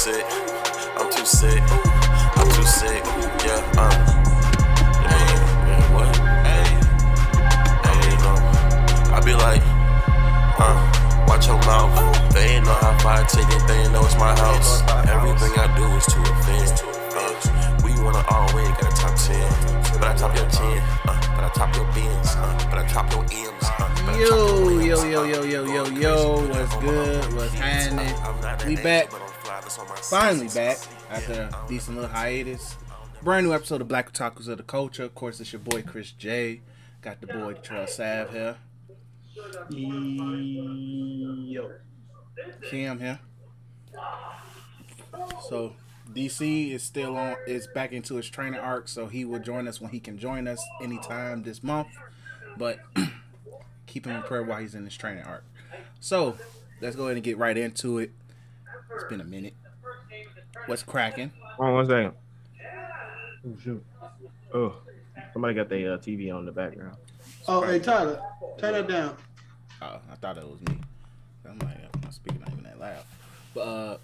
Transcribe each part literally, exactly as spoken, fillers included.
sick, I'm too sick, I'm too sick, yeah, I'm, hey, man, what, hey, hey, no, I be like, uh, watch your mouth, they ain't know how far I take it, they ain't know it's my house, everything I do is to offend, uh, we wanna always got a top ten, but I top your ten, uh, but I top your Benz, uh, but I top your M's, uh, yo, yo, yo, yo, yo, yo, yo, what's good, what's happening, we back. Finally back after a decent little hiatus. Brand new episode of Black Otakus of the Culture. Of course, it's your boy Chris J. Got the boy Trail Sav here. Yo. Cam here. So D C is still on. Is back into his training arc, so he will join us when he can join us anytime this month. But keep him in prayer while he's in his training arc. So let's go ahead and get right into it. It's been a minute. What's cracking? Oh, one second. Oh, shoot. Oh, somebody got their uh, T V on in the background. It's oh, cracking. Hey, Tyler. Turn that down. Oh, I thought it was me. I'm like, I'm not speaking not even that loud. But, uh,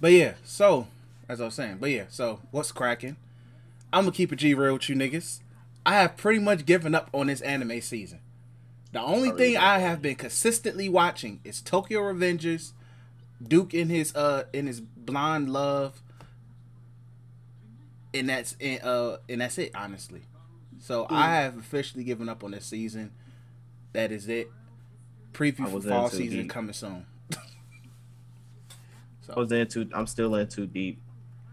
but yeah, so, as I was saying, but yeah, so, what's cracking? I'm going to keep it G real with you niggas. I have pretty much given up on this anime season. The only Sorry. thing I have been consistently watching is Tokyo Revengers, Duke in his uh in his blonde love, and that's and uh and that's it, honestly. So mm. I have officially given up on this season. That is it. Preview for fall season deep. coming soon. So I was in too. I'm still in too deep.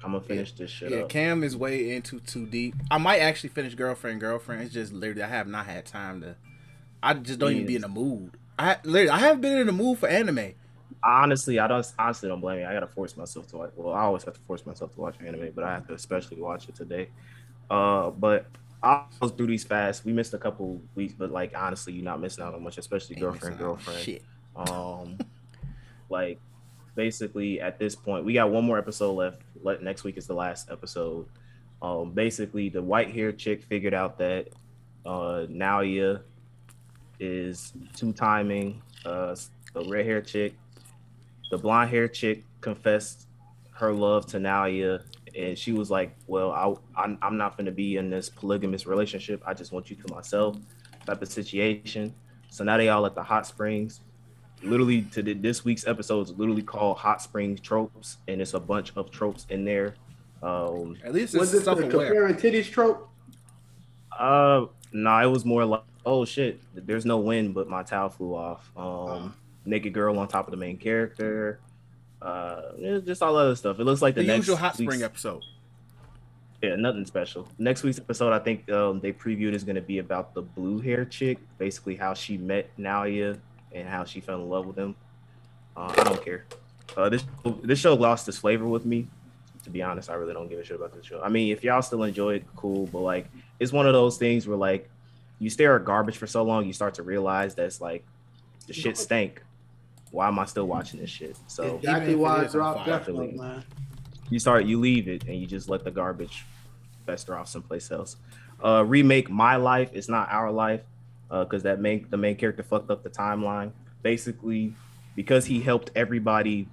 I'm gonna finish yeah, this shit. Yeah, up. Cam is way into too deep. I might actually finish Girlfriend, Girlfriend. It's just literally I have not had time to. I just don't yes. even be in the mood. I literally I haven't been in the mood for anime. Honestly, I don't. Honestly, don't blame me. I gotta force myself to watch. Well, I always have to force myself to watch anime, but I have to especially watch it today. Uh, but I was through these fast. We missed a couple weeks, but like honestly, you're not missing out on much, especially Ain't girlfriend, girlfriend. Shit. Um, like basically at this point, we got one more episode left. Let next week is the last episode. Um, basically, the white-haired chick figured out that uh, Naoya is two-timing uh, the red-haired chick. The blonde hair chick confessed her love to Naoya, and she was like, well, I, I'm, I'm not going to be in this polygamous relationship. I just want you to myself type of situation. So now they all at the hot springs. Literally, to the, this week's episode is literally called Hot Springs Tropes, and it's a bunch of tropes in there. Um, at least it's self-aware. Was it the comparing titties trope? Uh, no, nah, it was more like, oh, shit, there's no wind, but my towel flew off. Um. Uh-huh. Naked girl on top of the main character, uh, just all other stuff. It looks like the, the next usual hot spring episode. Yeah, nothing special. Next week's episode, I think um, they previewed is going to be about the blue hair chick, basically how she met Naoya and how she fell in love with him. Uh, I don't care. Uh, this this show lost its flavor with me. To be honest, I really don't give a shit about this show. I mean, if y'all still enjoy it, cool. But like, it's one of those things where like, you stare at garbage for so long, you start to realize that's like the shit stank. Why am I still watching this shit? So exactly why I dropped definitely, man. You start, you leave it, and you just let the garbage fester off someplace else. Uh, remake My Life. It's not Our Life, because uh, that main the main character fucked up the timeline. Basically, because he helped everybody,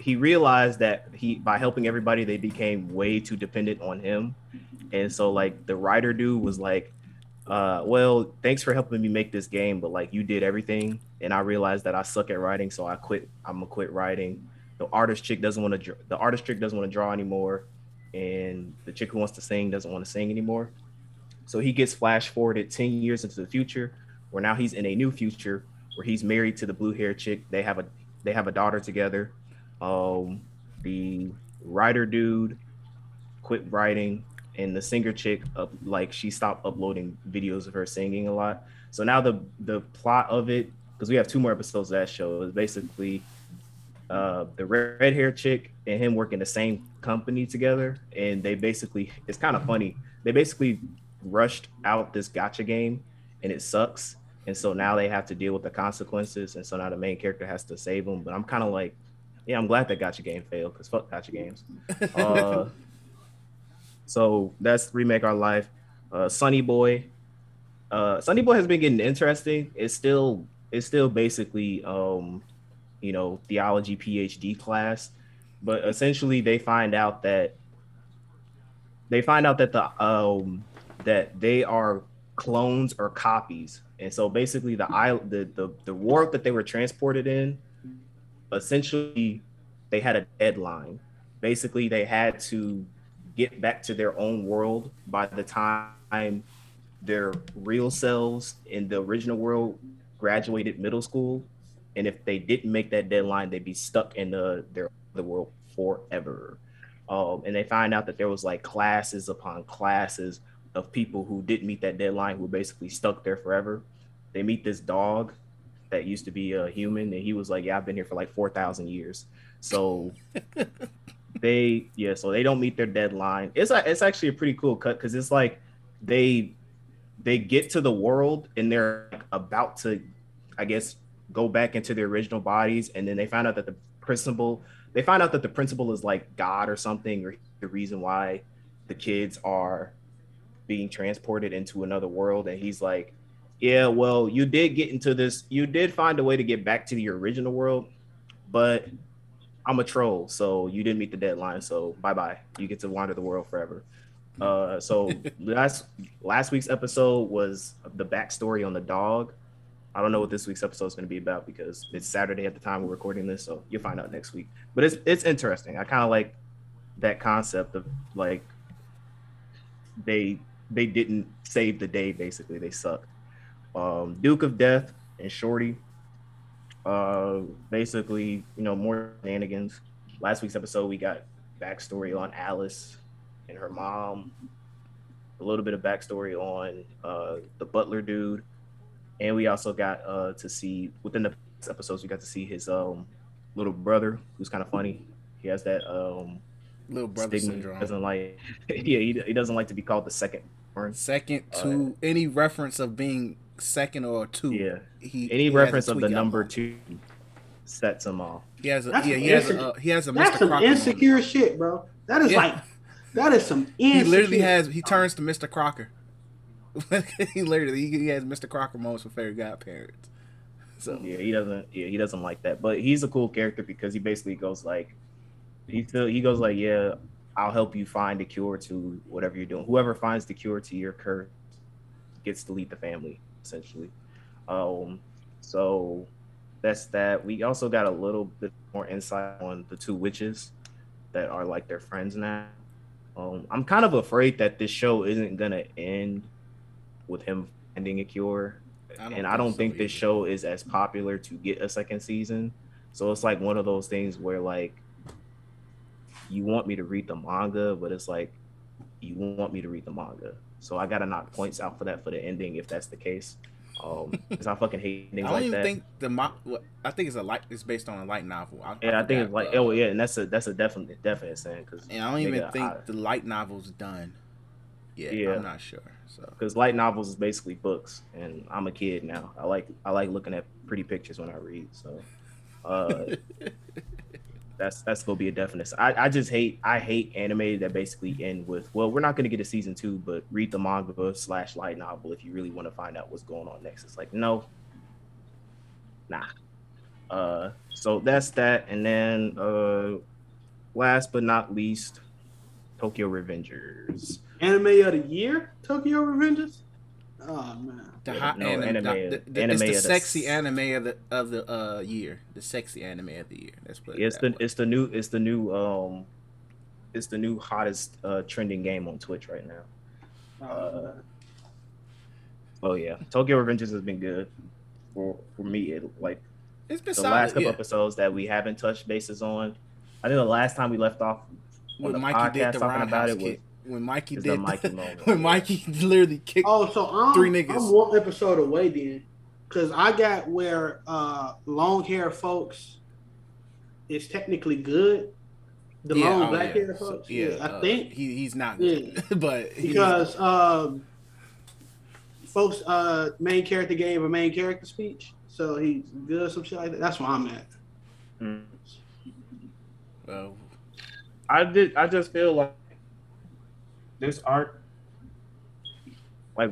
he realized that he by helping everybody, they became way too dependent on him, and so like the writer dude was like, Uh, well, thanks for helping me make this game, but like you did everything, and I realized that I suck at writing, so I quit. I'm gonna quit writing. The artist chick doesn't want to. The artist chick doesn't want to draw anymore, and the chick who wants to sing doesn't want to sing anymore. So he gets flash forwarded ten years into the future, where now he's in a new future where he's married to the blue haired chick. They have a they have a daughter together. Um, the writer dude quit writing. And the singer chick, up, like she stopped uploading videos of her singing a lot. So now the the plot of it, because we have two more episodes of that show, is basically uh, the red hair chick and him working the same company together. And they basically, it's kind of funny. They basically rushed out this gacha game and it sucks. And so now they have to deal with the consequences. And so now the main character has to save them. But I'm kind of like, yeah, I'm glad that gacha game failed because fuck gacha games. Uh, So that's Remake Our Life. Uh, Sunny Boy. Uh, Sunny Boy has been getting interesting. It's still it's still basically, um, you know, theology P H D class. But essentially, they find out that they find out that the um, that they are clones or copies, and so basically the the the, the warp that they were transported in, essentially, they had a deadline. Basically, they had to get back to their own world by the time their real selves in the original world graduated middle school. And if they didn't make that deadline, they'd be stuck in the, their other world forever. Um, and they find out that there was like classes upon classes of people who didn't meet that deadline, who were basically stuck there forever. They meet this dog that used to be a human, and he was like, yeah, I've been here for like four thousand years. So they, yeah, so they don't meet their deadline. It's a, it's actually a pretty cool cut, because it's like they they get to the world and they're about to, I guess, go back into their original bodies, and then they find out that the principal, they find out that the principal is like God or something, or the reason why the kids are being transported into another world. And he's like, yeah, well, you did get into this, you did find a way to get back to your original world, but I'm a troll, so you didn't meet the deadline, so bye-bye. You get to wander the world forever. Uh, so last last week's episode was the backstory on the dog. I don't know what this week's episode is going to be about, because it's Saturday at the time we're recording this, so you'll find out next week. But it's it's interesting. I kind of like that concept of, like, they they didn't save the day, basically. They sucked. Um, Duke of Death and Shorty, uh, basically, you know, more shenanigans. Last week's episode, we got backstory on Alice and her mom, a little bit of backstory on uh, the butler dude. And we also got uh, to see, within the episodes, we got to see his um, little brother, who's kind of funny. He has that um, little brother syndrome. He doesn't like, yeah, he, he doesn't like to be called the second born. Second to uh, any reference of being second or two. Yeah, he, any he reference of the number on. Two sets him off. He has a that's yeah, he has a, uh, he has a Mister That's Crocker some insecure moment. Shit, bro. That is yeah. like that is some insecure. He literally has. He turns to Mister Crocker. he literally he has Mister Crocker moments with fairy godparents. So yeah, he doesn't. Yeah, he doesn't like that. But he's a cool character, because he basically goes like, he still, he goes like, yeah, I'll help you find the cure to whatever you're doing. Whoever finds the cure to your curse gets to lead the family, essentially. Um, so that's that. We also got a little bit more insight on the two witches that are like their friends now. Um, I'm kind of afraid that this show isn't gonna end with him finding a cure. And I don't think, think so this either. Show is as popular to get a second season. So it's like one of those things where, like, you want me to read the manga, but it's like, you want me to read the manga. So I got to knock points out for that, for the ending, if that's the case. Um, because I fucking hate things like that. I don't like even that. think the mo- I think it's a light. It's based on a light novel. I, yeah, I, I think it's like, oh yeah, and that's a that's a definite definite thing. And I don't even nigga, think I, the light novel's done. Yeah, yeah, I'm not sure. Because so. light novels is basically books, and I'm a kid now. I like I like looking at pretty pictures when I read. So uh, that's that's gonna be a definite. I, I just hate I hate anime that basically end with, well, we're not gonna get a season two, but read the manga slash light novel if you really want to find out what's going on next. It's like, no, nah. Uh, so that's that, and then uh, last but not least, Tokyo Revengers. Anime of the year, Tokyo Revengers. Oh man, the hot no, anime, anime, the, the, the, anime. It's the sexy the, anime of the of the uh, year. The sexy anime of the year. That's what it's the way. it's the new it's the new um it's the new hottest uh, trending game on Twitch right now. Uh, oh yeah, Tokyo Revengers has been good for for me. It like it's been the solid, last couple yeah. episodes that we haven't touched bases on. I think the last time we left off on when the Mikey podcast did the talking about it was. Kid. When Mikey did, Mikey moment, when Mikey literally kicked oh, so I'm, three niggas. I'm one episode away then, because I got where uh, long hair folks is technically good. The yeah, long oh, black yeah. hair folks, so, yeah, yeah, uh, I think he he's not good, yeah. but because um, folks, uh, main character gave a main character speech, so he's good, some shit like that. That's where I'm at. Mm. Well, I did. I just feel like. This art, like,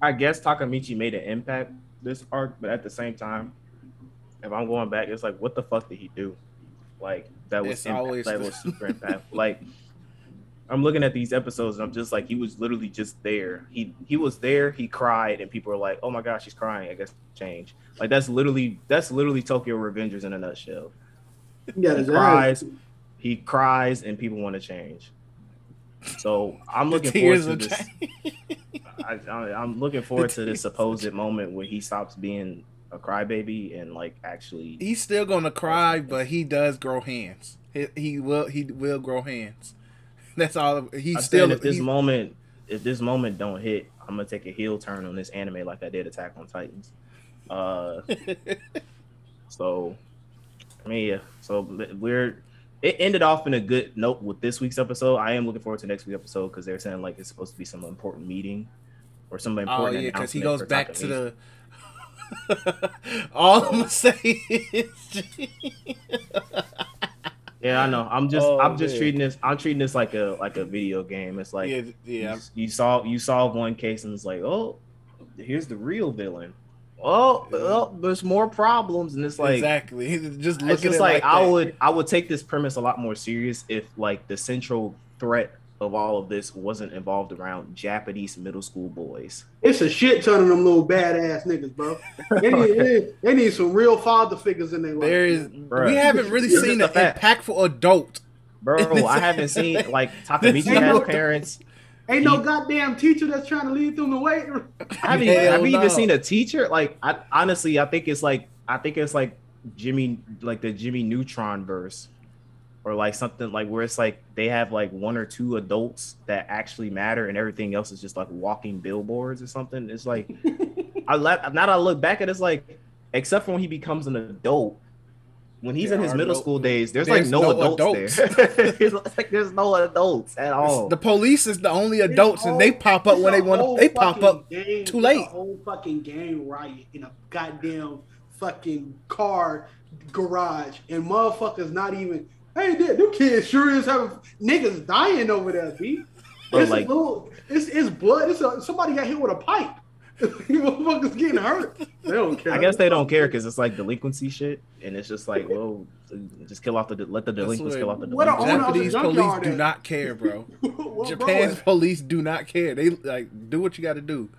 I guess Takamichi made an impact this arc, but at the same time, if I'm going back, it's like, what the fuck did he do? Like, that was, impact, that was super impactful. Like, I'm looking at these episodes and I'm just like, he was literally just there. He he was there, he cried, and people are like, oh my gosh, he's crying. I guess change. Like, that's literally that's literally Tokyo Revengers in a nutshell. Yeah, he cries, right. he cries, and people want to change. So I'm looking forward to this. I, I, I'm looking forward to this supposed moment where he stops being a crybaby and like actually. He's still gonna cry, but he does grow hands. He, he will. He will grow hands. That's all. He's still. If this he, moment, if this moment don't hit, I'm gonna take a heel turn on this anime like I did Attack on Titans. Uh, so, I mean, yeah. So we're. It ended off in a good note with this week's episode. I am looking forward to next week's episode because they're saying like it's supposed to be some important meeting or some important. Oh yeah, because he goes back to the. All so. I'm gonna say is. Yeah, I know. I'm just, oh, I'm just man. treating this. I'm treating this like a, like a video game. It's like, yeah, yeah. You, you solve, you solve one case, and it's like, oh, here's the real villain. Oh, oh there's more problems, and it's like, exactly. Just look it's just at it like, like I would, I would take this premise a lot more serious if like the central threat of all of this wasn't involved around Japanese middle school boys. It's a shit ton of them little badass niggas, bro. They need, they need, they need some real father figures in their life. There is, bro. We haven't really seen an impactful adult. Bro, I haven't seen, like, Takamichi has no, parents. Ain't he, no goddamn teacher that's trying to lead them the way. I mean, have you no. even seen a teacher? Like, I, honestly, I think it's like, I think it's like Jimmy, like the Jimmy Neutron verse. Or like something like where it's like they have like one or two adults that actually matter and everything else is just like walking billboards or something. It's like, I la- now that I look back at it, it's like, except for when he becomes an adult, when he's there in his middle no, school days, there's, there's like no, no adults, adults there. It's like there's no adults at all. It's, the police is the only adults whole, and they pop up when they want to, they pop up game, too late. A whole fucking gang riot in a goddamn fucking car garage and motherfuckers not even... Hey, them kids sure is having niggas dying over there, B. It's like, little, it's it's blood. It's a, somebody got hit with a pipe. Motherfuckers getting hurt. They don't care. I guess they don't care because it's like delinquency shit, and it's just like, well, just kill off the let the delinquents kill off the delinquents. Japanese police do not care, bro. Well, Japan's bro. police do not care. They like do what you got to do.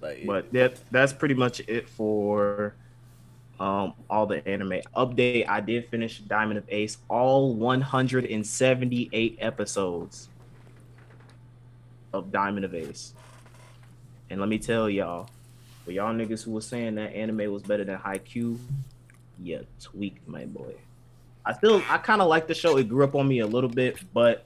Like, but that that's pretty much it for. Um, all the anime update. I did finish Diamond of Ace, all one hundred seventy-eight episodes of Diamond of Ace. And let me tell y'all, for y'all niggas who were saying that anime was better than Haikyuu, yeah, tweak my boy. I still, I kind of like the show. It grew up on me a little bit, but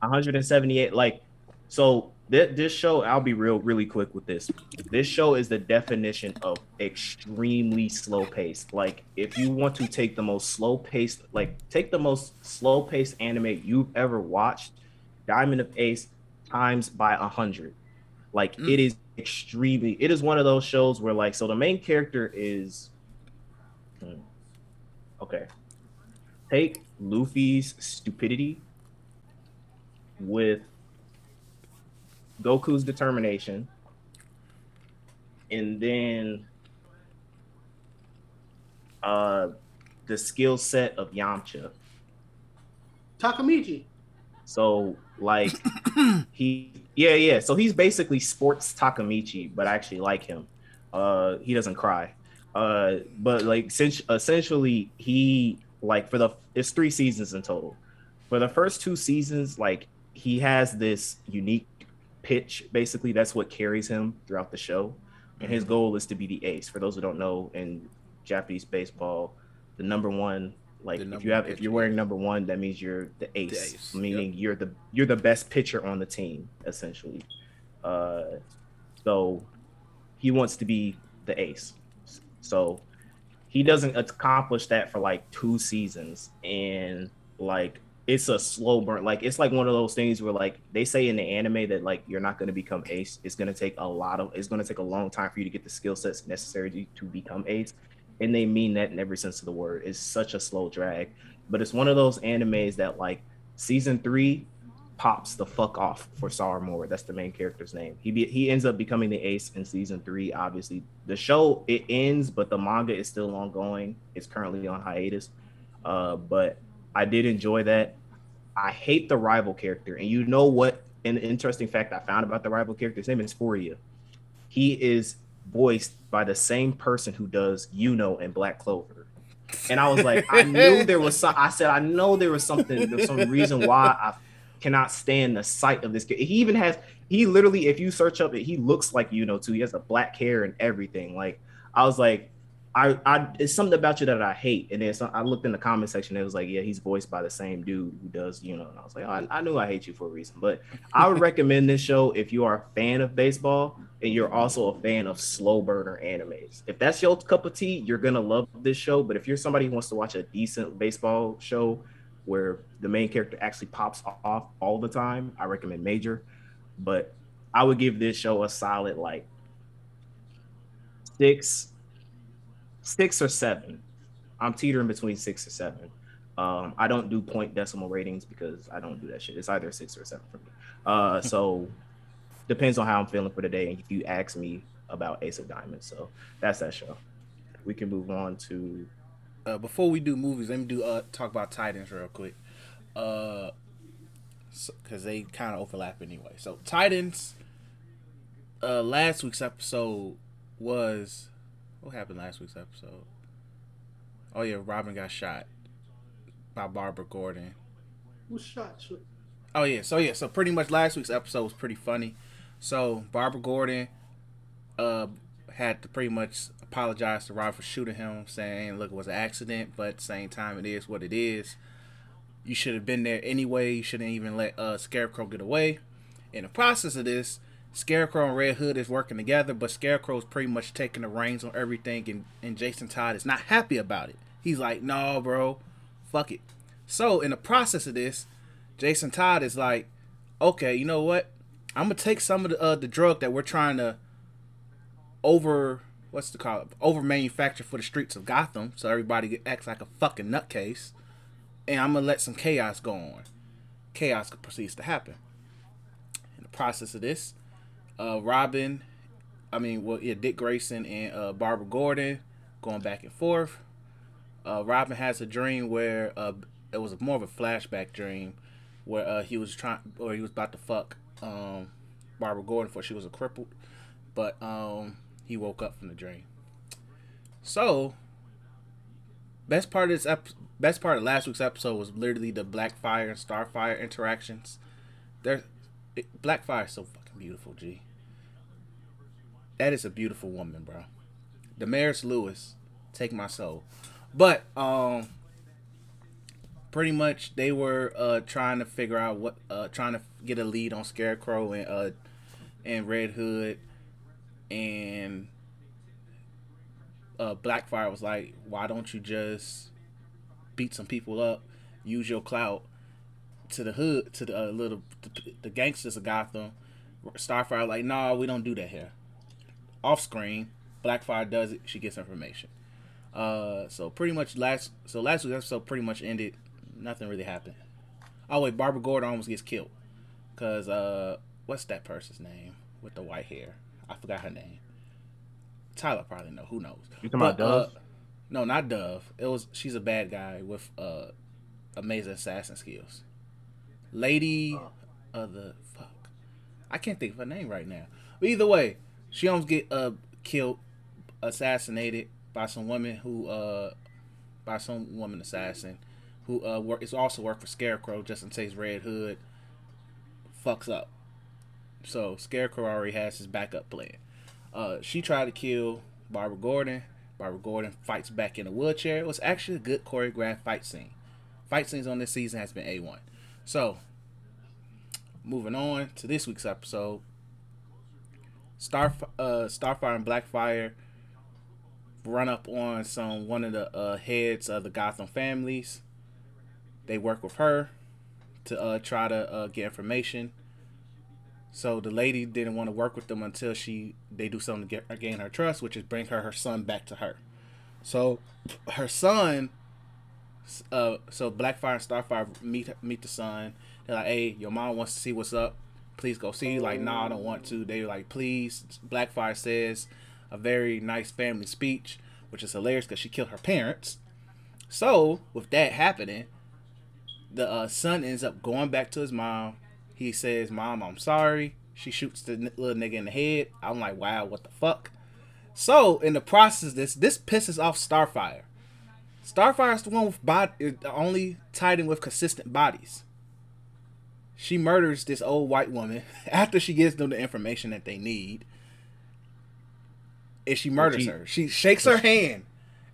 one hundred seventy-eight, like, so. This show, I'll be real, really quick with this. This show is the definition of extremely slow paced. Like, if you want to take the most slow paced, like take the most slow paced anime you've ever watched, Diamond of Ace times by a hundred. Like, mm. it is extremely. It is one of those shows where, like, so the main character is, okay, take Luffy's stupidity with Goku's determination, and then uh, the skill set of Yamcha. Takamichi. So, like, he, yeah, yeah. So he's basically sports Takamichi, but I actually like him. Uh, he doesn't cry. Uh, but, like, essentially, he, like, for the, it's three seasons in total. For the first two seasons, like, he has this unique pitch, basically. That's what carries him throughout the show, and his goal is to be the ace. For those who don't know, in Japanese baseball, the number one, like number if you have if you're wearing number one, that means you're the ace, the ace. meaning yep. you're the you're the best pitcher on the team, essentially. Uh, so he wants to be the ace. So he doesn't accomplish that for like two seasons, and like. It's a slow burn. Like, it's like one of those things where, like, they say in the anime that, like, you're not going to become ace. It's going to take a lot of, it's going to take a long time for you to get the skill sets necessary to become ace. And they mean that in every sense of the word. It's such a slow drag. But it's one of those animes that, like, season three pops the fuck off for Sar Moore. That's the main character's name. He be, he ends up becoming the ace in season three. Obviously, the show it ends, but the manga is still ongoing. It's currently on hiatus. Uh, but I did enjoy that. I hate the rival character, and you know what? An interesting fact I found about the rival character. His name is Furia. He is voiced by the same person who does Yuno and Black Clover. And I was like, I knew there was some. I said, I know there was something, there's some reason why I cannot stand the sight of this kid. He even has, he literally, if you search up it, he looks like Yuno too. He has a black hair and everything. Like, I was like, I, I, it's something about you that I hate. And then so I looked in the comment section. And it was like, yeah, he's voiced by the same dude who does Yuno. And I was like, oh, I, I knew I hate you for a reason. But I would recommend this show if you are a fan of baseball and you're also a fan of slow burner animes. If that's your cup of tea, you're gonna love this show. But if you're somebody who wants to watch a decent baseball show where the main character actually pops off all the time, I recommend Major. But I would give this show a solid like six, six or seven. I'm teetering between six or seven. Um, I don't do point decimal ratings because I don't do that shit. It's either six or seven for me. Uh, so. Depends on how I'm feeling for the day and if you ask me about Ace of Diamonds. So that's that show. We can move on to... Uh, before we do movies, let me do uh, talk about Titans real quick. Because uh, so, they kind of overlap anyway. So Titans, uh, last week's episode was... What happened last week's episode? Oh yeah, Robin got shot by Barbara Gordon. Who shot? Oh yeah, so yeah, so pretty much last week's episode was pretty funny. So Barbara Gordon uh, had to pretty much apologize to Rob for shooting him, saying, look, it was an accident, but at the same time, it is what it is. You should have been there anyway. You shouldn't even let uh, Scarecrow get away. In the process of this, Scarecrow and Red Hood is working together, but Scarecrow's pretty much taking the reins on everything, and, and Jason Todd is not happy about it. He's like, no, bro, fuck it. So in the process of this, Jason Todd is like, okay, you know what? I'm gonna take some of the uh, the drug that we're trying to over what's the call it? over manufacture for the streets of Gotham, so everybody acts like a fucking nutcase, and I'm gonna let some chaos go on. Chaos proceeds to happen. In the process of this, uh, Robin, I mean, well, yeah, Dick Grayson and uh, Barbara Gordon going back and forth. Uh, Robin has a dream where uh, it was more of a flashback dream. Where uh, he was trying, or he was about to fuck um, Barbara Gordon before she was a crippled, but um, he woke up from the dream. So, best part of this ep- best part of last week's episode was literally the Blackfire and Starfire interactions. There, Blackfire is so fucking beautiful, G. That is a beautiful woman, bro. Damaris Lewis, take my soul, but um. Pretty much, they were uh, trying to figure out what, uh, trying to get a lead on Scarecrow and uh, and Red Hood, and uh, Blackfire was like, "Why don't you just beat some people up, use your clout to the hood, to the uh, little the, the gangsters of Gotham?" Starfire like, "Nah, we don't do that here." Off screen, Blackfire does it. She gets information. Uh, so pretty much last, so last week's episode pretty much ended. Nothing really happened. Oh wait, Barbara Gordon almost gets killed. Cause uh, what's that person's name with the white hair? I forgot her name. Tyler probably know. Who knows? You talking about Dove? Uh, no, not Dove. It was she's a bad guy with uh, amazing assassin skills. Lady, oh. uh, the fuck. I can't think of her name right now. But either way, she almost get uh killed, assassinated by some woman who uh, by some woman assassin. Who uh work is also work for Scarecrow just in case Red Hood fucks up. So Scarecrow already has his backup plan. Uh, she tried to kill Barbara Gordon. Barbara Gordon fights back in a wheelchair. It was actually a good choreographed fight scene. Fight scenes on this season has been A one. So moving on to this week's episode, Star uh Starfire and Blackfire run up on some one of the uh, heads of the Gotham families. They work with her to uh, try to uh, get information. So the lady didn't want to work with them until she they do something to get her, gain her trust, which is bring her her son back to her. So her son, uh, so Blackfire and Starfire meet meet the son. They're like, hey, your mom wants to see what's up. Please go see. Like, nah, I don't want to. They were like, please. Blackfire says a very nice family speech, which is hilarious because she killed her parents. So with that happening, the uh, son ends up going back to his mom. He says, Mom, I'm sorry. She shoots the n- little nigga in the head. I'm like, wow, what the fuck? So in the process, this this pisses off Starfire. Starfire's the one with bod- the only Titan with consistent bodies. She murders this old white woman after she gives them the information that they need. And she murders she, her. She shakes her hand.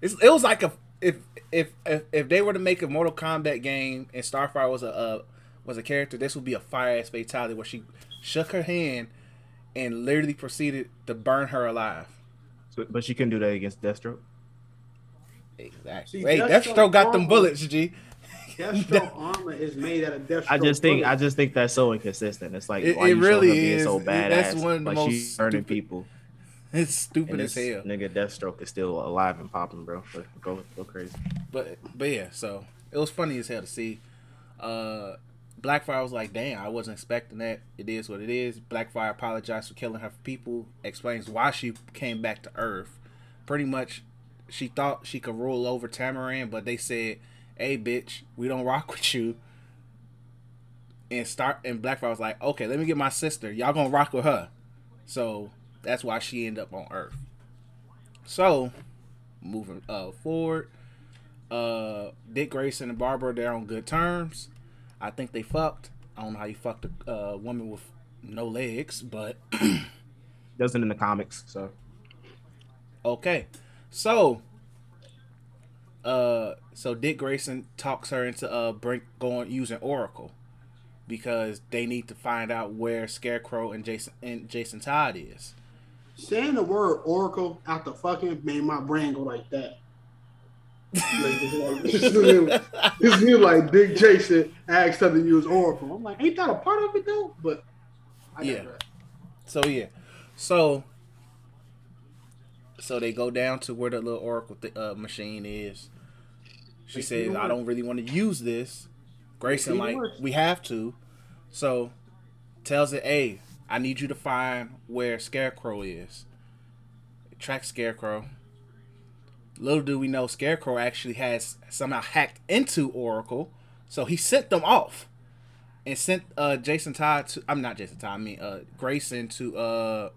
It's, it was like a if if if if they were to make a Mortal Kombat game and Starfire was a uh, was a character, this would be a fire ass fatality where she shook her hand and literally proceeded to burn her alive. So, but she couldn't do that against Deathstroke. Exactly. See, hey, Deathstroke, Deathstroke got them bullets, G. Deathstroke armor is made out of Deathstroke. I just think, bullets. I just think that's so inconsistent. It's like, it, why it you really being so badass? That's one of the like most she's burning people. It's stupid as hell. Nigga, Deathstroke is still alive and popping, bro. Go, go crazy. But, but yeah, so it was funny as hell to see. Uh, Blackfire was like, damn, I wasn't expecting that. It is what it is. Blackfire apologized for killing her people. Explains why she came back to Earth. Pretty much, she thought she could rule over Tamaran, but they said, hey, bitch, we don't rock with you. And start and Blackfire was like, okay, let me get my sister. Y'all gonna rock with her. So that's why she ended up on Earth. So, moving uh, forward, uh, Dick Grayson and Barbara, they're on good terms. I think they fucked. I don't know how you fucked a uh, woman with no legs, but doesn't in the comics, so. Okay, so, uh, so Dick Grayson talks her into uh bring, going using Oracle because they need to find out where Scarecrow and Jason and Jason Todd is. Saying the word Oracle after fucking made my brain go like that. It's new, like Dick Jason asked her to use Oracle. I'm like, ain't that a part of it though? But I yeah. So yeah, so so they go down to where the little Oracle th- uh, machine is. She Make says, "I don't really want to use this." Grayson like, worse. "We have to." So tells it, "Hey, I need you to find where Scarecrow is. Track Scarecrow." Little do we know, Scarecrow actually has somehow hacked into Oracle, so he sent them off and sent uh, Jason Todd to. I'm not Jason Todd. I mean uh, Grayson to uh,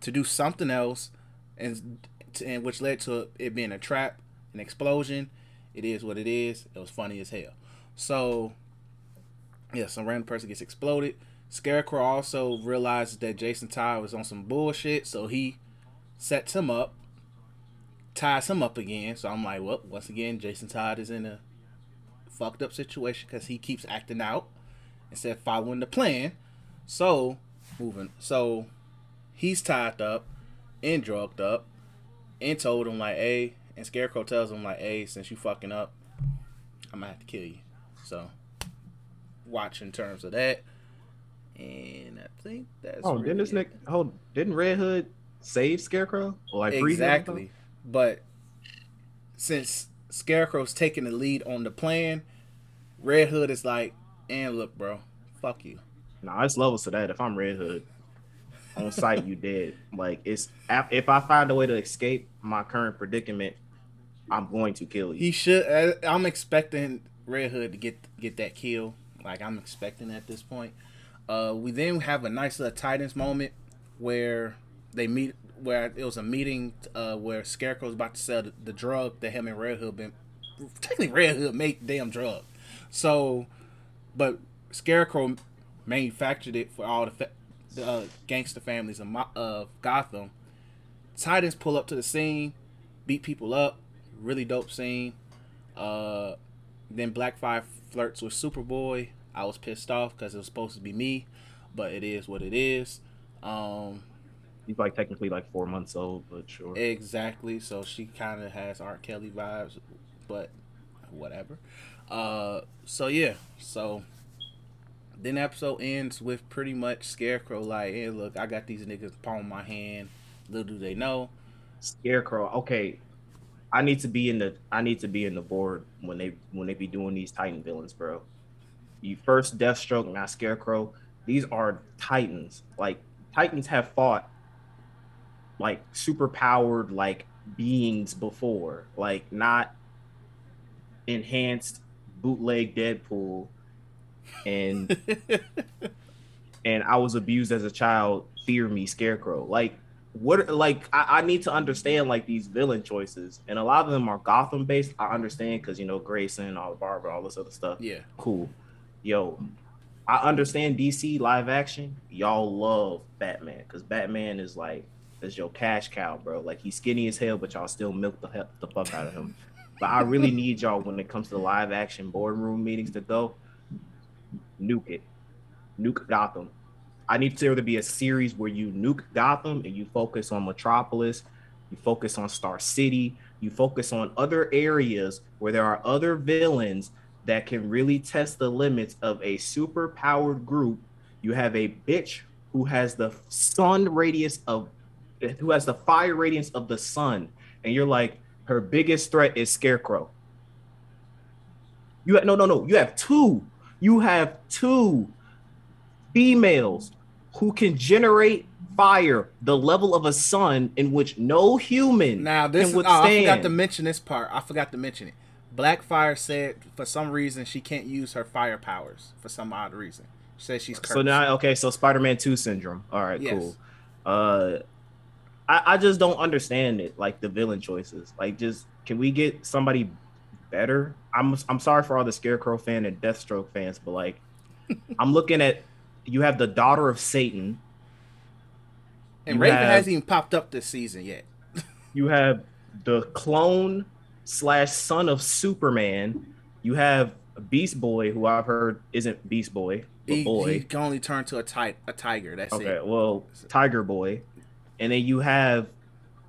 to do something else, and to, and which led to it being a trap, an explosion. It is what it is. It was funny as hell. So yeah, some random person gets exploded. Scarecrow also realizes that Jason Todd was on some bullshit, so he sets him up. Ties him up again, so I'm like, well, once again, Jason Todd is in a fucked up situation because he keeps acting out instead of following the plan. So, moving, so he's tied up and drugged up and told him, like, hey, and Scarecrow tells him, like, hey, since you fucking up, I'm gonna have to kill you. So, watch in terms of that. And I think that's. Oh, really didn't this Nick, hold, didn't Red Hood save Scarecrow? Or like, exactly. Free him? But since Scarecrow's taking the lead on the plan, Red Hood is like, and look, bro, fuck you. Nah, it's levels to that. If I'm Red Hood, on sight, you dead. Like, it's if I find a way to escape my current predicament, I'm going to kill you. He should. I'm expecting Red Hood to get get that kill. Like, I'm expecting at this point. Uh, we then have a nice little Titans moment where they meet. Where it was a meeting uh, where Scarecrow was about to sell the, the drug that him and Red Hood been technically Red Hood made damn drug, so but Scarecrow manufactured it for all the, fa- the uh, gangster families of, my, of Gotham. Titans pull up to the scene, beat people up, really dope scene. Uh, then Blackfire flirts with Superboy. I was pissed off because it was supposed to be me, but it is what it is. Um, He's like technically like four months old, but sure. Exactly. So she kind of has R. Kelly vibes, but whatever. Uh, so yeah. So then the episode ends with pretty much Scarecrow like, hey, look, I got these niggas palm my hand. Little do they know. Scarecrow. Okay, I need to be in the. I need to be in the board when they when they be doing these Titan villains, bro. you first Deathstroke, now Scarecrow. These are Titans. Like, Titans have fought, like, superpowered, like, beings before. Like, not enhanced bootleg Deadpool. And and I was abused as a child. Fear me, Scarecrow. Like, what? Like, I, I need to understand, like, these villain choices. And a lot of them are Gotham-based. I understand because, you know, Grayson, all Barbara, all this other stuff. Yeah. Cool. Yo, I understand D C live action. Y'all love Batman because Batman is like, is your cash cow, bro. Like, he's skinny as hell, but y'all still milk the hell, the fuck out of him. But I really need y'all, when it comes to the live action boardroom meetings, to go nuke it. Nuke Gotham. I need there to be a series where you nuke Gotham and you focus on Metropolis, you focus on Star City, you focus on other areas where there are other villains that can really test the limits of a super-powered group. You have a bitch who has the sun radius of, who has the fire radiance of the sun, and you're like, her biggest threat is Scarecrow. You have, no, no, no. You have two. You have two females who can generate fire the level of a sun in which no human now this can withstand. Is, oh, I forgot to mention this part. I forgot to mention it. Blackfire said for some reason she can't use her fire powers for some odd reason. She says she's cursed. So now, okay, so Spider-Man two syndrome. All right, yes. Cool. Uh, I, I just don't understand it, like the villain choices. Like, just can we get somebody better? I'm I'm sorry for all the Scarecrow fan and Deathstroke fans, but like, I'm looking at, you have the daughter of Satan, and you Raven have, hasn't even popped up this season yet. You have the clone slash son of Superman. You have Beast Boy, who I've heard isn't Beast Boy, but he, boy. He can only turn to a, ti- a tiger. That's okay, it. Okay, well, Tiger Boy. And then you have,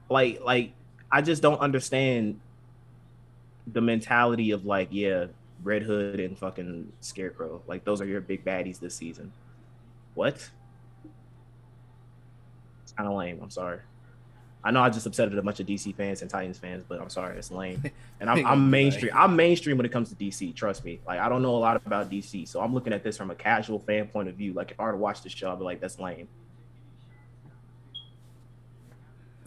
like, like I just don't understand the mentality of, like, yeah, Red Hood and fucking Scarecrow. Like, those are your big baddies this season. What? It's kind of lame. I'm sorry. I know I just upset a bunch of D C fans and Titans fans, but I'm sorry, it's lame. And I'm, I'm mainstream. I'm mainstream when it comes to D C. Trust me. Like, I don't know a lot about D C, so I'm looking at this from a casual fan point of view. Like, if I were to watch this show, I'd be like, that's lame.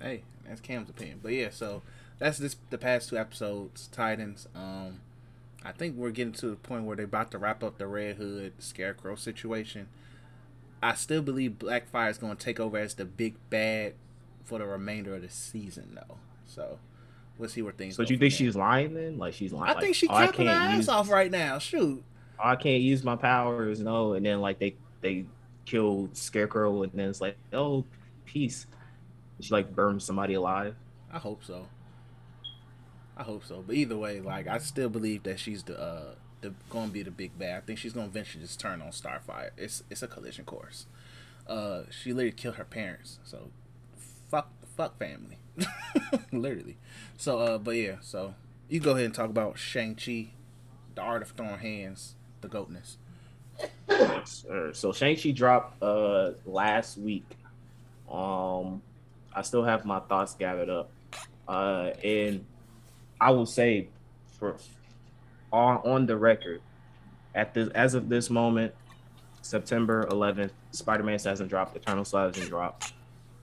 Hey, that's Cam's opinion. But yeah, so that's this, the past two episodes, Titans. Um, I think we're getting to the point where they're about to wrap up the Red Hood Scarecrow situation. I still believe Blackfire is going to take over as the big bad for the remainder of the season, though. So we'll see where things. So go you think she's lying then? Like, she's lying. I like, think she oh, capping her ass use... off right now. Shoot. Oh, I can't use my powers, no. And then like they they kill Scarecrow, and then it's like, oh, peace. She like burns somebody alive. I hope so. I hope so. But either way, like, I still believe that she's the. Uh, The, gonna be the big bad. I think she's gonna eventually just turn on Starfire. It's it's a collision course. Uh, she literally killed her parents. So fuck fuck family, literally. So uh, but yeah. So you go ahead and talk about Shang-Chi, the art of throwing hands, the goatness. So Shang-Chi dropped uh last week. Um, I still have my thoughts gathered up. Uh, and I will say for. On, on the record, at this as of this moment, September eleventh, Spider-Man hasn't dropped, Eternal Slide hasn't dropped.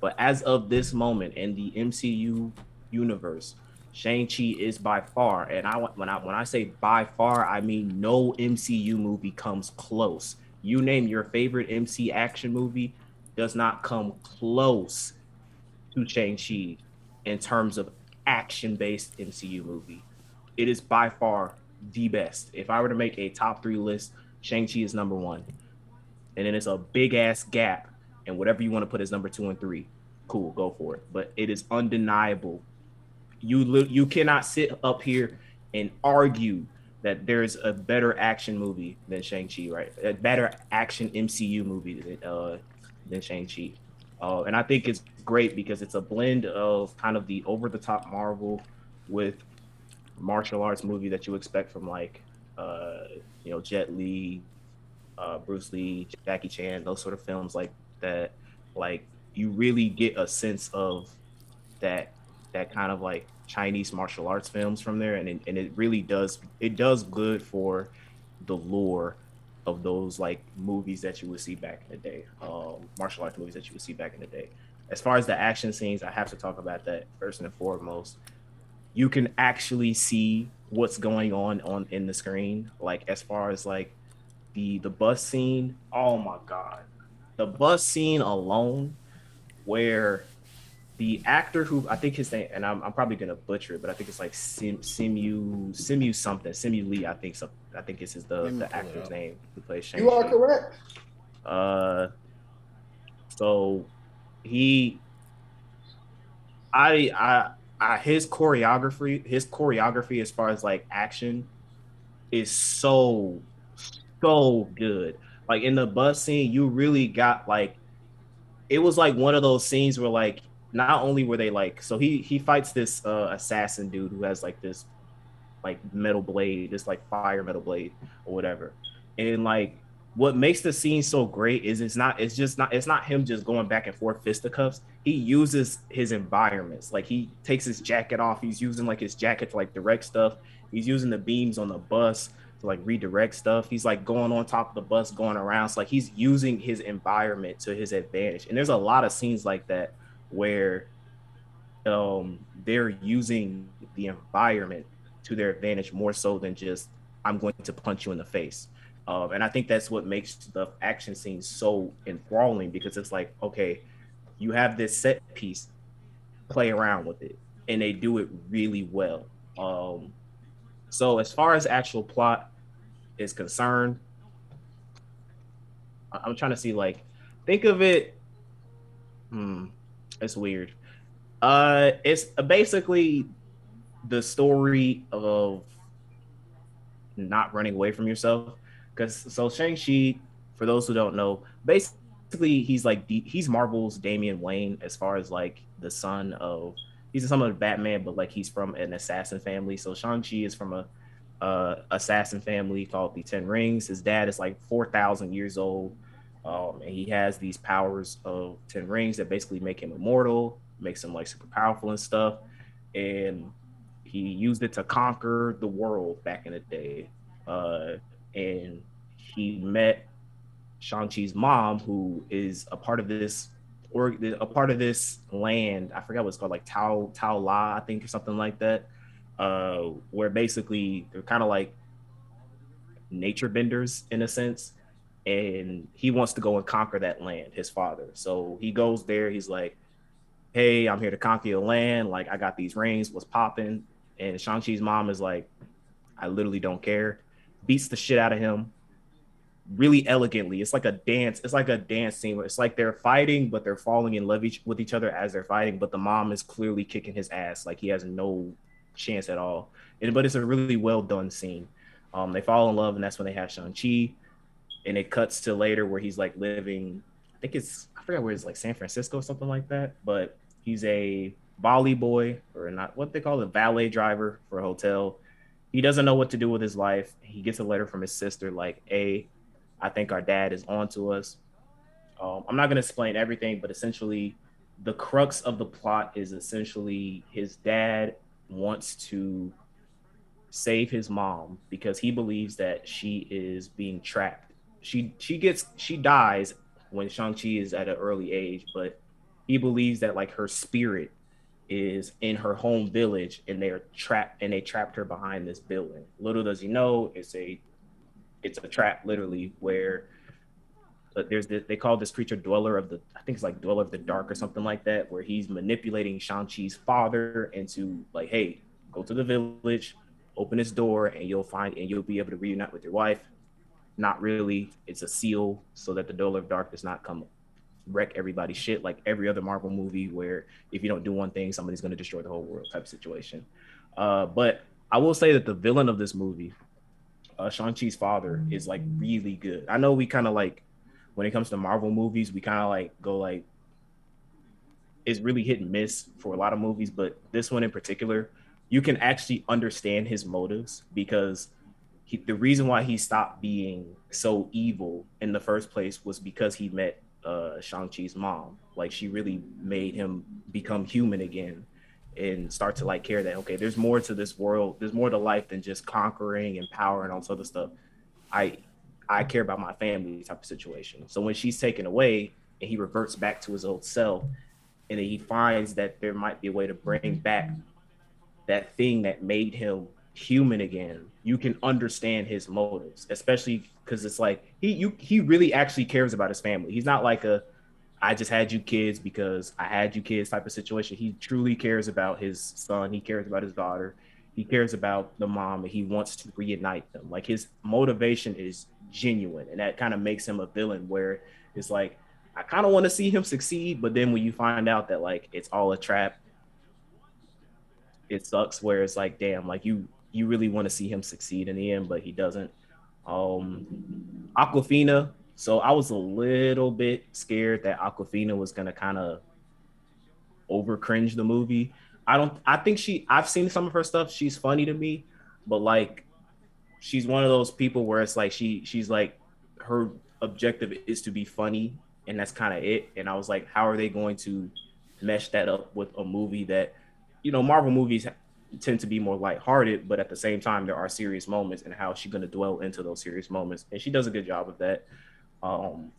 But as of this moment in the M C U universe, Shang-Chi is by far, and I when I when I say by far, I mean no M C U movie comes close. You name your favorite M C action movie, does not come close to Shang-Chi in terms of action-based M C U movie. It is by far the best. If I were to make a top three list, Shang-Chi is number one, and then it's a big ass gap, and whatever you want to put is number two and three. Cool, go for it. But it is undeniable. You li- you cannot sit up here and argue that there is a better action movie than Shang-Chi, right? A better action M C U movie than uh, than Shang-Chi. Uh, and I think it's great because it's a blend of kind of the over the top Marvel with martial arts movie that you expect from like uh you know Jet Li, uh Bruce Lee, Jackie Chan, those sort of films like that. Like, you really get a sense of that that kind of like Chinese martial arts films from there, and it, and it really does it does good for the lore of those like movies that you would see back in the day, um, martial arts movies that you would see back in the day. As far as the action scenes, I have to talk about that first and foremost. You can actually see what's going on on in the screen. Like as far as like the the bus scene, oh my God. The bus scene alone, where the actor who, I think his name, and I'm, I'm probably gonna butcher it, but I think it's like Sim, Simu, Simu something, Simu Lee, I think so. I think this is the, the actor's name who plays Shang-Chi. You are correct. Uh, so he, I, I, I, his choreography, his choreography as far as like action, is so, so good. Like in the bus scene, you really got like, it was like one of those scenes where like, not only were they like, so he he fights this uh, assassin dude who has like this like metal blade, this like fire metal blade or whatever. And like what makes the scene so great is it's not, it's just not, it's not him just going back and forth fisticuffs. He uses his environments. Like he takes his jacket off. He's using like his jacket to like direct stuff. He's using the beams on the bus to like redirect stuff. He's like going on top of the bus, going around. So like he's using his environment to his advantage. And there's a lot of scenes like that where um, they're using the environment to their advantage more so than just, I'm going to punch you in the face. Um, and I think that's what makes the action scene so enthralling, because it's like, okay, you have this set piece, play around with it. And they do it really well. Um, so as far as actual plot is concerned, I- I'm trying to see, like, think of it, hmm, it's weird. Uh, it's basically the story of not running away from yourself. Because so Shang-Chi, for those who don't know, basically he's like he's Marvel's Damian Wayne as far as like the son of, he's the son of Batman, but like he's from an assassin family. So Shang-Chi is from a uh, assassin family called the Ten Rings. His dad is like four thousand years old. Um, and he has these powers of Ten Rings that basically make him immortal, makes him like super powerful and stuff. And he used it to conquer the world back in the day. Uh, and he met Shang-Chi's mom, who is a part of this or a part of this land. I forgot what it's called, like Tao Tao La, I think, or something like that. Uh, where basically they're kind of like nature benders in a sense. And he wants to go and conquer that land, his father. So he goes there. He's like, hey, I'm here to conquer your land. Like, I got these rings. What's popping? And Shang-Chi's mom is like, I literally don't care. Beats the shit out of him really elegantly. It's like a dance. It's like a dance scene. It's like they're fighting, but they're falling in love each, with each other as they're fighting. But the mom is clearly kicking his ass. Like, he has no chance at all. And, but it's a really well done scene. Um, they fall in love, and that's when they have Shang-Chi. And it cuts to later where he's like living, I think it's, I forgot where it's like San Francisco or something like that. But he's a volley boy or not, what they call it, a valet driver for a hotel. He doesn't know what to do with his life. He gets a letter from his sister like, hey, I think our dad is on to us. Um, I'm not going to explain everything, but essentially the crux of the plot is essentially his dad wants to save his mom because he believes that she is being trapped. She she gets she dies when Shang-Chi is at an early age, but he believes that like her spirit is in her home village and they are trapped and they trapped her behind this building. Little does he know it's a it's a trap literally where uh, there's this, they call this creature Dweller of the I think it's like Dweller of the Dark or something like that, where he's manipulating Shang-Chi's father into like, hey, go to the village, open this door, and you'll find and you'll be able to reunite with your wife. Not really. It's a seal so that the Dweller of Dark does not come wreck everybody's shit like every other Marvel movie where if you don't do one thing, somebody's going to destroy the whole world type of situation. Uh, but I will say that the villain of this movie, uh, Shang-Chi's father, is like really good. I know we kind of like, when it comes to Marvel movies, we kind of like go like, it's really hit and miss for a lot of movies, but this one in particular, you can actually understand his motives because He, the reason why he stopped being so evil in the first place was because he met uh, Shang-Chi's mom. Like, she really made him become human again and start to, like, care that, okay, there's more to this world. There's more to life than just conquering and power and all this other stuff. I I care about my family type of situation. So when she's taken away and he reverts back to his old self, and then he finds that there might be a way to bring back that thing that made him human again, you can understand his motives, especially because it's like he you he really actually cares about his family. He's not like a I just had you kids because I had you kids type of situation. He truly cares about his son. He cares about his daughter. He cares about the mom, and he wants to reunite them. Like, his motivation is genuine, and that kind of makes him a villain, where it's like, I kind of want to see him succeed, but then when you find out that, like, it's all a trap, it sucks, where it's like, damn, like, you you really want to see him succeed in the end, but he doesn't. Um, Awkwafina. So I was a little bit scared that Awkwafina was going to kind of over cringe the movie. I don't, I think she, I've seen some of her stuff. She's funny to me, but like, she's one of those people where it's like, she, she's like, her objective is to be funny, and that's kind of it. And I was like, how are they going to mesh that up with a movie that, you know, Marvel movies tend to be more lighthearted, but at the same time, there are serious moments, and how is she going to dwell into those serious moments? And she does a good job of that. Um,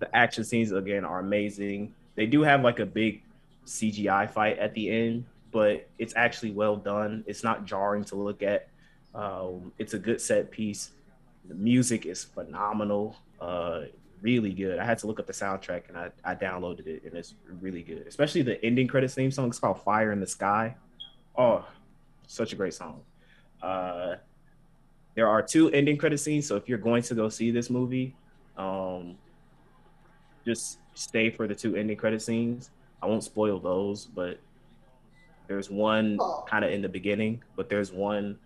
the action scenes, again, are amazing. They do have like a big C G I fight at the end, but it's actually well done. It's not jarring to look at. Um, it's a good set piece. The music is phenomenal, uh, really good. I had to look up the soundtrack, and I, I downloaded it, and it's really good. Especially the ending credits theme song. It's called Fire in the Sky. Oh, such a great song. Uh, there are two ending credit scenes, so if you're going to go see this movie, um, just stay for the two ending credit scenes. I won't spoil those, but there's one kind of in the beginning, but there's one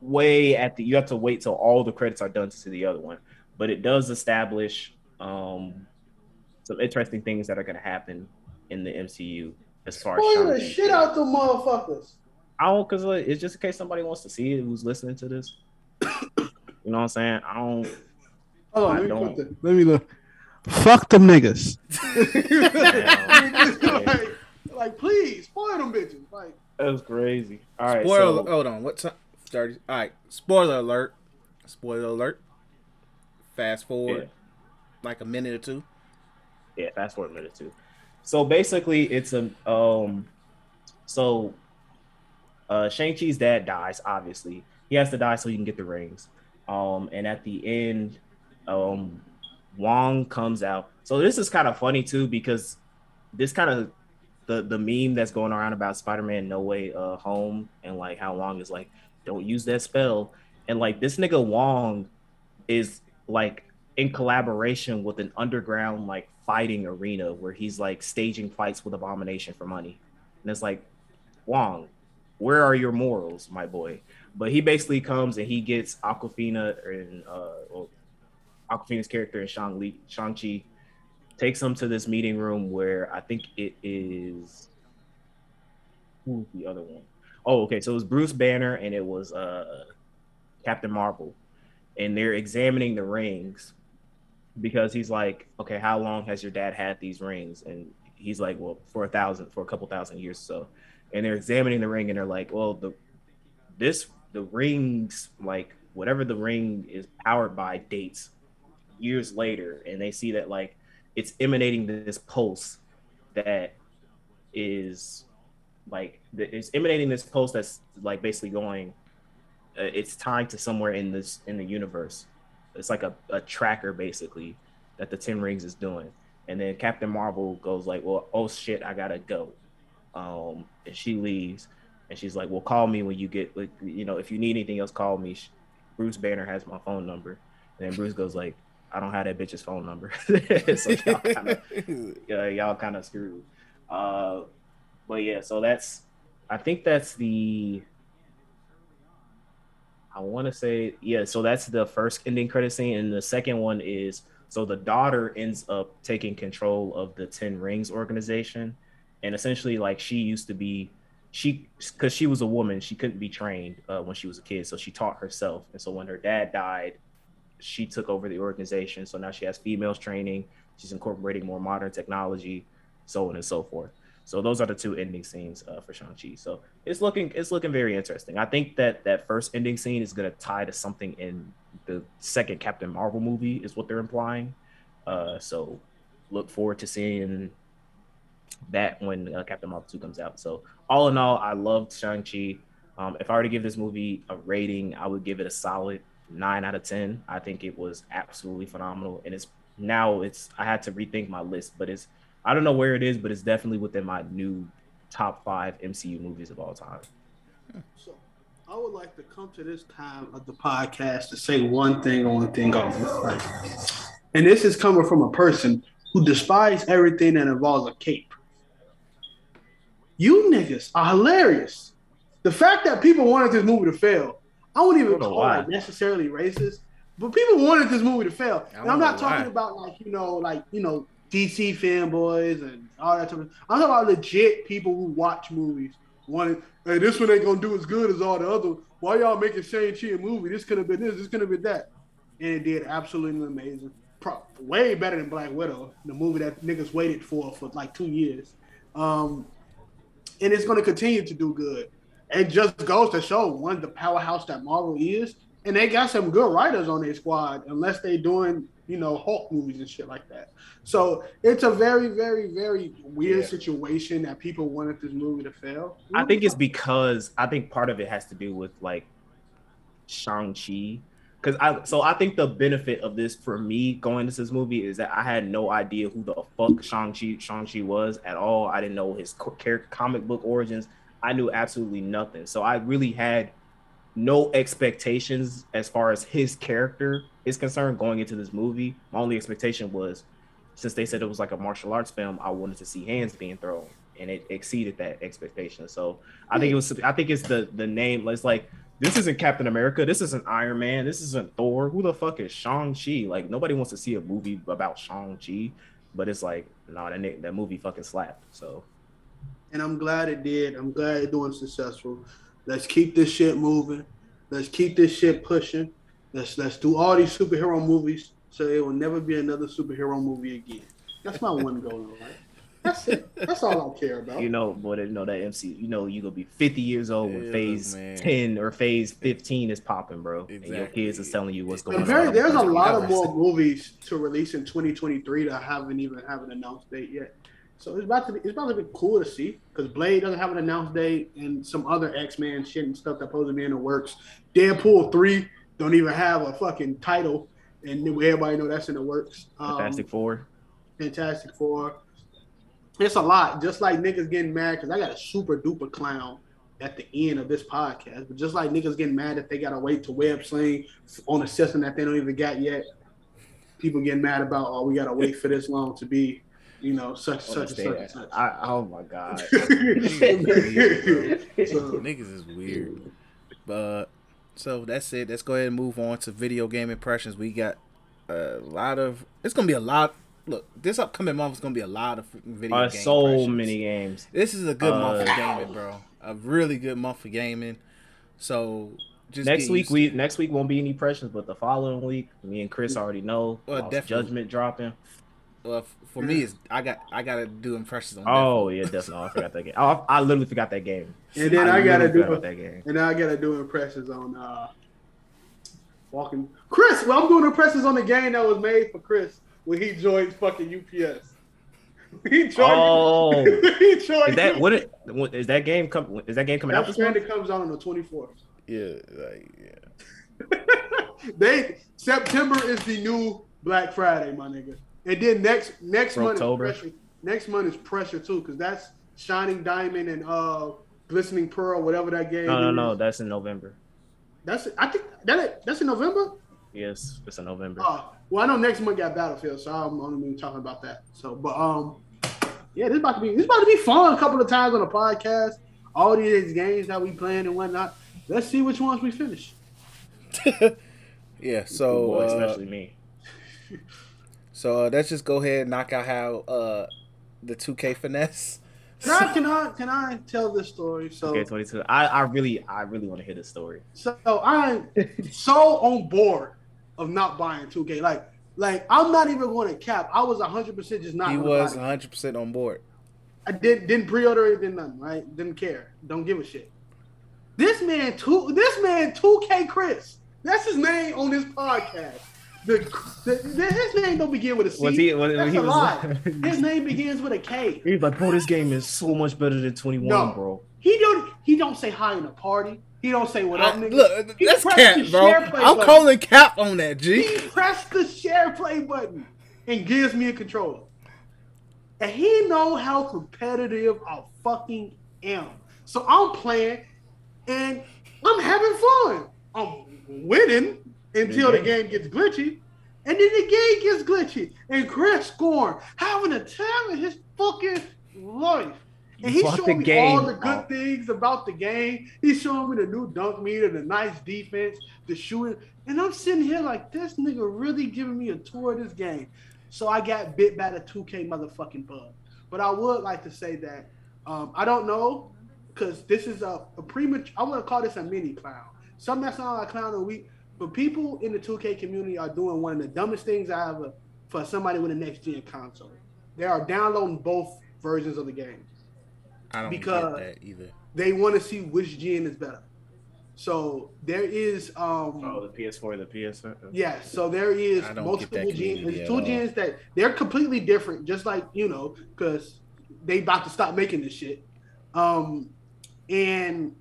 way at the, you have to wait till all the credits are done to see the other one. But it does establish um, some interesting things that are going to happen in the M C U as far Spoil as Spoil the shit goes. Out the motherfuckers. I don't, because it's just in case somebody wants to see it who's listening to this. You know what I'm saying? I don't. Hold on, I let, me don't. The, let me look. Fuck them niggas. like, like, please, spoil them bitches. Like, that was crazy. All right. Spoiler. So, hold on. What time? thirty All right. Spoiler alert. Spoiler alert. Fast forward, yeah. like a minute or two. Yeah, fast forward a minute or two. So basically, it's a um. So, uh, Shang-Chi's dad dies. Obviously, he has to die so he can get the rings. Um, and at the end, um. Wong comes out. So this is kind of funny too, because this kind of the the meme that's going around about Spider-Man No Way uh, Home, and like how Wong is like, don't use that spell, and like this nigga Wong is like in collaboration with an underground like fighting arena where he's like staging fights with Abomination for money, and it's like, Wong, where are your morals, my boy? But he basically comes and he gets Awkwafina and uh. Well, Awkwafina's character in Shang-Li, Shang-Chi takes him to this meeting room where I think it is, who's the other one? Oh, okay. So it was Bruce Banner and it was uh, Captain Marvel. And they're examining the rings because he's like, okay, how long has your dad had these rings? And he's like, well, for a thousand, for a couple thousand years or so. And they're examining the ring and they're like, well, the this, the rings, like whatever the ring is powered by dates years later, and they see that like it's emanating this pulse that is like it's emanating this pulse that's like basically going uh, it's tied to somewhere in this in the universe. It's like a, a tracker basically that the Ten Rings is doing. And then Captain Marvel goes like, well, oh shit, I gotta go, um and she leaves, and she's like, well, call me when you get, like, you know, if you need anything else, call me. Bruce Banner has my phone number. And then Bruce goes like, I don't have that bitch's phone number. So y'all kind of uh, y'all kind of screwed. Uh, but yeah, so that's, I think that's the, I want to say, yeah, so that's the first ending credit scene. And the second one is, so the daughter ends up taking control of the Ten Rings organization. And essentially, like, she used to be, she, because she was a woman, she couldn't be trained uh, when she was a kid. So she taught herself. And so when her dad died, she took over the organization. So now she has females training. She's incorporating more modern technology, so on and so forth. So those are the two ending scenes uh, for Shang-Chi. So it's looking, it's looking very interesting. I think that that first ending scene is going to tie to something in the second Captain Marvel movie is what they're implying. Uh, so look forward to seeing that when uh, Captain Marvel two comes out. So all in all, I loved Shang-Chi. Um, if I were to give this movie a rating, I would give it a solid nine out of ten. I think it was absolutely phenomenal. And it's now it's I had to rethink my list, but it's I don't know where it is, but it's definitely within my new top five M C U movies of all time. So I would like to come to this time of the podcast to say one thing, only thing over. And this is coming from a person who despises everything that involves a cape. You niggas are hilarious. The fact that people wanted this movie to fail, I wouldn't even call it necessarily racist, but people wanted this movie to fail. And I'm not talking about like, you know, like, you know, D C fanboys and all that type of stuff. I'm talking about legit people who watch movies. Wanted, hey, this one ain't gonna do as good as all the other. Why y'all making Shang-Chi a movie? This could have been this, this could have been that. And it did absolutely amazing. Pro- way better than Black Widow, the movie that niggas waited for for like two years. Um, and it's gonna continue to do good. It just goes to show, one, the powerhouse that Marvel is, and they got some good writers on their squad, unless they doing, you know, Hulk movies and shit like that. So it's a very, very, very weird yeah. situation that people wanted this movie to fail. I think it's because, I think part of it has to do with, like, Shang-Chi. Cause I, so I think the benefit of this for me going to this movie is that I had no idea who the fuck Shang-Chi, Shang-Chi was at all. I didn't know his character, comic book origins. I knew absolutely nothing. So I really had no expectations as far as his character is concerned going into this movie. My only expectation was, since they said it was like a martial arts film, I wanted to see hands being thrown, and it exceeded that expectation. So I think it was, I think it's the the name. It's like, this isn't Captain America. This isn't Iron Man. This isn't Thor. Who the fuck is Shang-Chi? Like, nobody wants to see a movie about Shang-Chi, but it's like, no, nah, that that movie fucking slapped. So. And I'm glad it did. I'm glad it's doing successful. Let's keep this shit moving. Let's keep this shit pushing. Let's let's do all these superhero movies so it will never be another superhero movie again. That's my one goal, right? That's it. That's all I care about. You know, boy, you know that M C U, you know you're gonna be fifty years old when yeah, phase man. ten or phase fifteen is popping, bro. Exactly. And your kids is telling you what's going very, on. There's a lot of more movies to release in twenty twenty-three that I haven't even have an announced date yet. So it's about to be, it's about to be cool to see, because Blade doesn't have an announced date, and some other X-Men shit and stuff that's supposed to be in the works. Deadpool three don't even have a fucking title, and everybody know that's in the works. Um, Fantastic Four. Fantastic Four. It's a lot. Just like niggas getting mad, because I got a super duper clown at the end of this podcast, but just like niggas getting mad that they got to wait to web sling on a system that they don't even got yet. People getting mad about, oh, we got to wait for this long to be, you know, such, such, such, such, such. I, oh my God. Niggas, weird, so, niggas is weird. But so that's it. Let's go ahead and move on to video game impressions. We got a lot of, it's going to be a lot. Look, this upcoming month is going to be a lot of video uh, game so impressions. Many games. This is a good uh, month for gaming, bro. A really good month for gaming. So just next week, we, next week won't be any impressions, but the following week, me and Chris already know. Well, Judgment dropping. Well, for me, it's I got I gotta do impressions on. Oh yeah, definitely. Oh, I forgot that game. I, I literally forgot that game. And then I, I gotta do that game. And I gotta do impressions on uh, walking Chris. Well, I'm doing impressions on the game that was made for Chris when he joined fucking U P S. He joined. Oh, he joined. Is that what? It, is that game come? Is that game coming that out? That Stranded comes out on the twenty-fourth. Yeah, like yeah. They September is the new Black Friday, my nigga. And then next next month is pressure. Next month is pressure too, because that's Shining Diamond and uh Glistening Pearl, whatever that game. No, no, is. no, that's in November. That's I think that that's in November. Yes, it's in November. Uh, well, I know next month got Battlefield, so I'm only even talking about that. So, but um, yeah, this about to be this about to be fun. A couple of times on the podcast, all these games that we playing and whatnot. Let's see which ones we finish. Yeah. So Boy, especially uh, me. So uh, let's just go ahead and knock out how uh, the two K finesse. Can I can I, can I tell this story? So two K twenty-two. I, I really I really want to hear this story. So I'm so on board of not buying two K. Like like I'm not even going to cap. I was one hundred percent just not. He was one hundred percent on board. I did didn't pre-order it, did nothing. Right? Didn't care. Don't give a shit. This man two. This man two K Chris That's his name on this podcast. The, the, the, his name don't begin with a C. Was he, was, That's he a was, lie. His name begins with a K. He's like, bro, this game is so much better than twenty-one, no, bro. He don't he don't say hi in a party. He don't say what up, nigga. Look, he that's cap, bro. I'm button. calling cap on that, G. He pressed the share play button and gives me a controller. And he know how competitive I fucking am. So I'm playing, and I'm having fun. I'm winning until the game gets glitchy. And then the game gets glitchy. And Chris scoring, having a time of his fucking life. And he showed me all the good things about the game. He showed me the new dunk meter, the nice defense, the shooting. And I'm sitting here like, this nigga really giving me a tour of this game. So I got bit by the two K motherfucking bug. But I would like to say that um, I don't know, because this is a, a premature, I want to call this a mini clown. Something that sounds like clown of the week, but people in the two K community are doing one of the dumbest things I ever for somebody with a next-gen console. They are downloading both versions of the game. I don't because get that either. They want to see which gen is better. So there is um oh the P S four, the P S five. Yeah, so there is multiple gens. There's two gens that they're completely different, just like, you know, because they about to stop making this shit. Um and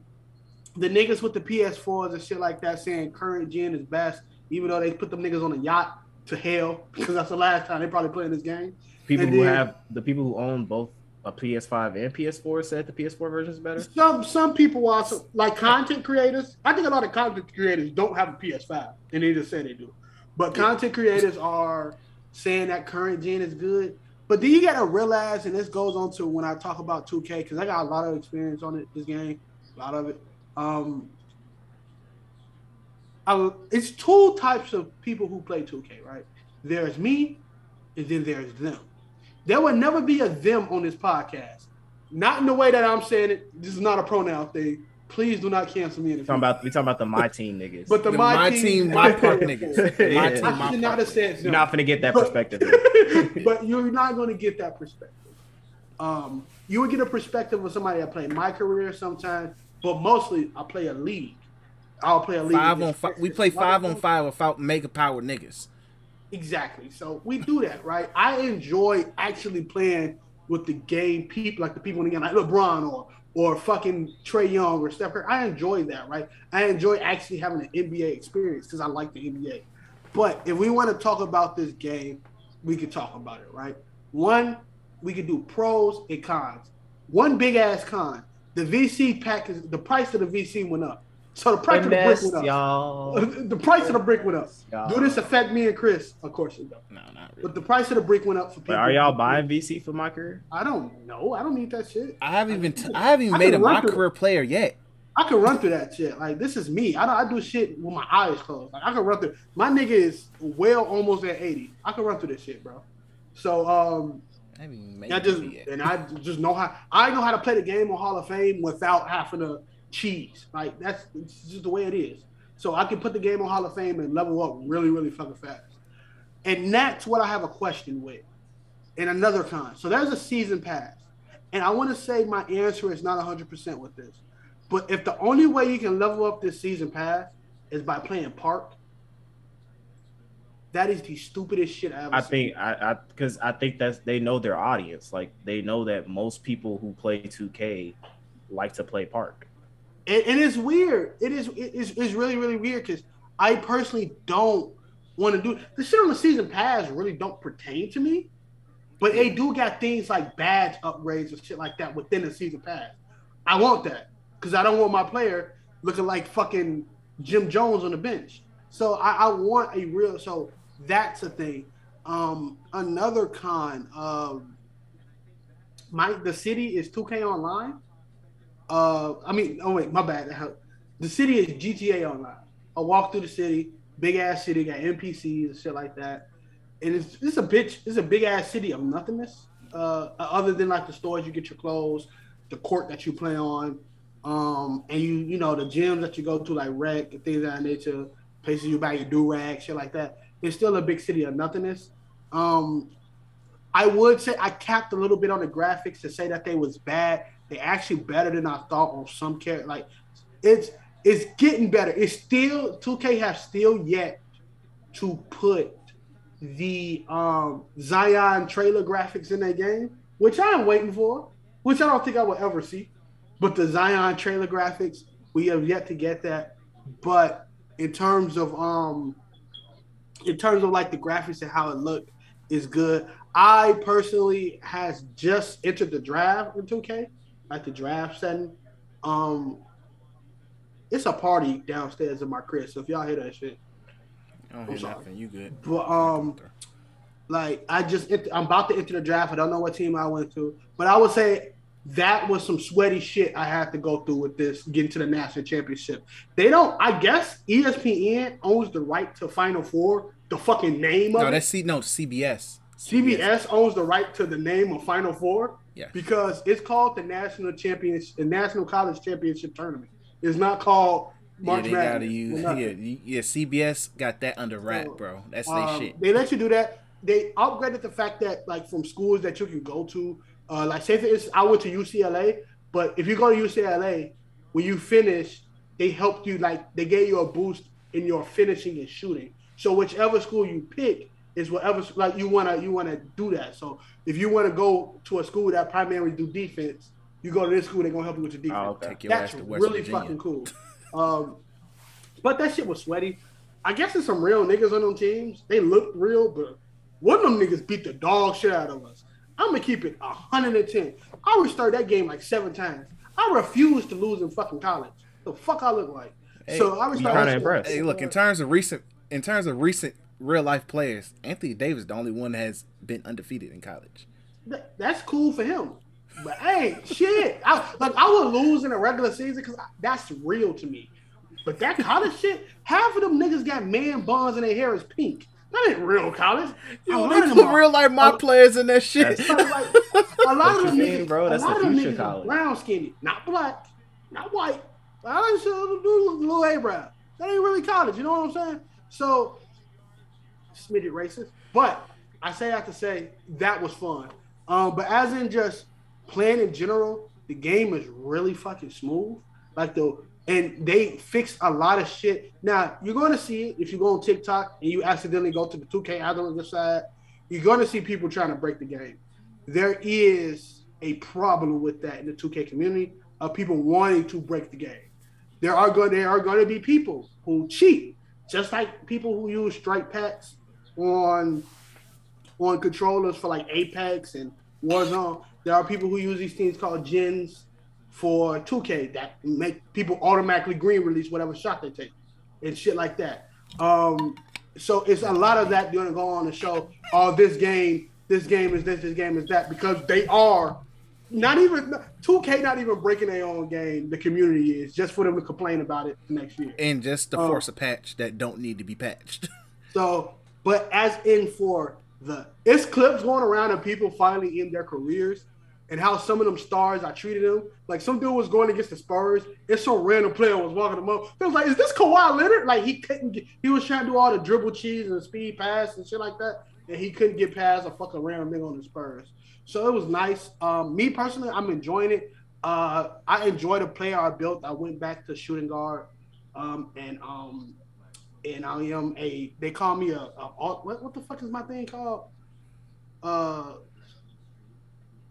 the niggas with the P S fours and shit like that saying current gen is best, even though they put them niggas on a yacht to hell, because that's the last time they probably playing this game. People and who then, have the people who own both a P S five and P S four said the P S four version is better. Some some people are like content creators. I think a lot of content creators don't have a P S five, and they just say they do. But content creators are saying that current gen is good. But then you gotta realize, and this goes on to when I talk about two K, because I got a lot of experience on it, this game, a lot of it. Um, I, it's two types of people who play two K, right? There's me, and then there's them. There will never be a them on this podcast. Not in the way that I'm saying it. This is not a pronoun thing. Please do not cancel me. In the talking about, we talking about the my team niggas. But the, the my, my team, team my park niggas. The my yeah. team, my I should not have said them. You're not gonna get that but, perspective. But you're not gonna get that perspective. Um, you would get a perspective of somebody that played my career sometimes, but mostly I play a league. I'll play a league. Five on five. We play five on five without mega power niggas. Exactly. So we do that, right? I enjoy actually playing with the game people, like the people in the game, like LeBron or or fucking Trae Young or Steph Curry. I enjoy that, right? I enjoy actually having an N B A experience because I like the N B A. But if we want to talk about this game, we could talk about it, right? One, we could do pros and cons. One big ass con: the V C package, the price of the V C went up. So the price Finesse, of the brick went up. Y'all. The price of the brick went up. Y'all. Do this affect me and Chris? Of course it does. No, not really. But the price of the brick went up for people. But are y'all buying V C for my career? I don't know. I don't need that shit. I haven't even t- I haven't even I made a my career player yet. I can run through that shit. Like, this is me. I, I do shit with my eyes closed. Like, I can run through. My nigga is well almost at eighty. I can run through this shit, bro. So um, I, haven't made I just it yet. and I just know how I know how to play the game on Hall of Fame without having to cheese. Like, that's just the way it is. So I can put the game on Hall of Fame and level up really, really fucking fast. And that's what I have a question with. And another con. So there's a season pass. And I want to say my answer is not one hundred percent with this. But if the only way you can level up this season pass is by playing Park, that is the stupidest shit I ever I seen. Think I, I because I think that's they know their audience. Like, they know that most people who play two K like to play Park. And it's weird. It is. It is. It's really, really weird because I personally don't want to do the shit on the season pass. Really, don't pertain to me. But they do got things like badge upgrades and shit like that within the season pass. I want that because I don't want my player looking like fucking Jim Jones on the bench. So I, I want a real. So that's a thing. Um, another con of my the city is two K Online. Uh, I mean, oh wait, my bad. The city is G T A Online. I walk through the city, big ass city, got N P Cs and shit like that. And it's it's a bitch. It's a big ass city of nothingness. Uh, other than like the stores you get your clothes, the court that you play on, um, and you you know the gyms that you go to like Rec and things of that nature, places you buy your do rag, shit like that. It's still a big city of nothingness. Um, I would say I capped a little bit on the graphics to say that they was bad. They actually better than I thought on some character. Like, it's It's getting better. It's still two K has still yet to put the um, Zion trailer graphics in that game, which I'm waiting for, which I don't think I will ever see. But the Zion trailer graphics, we have yet to get that. But in terms of um, in terms of like the graphics and how it looked, is good. I personally has just entered the draft in two K, like the draft setting. Um, it's a party downstairs in my crib, so if y'all hear that shit, I don't I'm hear sorry. nothing. You good? But um, like I just ent- I'm about to enter the draft. I don't know what team I went to, but I would say that was some sweaty shit I had to go through with this getting to the national championship. They don't. I guess E S P N owns the right to Final Four. The fucking name of no, that's C- no C B S. C B S owns the right to the name of Final Four. Yes. Because it's called the National Championship, the National College Championship Tournament. It's not called March yeah, Madness. Use, yeah, yeah, C B S got that under wrap, so, bro. That's um, their shit. They let you do that. They upgraded the fact that, like, from schools that you can go to, uh, like, say for instance, I went to U C L A, but if you go to U C L A, when you finish, they helped you, like, they gave you a boost in your finishing and shooting. So whichever school you pick is whatever, like, you wanna you wanna do that. So if you wanna go to a school that primarily do defense, you go to this school, they're gonna help you with your defense. I'll take your That's ass to West really Virginia. Fucking cool. Um, but that shit was sweaty. I guess there's some real niggas on them teams. They looked real, but one of them niggas beat the dog shit out of us. I'm gonna keep it one hundred ten. I restarted that game like seven times. I refuse to lose in fucking college. The fuck I look like. Hey, so I restarted. Hey, look, in terms of recent. In terms of recent real-life players, Anthony Davis the only one that has been undefeated in college. Th- that's cool for him. But, hey, shit. I, like, I would lose in a regular season because that's real to me. But that college shit, half of them niggas got man buns and their hair is pink. That ain't real college. Yo, they put real-life my uh, players in that shit. That's, like, a lot of them mean, niggas, bro? That's a lot the of them niggas college. Brown skinny, not black, not white. I didn't show them little eyebrow. That ain't really college. You know what I'm saying? So, smitted racist, but I say I have to say that was fun. Um, but as in just playing in general, the game is really fucking smooth. Like the and they fixed a lot of shit. Now you're going to see it if you go on TikTok and you accidentally go to the two K algorithm side. You're going to see people trying to break the game. There is a problem with that in the two K community of people wanting to break the game. There are going there are going to be people who cheat. Just like people who use strike packs on on controllers for like Apex and Warzone, there are people who use these things called gens for two K that make people automatically green release whatever shot they take and shit like that. Um, so it's a lot of that gonna go on the show. Oh, this game, this game is this, this game is that, because they are not even two K, not even breaking their own game. The community is just for them to complain about it next year, and just to force um, a patch that don't need to be patched. So, but as in for the it's clips going around of people finally in their careers, and how some of them stars I treated them like some dude was going against the Spurs. It's some random player was walking them up. They was like, "Is this Kawhi Leonard?" Like he couldn't get, he was trying to do all the dribble cheese and the speed pass and shit like that, and he couldn't get past a fucking random nigga on the Spurs. So it was nice. Um, me personally, I'm enjoying it. Uh, I enjoyed the player I built. I went back to shooting guard, um, and um, and I am a. They call me a. a what, what the fuck is my thing called? Uh,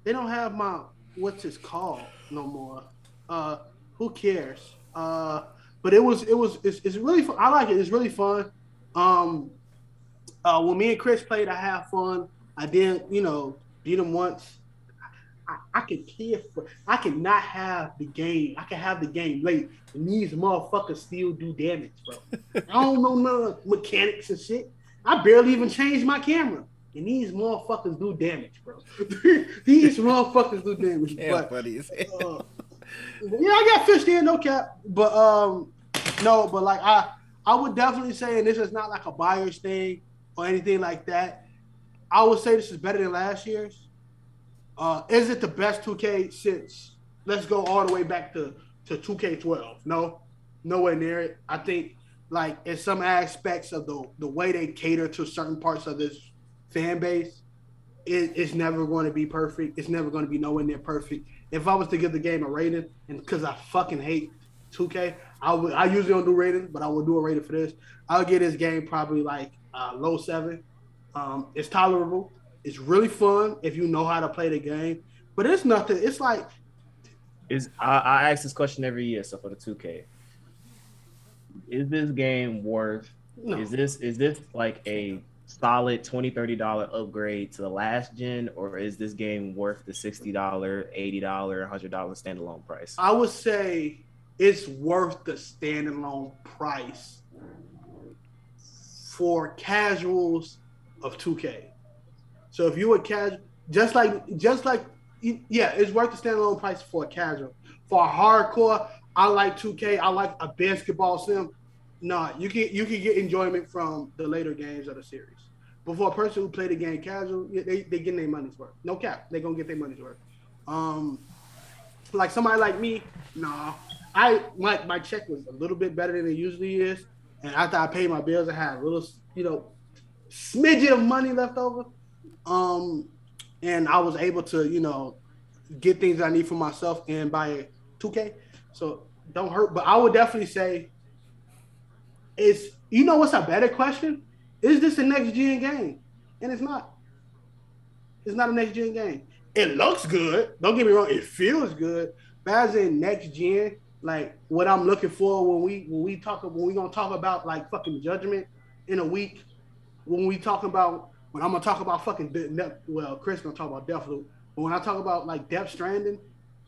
they don't have my what's it called no more. Uh, who cares? Uh, but it was it was it's, it's really fun. I like it. It's really fun. Um, uh, when me and Chris played, I had fun. I didn't, you know. Beat them once. I, I can care for. I cannot have the game. I can have the game late, and these motherfuckers still do damage, bro. I don't know none mechanics and shit. I barely even changed my camera, and these motherfuckers do damage, bro. These motherfuckers do damage. Yeah, but, uh, yeah, I got fished in, no cap. But um, no, but like I, I would definitely say, and this is not like a buyer's thing or anything like that. I would say this is better than last year's. Uh, is it the best two K since? Let's go all the way back to, to two K twelve. No, nowhere near it. I think, like, in some aspects of the the way they cater to certain parts of this fan base, it, it's never going to be perfect. It's never going to be nowhere near perfect. If I was to give the game a rating, and because I fucking hate two K, I, would, I usually don't do ratings, but I will do a rating for this. I'll give this game probably like uh, low seven. Um, it's tolerable. It's really fun if you know how to play the game. But it's nothing. It's like... Is I, I ask this question every year, so for the two K. Is this game worth... No. Is this is this like a solid twenty dollars, thirty dollars upgrade to the last gen, or is this game worth the sixty dollars, eighty dollars, one hundred dollars standalone price? I would say... It's worth the standalone price for casuals of two K. So if you were casual, just like, just like, yeah, it's worth the standalone price for a casual. For a hardcore, I like two K. I like a basketball sim. Nah, you can you can get enjoyment from the later games of the series. But for a person who played the game casual, they they getting their money's worth. No cap, they gonna get their money's worth. Um, like somebody like me, nah. I my, my check was a little bit better than it usually is, and after I paid my bills, I had a little, you know, smidget of money left over, um, and I was able to, you know, get things that I need for myself and buy two K. So don't hurt, but I would definitely say, it's you know what's a better question? Is this a next gen game? And it's not. It's not a next gen game. It looks good. Don't get me wrong. It feels good. But as in next gen. Like what I'm looking for when we when we talk when we gonna talk about like fucking Judgment in a week, when we talk about when I'm gonna talk about fucking well Chris gonna talk about Deathloop, but when I talk about like Death Stranding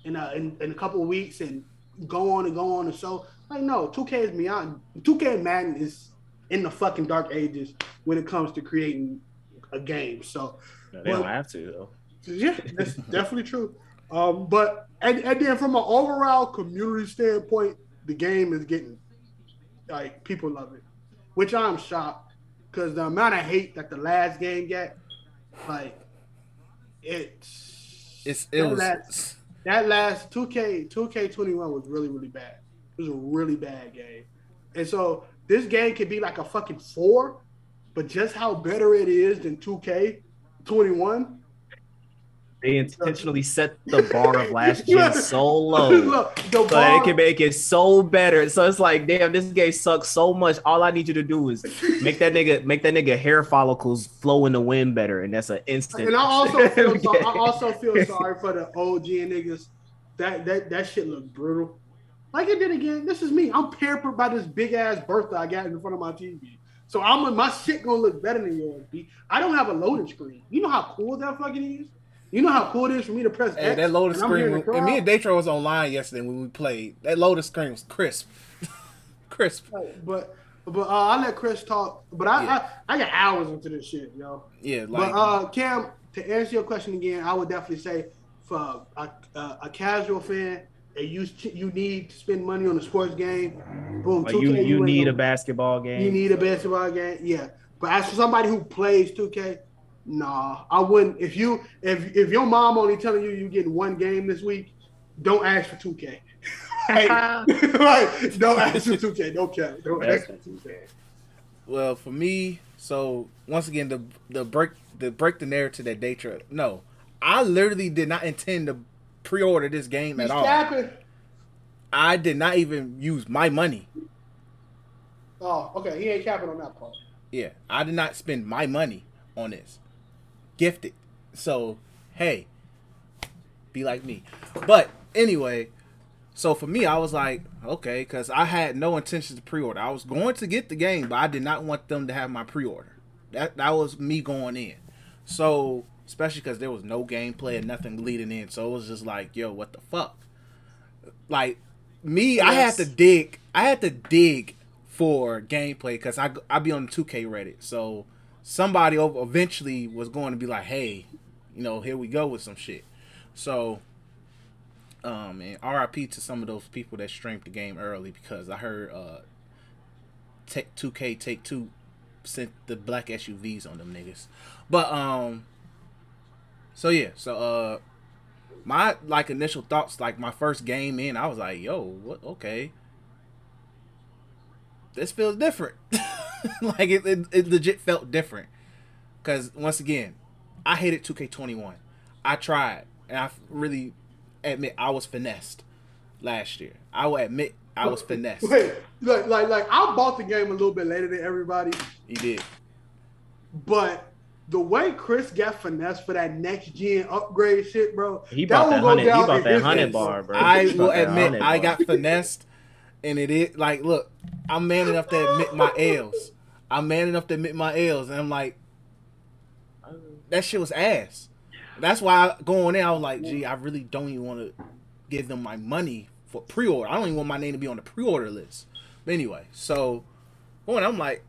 in a in, in a couple of weeks and go on and go on and so like no two K is beyond two K. Madden is in the fucking dark ages when it comes to creating a game. So no, they well, don't have to though. Yeah, that's definitely true. Um, but and, and then from an overall community standpoint, the game is getting like people love it, which I'm shocked because the amount of hate that the last game got, like it's it's it that was last, that last two K twenty-one was really really bad. It was a really bad game, and so this game could be like a fucking four, but just how better it is than two K twenty-one. They intentionally set the bar of last gen so low, so it can make it so better. So it's like, damn, this game sucks so much. All I need you to do is make that nigga, make that nigga hair follicles flow in the wind better, and that's an instant. And I also feel, so, I also feel sorry for the O G niggas. That that that shit looked brutal. Like it did again. This is me. I'm pampered by this big ass Bertha I got in front of my T V. So I'm my shit gonna look better than yours, B. I don't have a loading screen. You know how cool that fucking is. You know how cool it is for me to press hey, X? That loaded screen. And, and me and Datro was online yesterday when we played. That loaded screen was crisp. crisp. But but uh, I'll let Chris talk. But I, yeah. I I got hours into this shit, yo. Yeah. Like, but uh, Cam, to answer your question again, I would definitely say for a, a, a casual fan, you you need to spend money on a sports game. Boom. Like you, you need a basketball game. You need a basketball game. Yeah. But as for somebody who plays two K, nah, I wouldn't. If you if if your mom only telling you you getting one game this week, don't ask for two K. like, like, don't ask for two K. Don't care. Don't ask for two K. Well, for me, so once again, the the break the break the narrative that day trip. No, I literally did not intend to pre-order this game at all. Happened? I did not even use my money. Oh, okay. He ain't capping on that part. Yeah, I did not spend my money on this. Gifted. So, hey, be like me. But anyway, so for me, I was like, okay, because I had no intention to pre-order. I was going to get the game, but I did not want them to have my pre-order. That that was me going in. So, especially because there was no gameplay and nothing leading in. So it was just like, yo, what the fuck? Like, me, yes. I had to dig. I had to dig for gameplay because I, I be on the two K Reddit. So, somebody over eventually was going to be like, hey, you know, here we go with some shit. So, um, and R I P to some of those people that streamed the game early because I heard uh, take two K Take Two sent the black S U Vs on them niggas. But um, so yeah, so uh, my like initial thoughts, like my first game in, I was like, yo, what? Okay, this feels different. Like, it, it, it legit felt different. Because, once again, I hated two K twenty-one. I tried. And I really admit I was finessed last year. I will admit I was finessed. Wait, like, like, like, I bought the game a little bit later than everybody. He did. But the way Chris got finessed for that next gen upgrade shit, bro. He that bought that hundred. He bought that hundred bar, bro. I will admit, I got finessed, and it is like, look, I'm man enough to admit my L's. I'm man enough to admit my L's, and I'm like, that shit was ass. That's why I, going in, I was like, gee, I really don't even want to give them my money for pre-order. I don't even want my name to be on the pre-order list. But anyway, so when I'm like,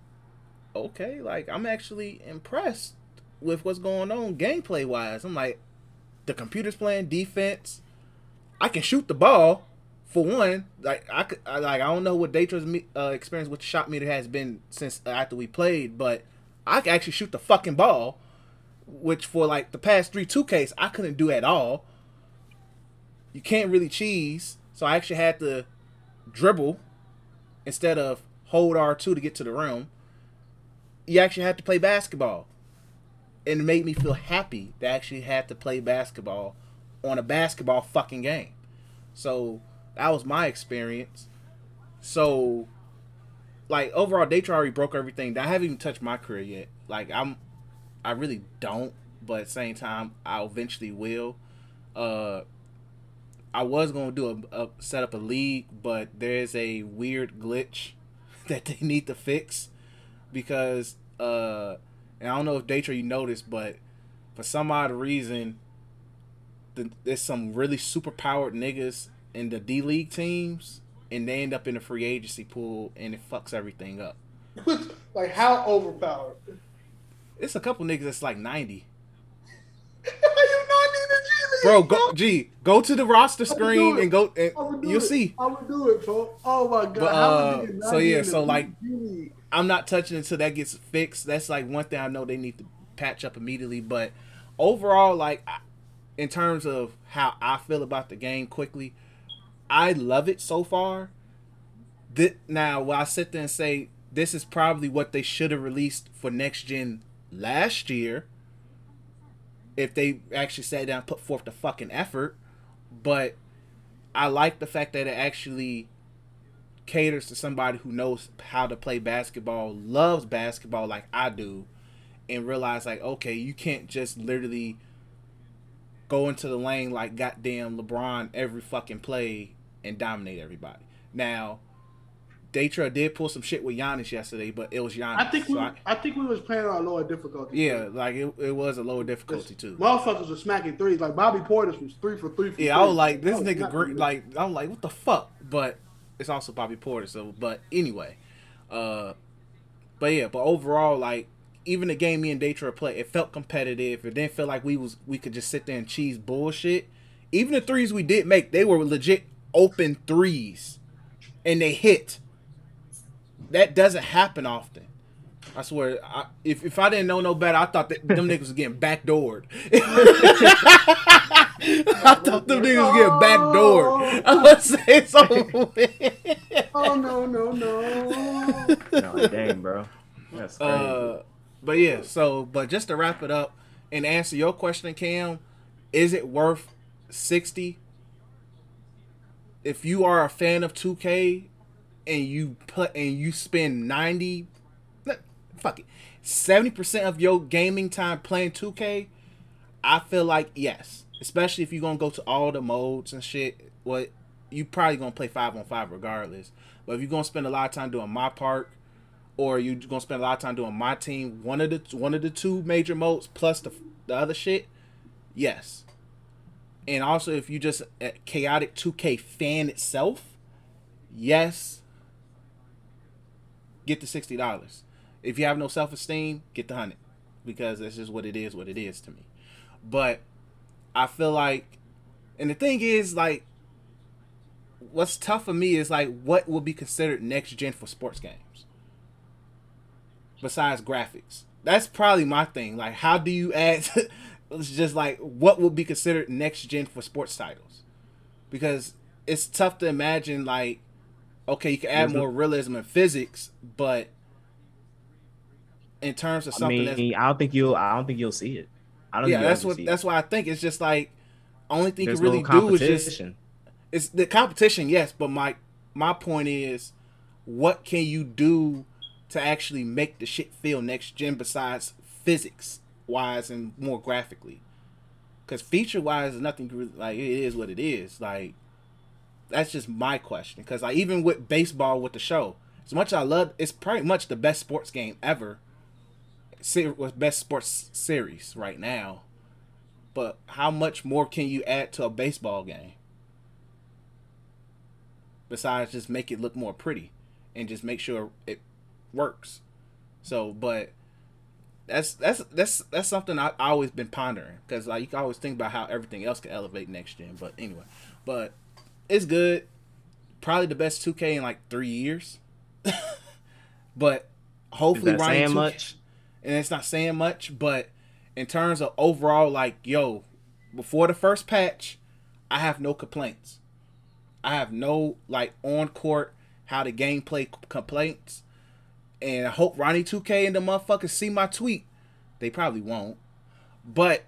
okay, like I'm actually impressed with what's going on gameplay wise. I'm like, the computer's playing defense. I can shoot the ball for one. Like I could, I, like I don't know what Datra's uh, experience with the shot meter has been since after we played, but I can actually shoot the fucking ball, which for like the past three two Ks I couldn't do at all. You can't really cheese, so I actually had to dribble instead of hold R two to get to the rim. You actually had to play basketball, and it made me feel happy that I actually had to play basketball on a basketball fucking game. So that was my experience. So like overall, Datro already broke everything. I haven't even touched my career yet. Like I'm, I really don't, but at the same time, I eventually will. Uh, I was going to do a, a set up a league, but there's a weird glitch that they need to fix because, uh, and I don't know if Datro you noticed, but for some odd reason, the, there's some really super powered niggas in the D League teams, and they end up in the free agency pool, and it fucks everything up. Like, how overpowered? It's a couple niggas that's like ninety. How you not in the G League? Bro, go, G, go to the roster screen and go, and you'll it. see. I would do it, bro. Oh my God. But, uh, How so yeah, so like, I'm not touching it until that gets fixed. That's like one thing I know they need to patch up immediately. But overall, like, in terms of how I feel about the game quickly, I love it so far. This, now, when I sit there and say, this is probably what they should have released for next gen last year, if they actually sat down and put forth the fucking effort, but I like the fact that it actually caters to somebody who knows how to play basketball, loves basketball like I do, and realize like, okay, you can't just literally go into the lane like goddamn LeBron every fucking play and dominate everybody. Now, Datro did pull some shit with Giannis yesterday, but it was Giannis. I think we, so I, I think we was playing on a lower difficulty. Yeah, too. like it, it was a lower difficulty too. Motherfuckers were smacking threes. Like Bobby Portis was three for three. For yeah, three. I was like, this oh, nigga, great, like I'm like, what the fuck? But it's also Bobby Portis. So, but anyway, uh, but yeah, but overall, like even the game me and Datro played, it felt competitive. It didn't feel like we was we could just sit there and cheese bullshit. Even the threes we did make, they were legit open threes, and they hit. That doesn't happen often. I swear, I, if if I didn't know no better, I thought that them niggas was getting backdoored. I thought them niggas was getting backdoored. I was saying so. Oh, no, no, no. No, dang, bro. That's crazy. Uh, but, yeah, so, but just to wrap it up and answer your question, Cam, is it worth sixty? If you are a fan of two K, and you put and you spend ninety, fuck it, seventy percent of your gaming time playing two K. I feel like yes, especially if you're gonna go to all the modes and shit. Well, you probably gonna play five on five regardless. But if you're gonna spend a lot of time doing my park, or you're gonna spend a lot of time doing my team, one of the one of the two major modes plus the the other shit, yes. And also, if you just a chaotic two K fan itself, yes. Get the sixty dollars. If you have no self esteem, get the hundred, because that's just what it is. What it is to me. But I feel like, and the thing is, like, what's tough for me is like, what will be considered next gen for sports games besides graphics? That's probably my thing. Like, how do you add? To, it's just like, what will be considered next gen for sports titles? Because it's tough to imagine like. Okay, you can add more realism and physics, but in terms of something, I mean, that's, I don't think you'll, I don't think you'll see it. I don't. Yeah, that's what. That's why I think it's just like only thing you really do is just it's the competition. Yes, but my my point is, what can you do to actually make the shit feel next gen besides physics-wise and more graphically? Because feature-wise, nothing, like, it is what it is. Like, that's just my question. Because, like, even with baseball with the show, as much as I love, it's pretty much the best sports game ever. Was best sports series right now, but how much more can you add to a baseball game besides just make it look more pretty and just make sure it works? So, but that's that's that's that's something I've always been pondering, because like you can always think about how everything else can elevate next gen. But anyway, but it's good, probably the best two K in like three years. But hopefully, Ryan, saying much. And it's not saying much, but in terms of overall, like, yo, before the first patch, I have no complaints. I have no, like, on-court, how the gameplay complaints. And I hope Ronnie two K and the motherfuckers see my tweet. They probably won't. But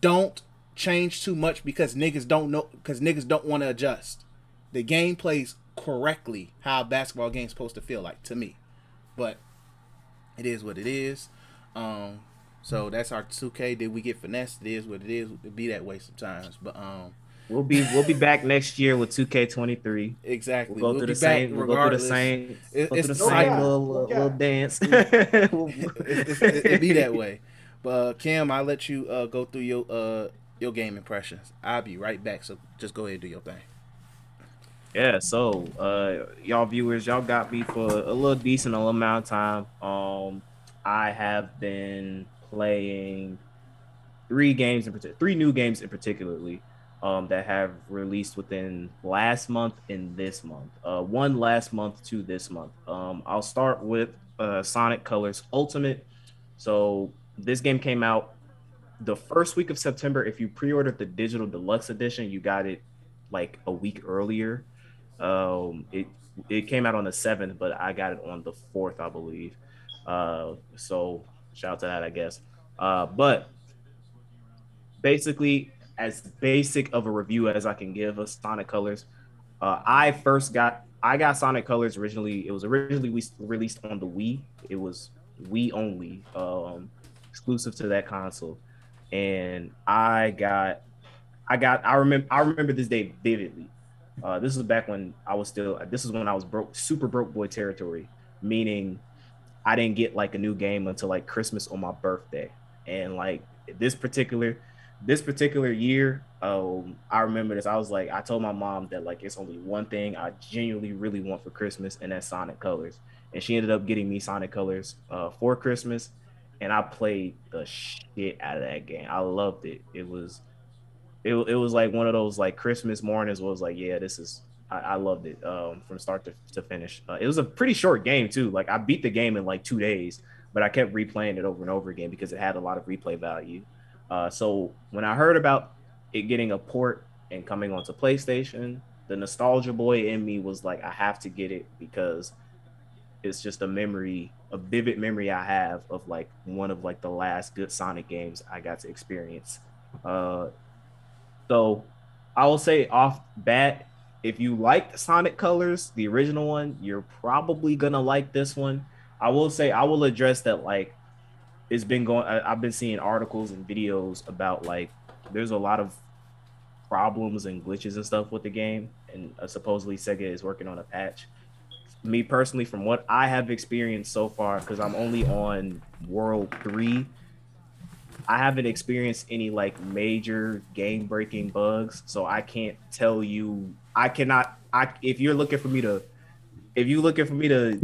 don't change too much, because niggas don't know, because niggas don't want to adjust. The game plays correctly how a basketball game's supposed to feel like, to me. But it is what it is. Um, so that's our two K. Did we get finessed? It is what it is. It be that way sometimes, but um, we'll be we'll be back next year with two K twenty-three. Exactly. We'll go we'll through the same. We'll go through the same. It, it's the same yeah. little, yeah. little dance. it, it, it be that way. But uh, Cam, I'll let you uh, go through your uh, your game impressions. I'll be right back. So just go ahead and do your thing. Yeah, so uh, y'all viewers, y'all got me for a little decent a little amount of time. Um, I have been playing three games in particular, three new games in particularly, um, that have released within last month and this month. Uh, one last month to this month. Um, I'll start with uh, Sonic Colors Ultimate. So this game came out the first week of September. If you pre-ordered the digital deluxe edition, you got it like a week earlier. Um, it it came out on the seventh, but I got it on the fourth, I believe. Uh, so shout out to that, I guess. Uh, but basically, as basic of a review as I can give of Sonic Colors, uh, I first got I got Sonic Colors originally. It was originally we released on the Wii. It was Wii only, um, exclusive to that console, and I got I got I remember I remember this day vividly. Uh, this was back when I was still, this is when I was broke, super broke boy territory, meaning I didn't get like a new game until like Christmas or my birthday. And like this particular, this particular year, um, I remember this. I was like, I told my mom that like, it's only one thing I genuinely really want for Christmas, and that's Sonic Colors. And she ended up getting me Sonic Colors uh, for Christmas. And I played the shit out of that game. I loved it. It was, It it was like one of those like Christmas mornings where it was like, yeah, this is, I, I loved it um, from start to, to finish. Uh, it was a pretty short game too. Like I beat the game in like two days, but I kept replaying it over and over again because it had a lot of replay value. Uh, so when I heard about it getting a port and coming onto PlayStation, the nostalgia boy in me was like, I have to get it because it's just a memory, a vivid memory I have of like one of like the last good Sonic games I got to experience. Uh, So I will say off bat, if you liked Sonic Colors, the original one, you're probably going to like this one. I will say I will address that like it's been going. I, I've been seeing articles and videos about like there's a lot of problems and glitches and stuff with the game. And uh, supposedly Sega is working on a patch. Me personally, from what I have experienced so far, because I'm only on World three, I haven't experienced any like major game breaking bugs, so I can't tell you. I cannot. I if you're looking for me to, if you're looking for me to,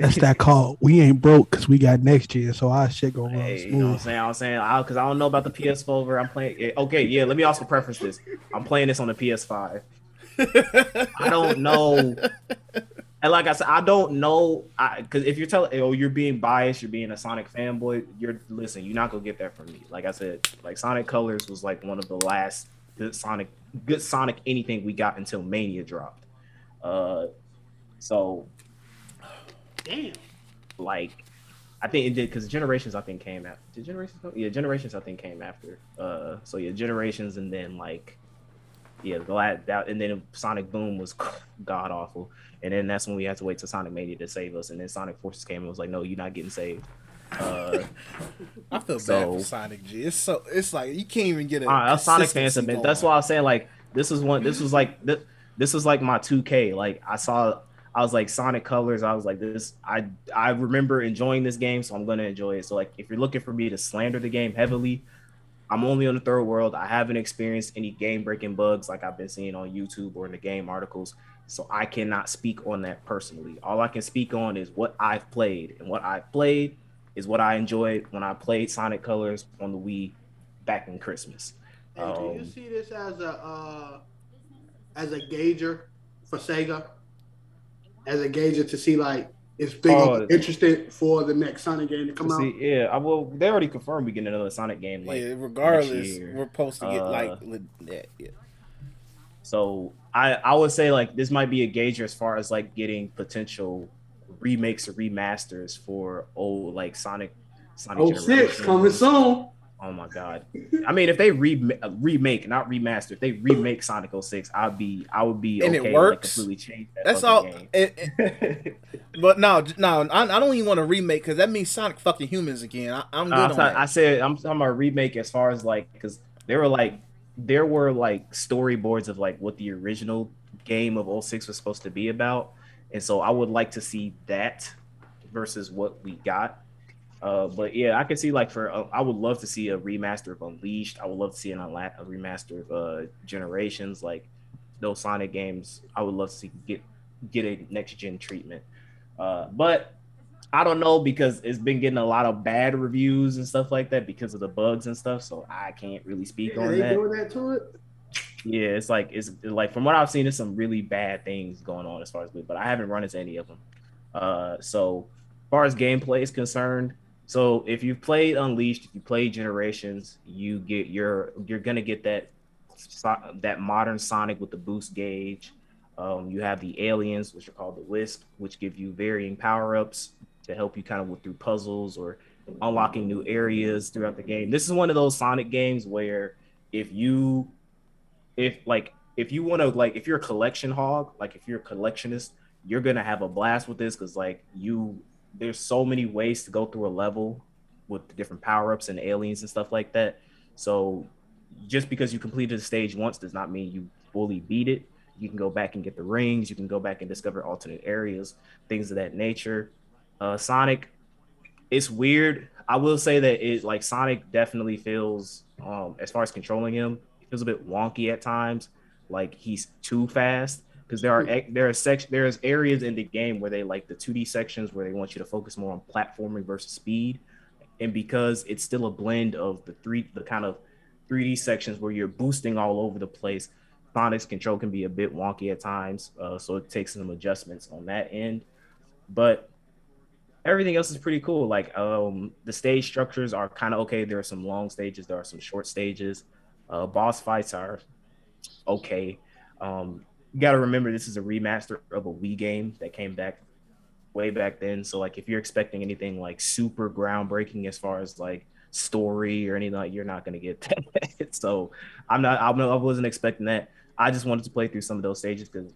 that's that call. We ain't broke because we got next year, so our shit gonna run smooth. You know what I'm saying? I'm saying because I, I don't know about the P S four. Where I'm playing. Okay, yeah. Let me also preface this. I'm playing this on the P S five. I don't know. And like I said, I don't know, because if you're telling, oh, you're being biased, you're being a Sonic fanboy, you're, listen, you're not going to get that from me. Like I said, like Sonic Colors was like one of the last good Sonic, good Sonic anything we got until Mania dropped. Uh, so, damn, like, I think it did, because Generations, I think, came after. Did Generations come? Yeah, Generations, I think, came after. Uh, so, yeah, Generations, and then, like, yeah, the last, that, and then Sonic Boom was god awful, and then that's when we had to wait till Sonic Mania to save us, and then Sonic Forces came and was like, no, you're not getting saved. Uh, I feel so bad for Sonic G. It's so it's like you can't even get a uh, Sonic fans have been. That's why I was saying like this is one. This was like this, this was like my two K. Like I saw, I was like Sonic Colors. I was like this. I I remember enjoying this game, so I'm gonna enjoy it. So like if you're looking for me to slander the game heavily, I'm only on the third world. I haven't experienced any game breaking bugs like I've been seeing on YouTube or in the game articles. So I cannot speak on that personally. All I can speak on is what I've played, and what I've played is what I enjoyed when I played Sonic Colors on the Wii back in Christmas. And um, do you see this as a uh, as a gauger for Sega? As a gauger to see like if they oh, interested for the next Sonic game to come see, out? Yeah, I will. They already confirmed we get another Sonic game. Like yeah, regardless, we're supposed to get uh, like yeah, yeah. So I I would say like this might be a gauger as far as like getting potential remakes or remasters for old like Sonic Sonic oh six coming soon. Oh my god. I mean if they re- remake not remaster if they remake Sonic oh six I'll be I would be and okay it works. Like, completely change that that's all game. It, it, but no no I, I don't even want to remake because that means Sonic fucking humans again. I, I'm good uh, on I, that. I said I'm talking about remake as far as like because there were like there were like storyboards of like what the original game of oh six was supposed to be about. And so I would like to see that versus what we got. Uh, but yeah, I could see like for, uh, I would love to see a remaster of Unleashed. I would love to see an unla- a remaster of uh, Generations, like those Sonic games. I would love to see get, get a next gen treatment. Uh, but I don't know because it's been getting a lot of bad reviews and stuff like that because of the bugs and stuff. So I can't really speak yeah, on they that. Doing that to it? Yeah, it's like it's like from what I've seen, there's some really bad things going on as far as but I haven't run into any of them. Uh, so as far as gameplay is concerned, so if you've played Unleashed, if you play Generations, you get your you're gonna get that that modern Sonic with the boost gauge. Um, you have the aliens, which are called the Wisp, which give you varying power-ups to help you kind of with through puzzles or unlocking new areas throughout the game. This is one of those Sonic games where if you If like if you want to like if you're a collection hog, like if you're a collectionist, you're gonna have a blast with this because like you there's so many ways to go through a level with the different power-ups and aliens and stuff like that. So just because you completed the stage once does not mean you fully beat it. You can go back and get the rings, you can go back and discover alternate areas, things of that nature. Uh, Sonic, it's weird. I will say that it like Sonic definitely feels um as far as controlling him. Feels a bit wonky at times, like he's too fast because there are there are sec- there's areas in the game where they like the two D sections where they want you to focus more on platforming versus speed, and because it's still a blend of the three the kind of three D sections where you're boosting all over the place, Sonic's control can be a bit wonky at times, uh, so it takes some adjustments on that end, but everything else is pretty cool. Like um, the stage structures are kind of okay. There are some long stages, there are some short stages. Uh, boss fights are okay. Um, you got to remember this is a remaster of a Wii game that came back way back then. So like if you're expecting anything like super groundbreaking as far as like story or anything, like you're not going to get that. so I'm not, I'm not, I wasn't expecting that. I just wanted to play through some of those stages because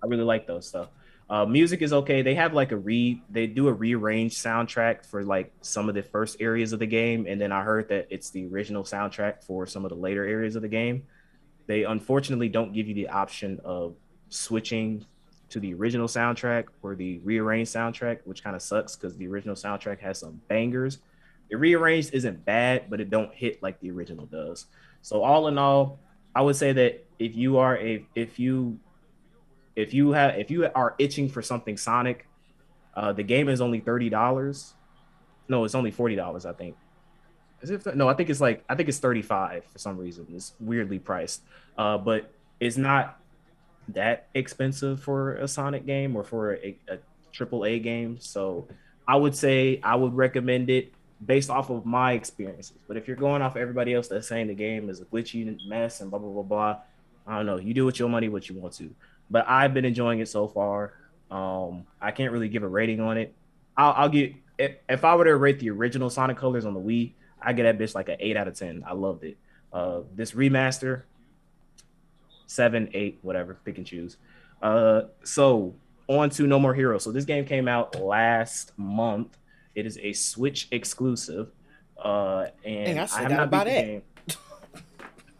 I really like those stuff. Uh, music is okay. They have like a re, they do a rearranged soundtrack for like some of the first areas of the game. And then I heard that it's the original soundtrack for some of the later areas of the game. They unfortunately don't give you the option of switching to the original soundtrack or the rearranged soundtrack, which kind of sucks because the original soundtrack has some bangers. The rearranged isn't bad, but it don't hit like the original does. So all in all, I would say that if you are a, if you, If you have, if you are itching for something Sonic, uh, the game is only thirty dollars. No, it's only forty dollars, I think. Is it? Th- no, I think it's like I think it's thirty-five dollars for some reason. It's weirdly priced, uh, but it's not that expensive for a Sonic game or for a, a triple A game. So I would say I would recommend it based off of my experiences. But if you're going off everybody else that's saying the game is a glitchy mess and blah blah blah blah, I don't know. You do with your money what you want to. But I've been enjoying it so far. Um, I can't really give a rating on it. I'll, I'll get if, if I were to rate the original Sonic Colors on the Wii, I get that bitch like an eight out of ten. I loved it. Uh, this remaster, seven, eight, whatever, pick and choose. Uh, so on to No More Heroes. So this game came out last month. It is a Switch exclusive. Uh, and Dang, I, I have not beat the it. game.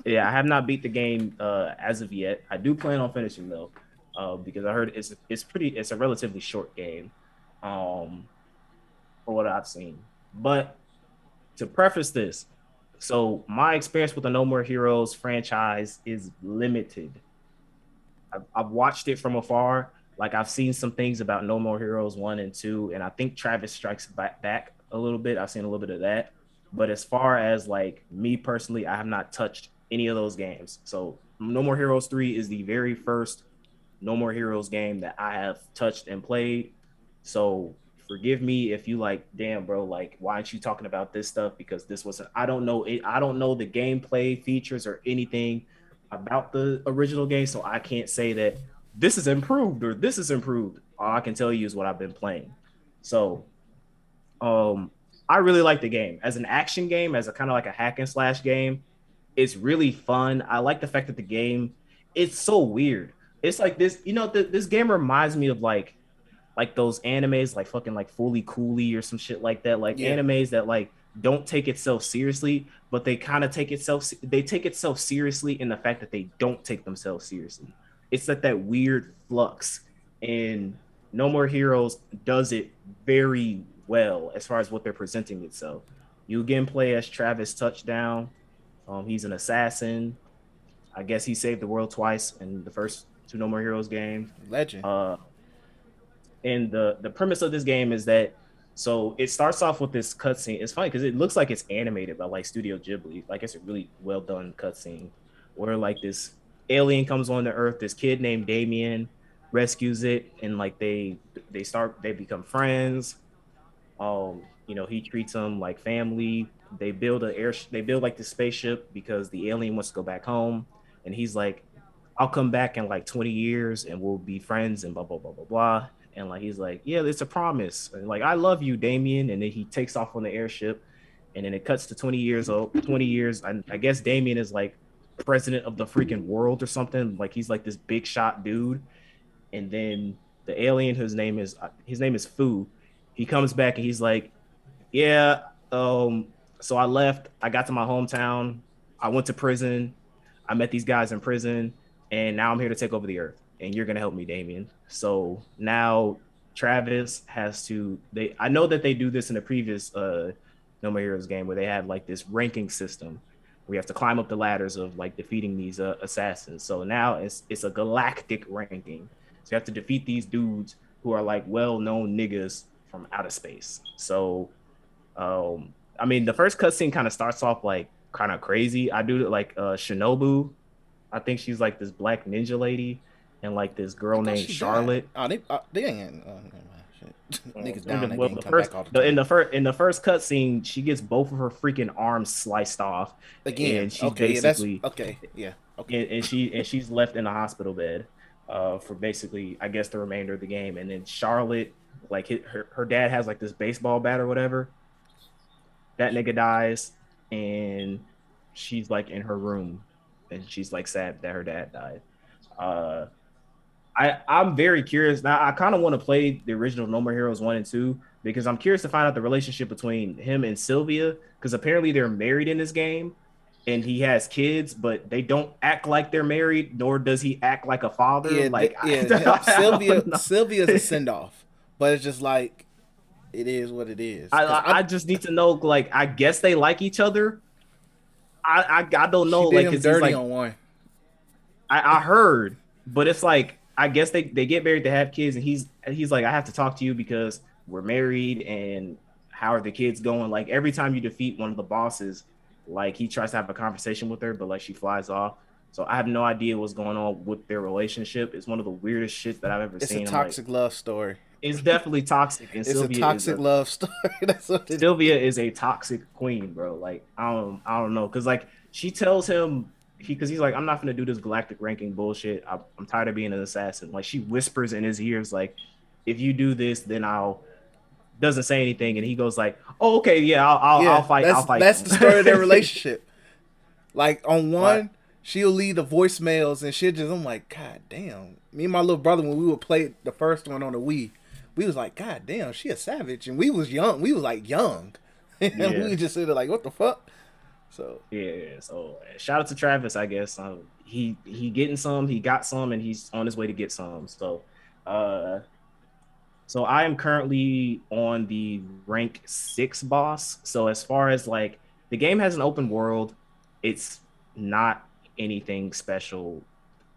Yeah, I have not beat the game uh, as of yet. I do plan on finishing though, uh, because I heard it's it's pretty it's a relatively short game, um, for what I've seen. But to preface this, so my experience with the No More Heroes franchise is limited. I've, I've watched it from afar. Like I've seen some things about No More Heroes one and two, and I think Travis Strikes Back, back a little bit. I've seen a little bit of that. But as far as like me personally, I have not touched any of those games. So No More Heroes three is the very first No More Heroes game that I have touched and played. So forgive me if you like, damn bro, like why aren't you talking about this stuff? Because this wasn't, I don't know it, I don't know the gameplay features or anything about the original game. So I can't say that this is improved or this is improved. All I can tell you is what I've been playing. So um, I really like the game. As an action game, as a kind of like a hack and slash game, it's really fun. I like the fact that the game, it's so weird. It's like this, you know, th- this game reminds me of like, like those animes, like fucking like Fully Cooley or some shit like that. Like yeah. animes that like don't take itself seriously, but they kind of take itself, they take itself seriously in the fact that they don't take themselves seriously. It's like that weird flux, and No More Heroes does it very well as far as what they're presenting itself. You again play as Travis Touchdown. Um, he's an assassin. I guess he saved the world twice in the first two No More Heroes games. Legend. Uh, and the, the premise of this game is that, so it starts off with this cutscene. It's funny because it looks like it's animated by like Studio Ghibli. Like it's a really well done cutscene where like this alien comes on the earth. This kid named Damien rescues it, and like they they start they become friends. Um, you know, he treats them like family. They build an air. They build like the spaceship because the alien wants to go back home, and he's like, "I'll come back in like twenty years, and we'll be friends." And blah blah blah blah blah. And like he's like, "Yeah, it's a promise." And like, "I love you, Damien." And then he takes off on the airship, and then it cuts to twenty years old. twenty years. I, I guess Damien is like president of the freaking world or something. Like he's like this big shot dude. And then the alien, whose name is his name is Fu, he comes back and he's like, "Yeah, um." So I left, I got to my hometown, I went to prison, I met these guys in prison, and now I'm here to take over the earth, and you're gonna help me, Damien. So now Travis has to, they, I know that they do this in the previous uh, No More Heroes game where they have like this ranking system where you have to climb up the ladders of like defeating these uh, assassins. So now it's it's a galactic ranking. So you have to defeat these dudes who are like well-known niggas from outer space. So, um, I mean, the first cutscene kind of starts off like kind of crazy. I do like uh, Shinobu. I think she's like this black ninja lady, and like this girl named Charlotte. Died. Oh, they uh, they ain't. Uh, shit. Niggas down. They come back all the time. In the first in the first cutscene, she gets both of her freaking arms sliced off again. And she's okay, basically, yeah, that's, okay, yeah, okay. And, and she and she's left in a hospital bed uh, for basically, I guess, the remainder of the game. And then Charlotte, like her her dad has like this baseball bat or whatever. That nigga dies, and she's like in her room, and she's like sad that her dad died. Uh, I I'm very curious now. I kind of want to play the original No More Heroes one and two because I'm curious to find out the relationship between him and Sylvia, because apparently they're married in this game, and he has kids, but they don't act like they're married, nor does he act like a father. Yeah, like they, yeah, I, Sylvia Sylvia's a send off, but it's just like. It is what it is. I, I, I just need to know, like, I guess they like each other. I I, I don't know. She did like, him dirty like, on one. I, I heard, but it's like, I guess they, they get married to have kids, and he's he's like, I have to talk to you because we're married, and how are the kids going? Like, every time you defeat one of the bosses, like, he tries to have a conversation with her, but, like, she flies off. So I have no idea what's going on with their relationship. It's one of the weirdest shit that I've ever it's seen. It's a toxic like, love story. It's definitely toxic. And it's Sylvia a toxic is a, love story. That's what it Sylvia is. is a toxic queen, bro. Like, I don't, I don't know. Because, like, she tells him, because he, he's like, I'm not going to do this galactic ranking bullshit. I, I'm tired of being an assassin. Like, she whispers in his ears, like, if you do this, then I'll, doesn't say anything. And he goes like, oh, okay, yeah, I'll, I'll, yeah, I'll fight. I'll fight. That's the story of their relationship. Like, on one, she'll leave the voicemails and shit. Just, I'm like, God damn. Me and my little brother, when we would play the first one on the Wii, we was like, God damn, she a savage. And we was young. We was like young. And yeah. we just sitting like, what the fuck? So yeah, so shout out to Travis, I guess. Um, he he getting some, he got some, and he's on his way to get some. So uh so I am currently on the rank six boss. So as far as like the game has an open world, it's not anything special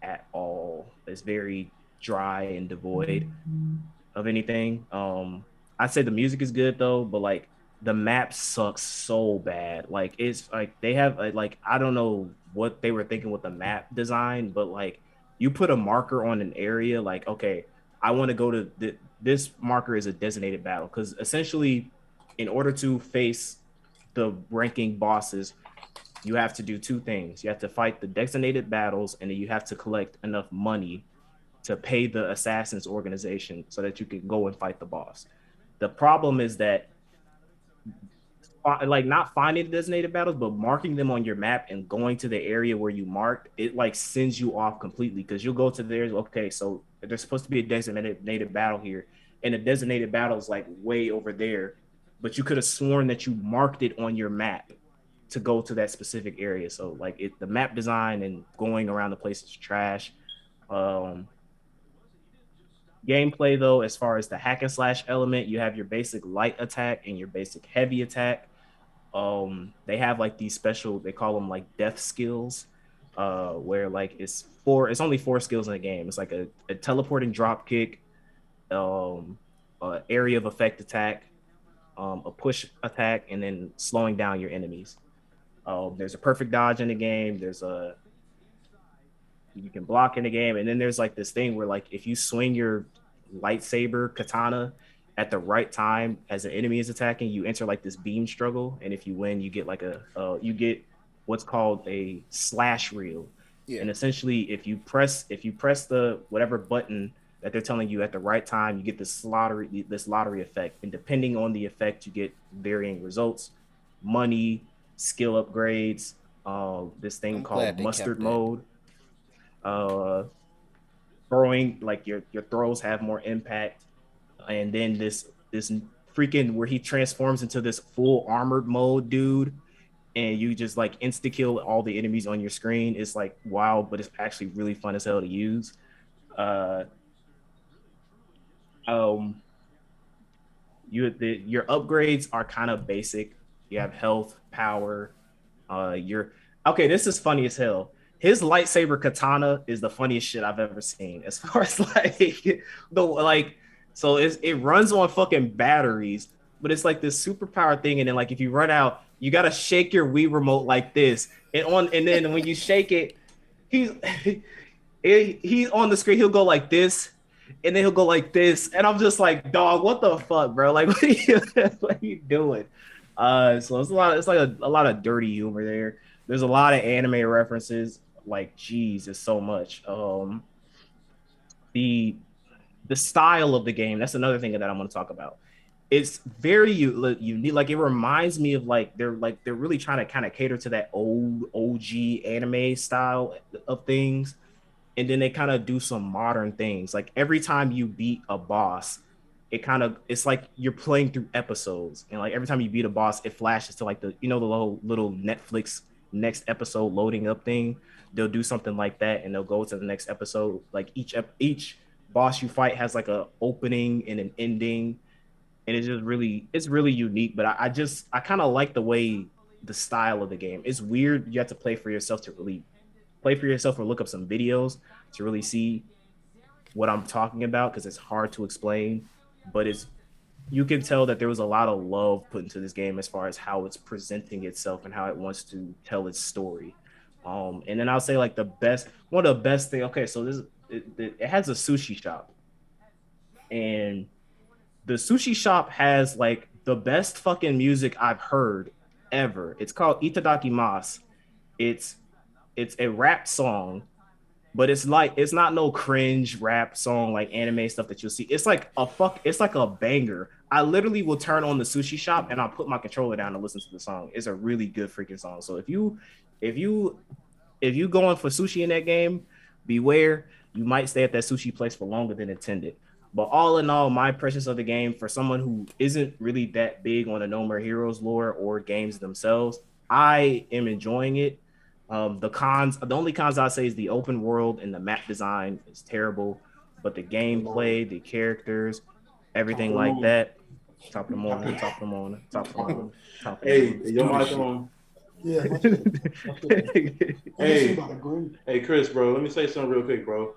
at all. It's very dry and devoid mm-hmm. of anything. Um I'd say the music is good though, but like the map sucks so bad. Like it's like they have a, like I don't know what they were thinking with the map design, but like you put a marker on an area, like okay, I want to go to th- this marker is a designated battle, because essentially, in order to face the ranking bosses, you have to do two things: you have to fight the designated battles, and then you have to collect enough money to pay the assassins organization so that you can go and fight the boss. The problem is that, like, not finding the designated battles, but marking them on your map and going to the area where you marked it, like sends you off completely, because you'll go to there. Okay, so there's supposed to be a designated battle here, and the designated battle is like way over there, but you could have sworn that you marked it on your map to go to that specific area. So like it, the map design and going around the place is trash. Um, gameplay though, as far as the hack and slash element, you have your basic light attack and your basic heavy attack. Um, they have like these special, they call them like death skills, uh, where like it's four, it's only four skills in the game. It's like a, a teleporting drop kick, um, uh, area of effect attack, um, a push attack, and then slowing down your enemies. Um, there's a perfect dodge in the game. There's a, you can block in the game. And then there's like this thing where like, if you swing your lightsaber katana at the right time as an enemy is attacking, you enter like this beam struggle, and if you win, you get like a uh, you get what's called a slash reel. Yeah. And essentially, if you press if you press the whatever button that they're telling you at the right time, you get this lottery this lottery effect, and depending on the effect, you get varying results, money, skill upgrades, uh, this thing I'm called mustard mode. Uh, throwing like your your throws have more impact. And then this this freaking where he transforms into this full armored mode dude, and you just like insta kill all the enemies on your screen. It's like wild, but it's actually really fun as hell to use. Uh, um, you the, your upgrades are kind of basic. You have health, power. Uh, your okay. This is funny as hell. His lightsaber katana is the funniest shit I've ever seen. As far as like the like. So it's, it runs on fucking batteries, but it's like this superpower thing. And then like, if you run out, you got to shake your Wii remote like this. And on and then when you shake it, he's, he, he's on the screen. He'll go like this, and then he'll go like this. And I'm just like, dog, what the fuck, bro? Like, what are you, what are you doing? Uh, so it's a lot, it's like a, a lot of dirty humor there. There's a lot of anime references. Like, geez, it's so much. Um, the... The style of the game, that's another thing that I'm going to talk about. It's very unique. Like, it reminds me of, like, they're like they're really trying to kind of cater to that old O G anime style of things. And then they kind of do some modern things. Like, every time you beat a boss, it kind of, it's like you're playing through episodes. And, like, every time you beat a boss, it flashes to, like, the, you know, the little, little Netflix next episode loading up thing. They'll do something like that, and they'll go to the next episode. Like, each each... boss you fight has like a opening and an ending, and it's just really it's really unique. But I, I just I kind of like the way the style of the game. It's weird. You have to play for yourself to really play for yourself or look up some videos to really see what I'm talking about, because it's hard to explain. But it's you can tell that there was a lot of love put into this game as far as how it's presenting itself and how it wants to tell its story. Um, and then I'll say like the best one of the best thing. Okay, so this. It, it has a sushi shop, and the sushi shop has like the best fucking music I've heard ever. It's called Itadakimasu. It's it's a rap song, but it's like it's not no cringe rap song like anime stuff that you'll see. It's like a fuck. It's like a banger. I literally will turn on the sushi shop and I'll put my controller down and listen to the song. It's a really good freaking song. So if you if you if you going for sushi in that game, beware. You might stay at that sushi place for longer than intended. But all in all, my impressions of the game, for someone who isn't really that big on the No More Heroes lore or games themselves, I am enjoying it. Um, the cons, the only cons I'd say is the open world and the map design is terrible, but the gameplay, the characters, everything top like that. Top of the morning, top of the morning, top of the morning. Top of the morning. Hey, your mic on. Yeah. Hey, hey, Chris, bro, let me say something real quick, bro.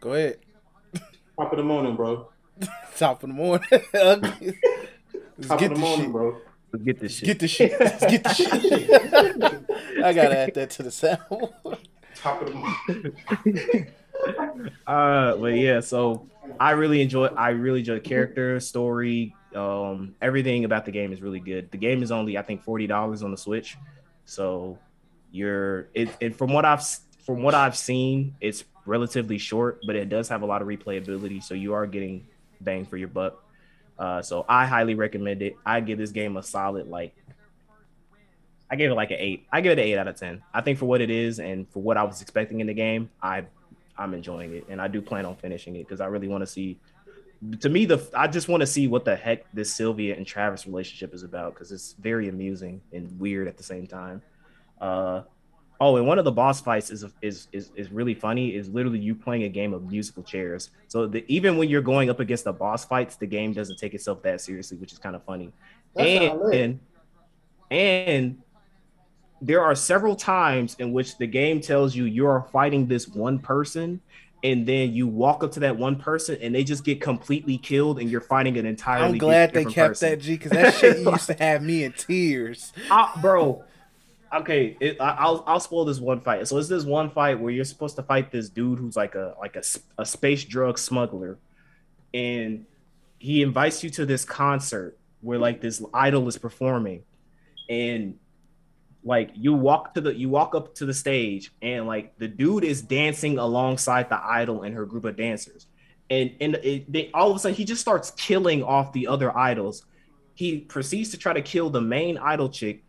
Go ahead. Top of the morning, bro. Top of the morning. Top of the morning, shit. Bro. Let's get this shit. Get this shit. Let's get this shit. I gotta add that to the sound. Top of the morning. Uh, but yeah, so I really enjoy. I really enjoy character, story, um, everything about the game is really good. The game is only, I think, forty dollars on the Switch. So you're it. And from what I've from what I've seen, it's relatively short, but it does have a lot of replayability. So you are getting bang for your buck. Uh, so I highly recommend it. I give this game a solid, like, I gave it like an eight. I give it an eight out of ten. I think for what it is and for what I was expecting in the game, I, I'm enjoying it. And I do plan on finishing it because I really want to see, to me, the I just want to see what the heck this Sylvia and Travis relationship is about because it's very amusing and weird at the same time. Uh, oh, and one of the boss fights is is is is really funny. Is literally you playing a game of musical chairs. So the, even when you're going up against the boss fights, the game doesn't take itself that seriously, which is kind of funny. And, and and there are several times in which the game tells you you are fighting this one person, and then you walk up to that one person, and they just get completely killed, and you're fighting an entirely. I'm glad they kept person. That G because that shit used to have me in tears, I, bro. Okay, it, I, I'll I'll spoil this one fight. So it's this one fight where you're supposed to fight this dude who's like a like a, a space drug smuggler, and he invites you to this concert where like this idol is performing, and like you walk to the you walk up to the stage and like the dude is dancing alongside the idol and her group of dancers, and and it, they, all of a sudden he just starts killing off the other idols. He proceeds to try to kill the main idol chick.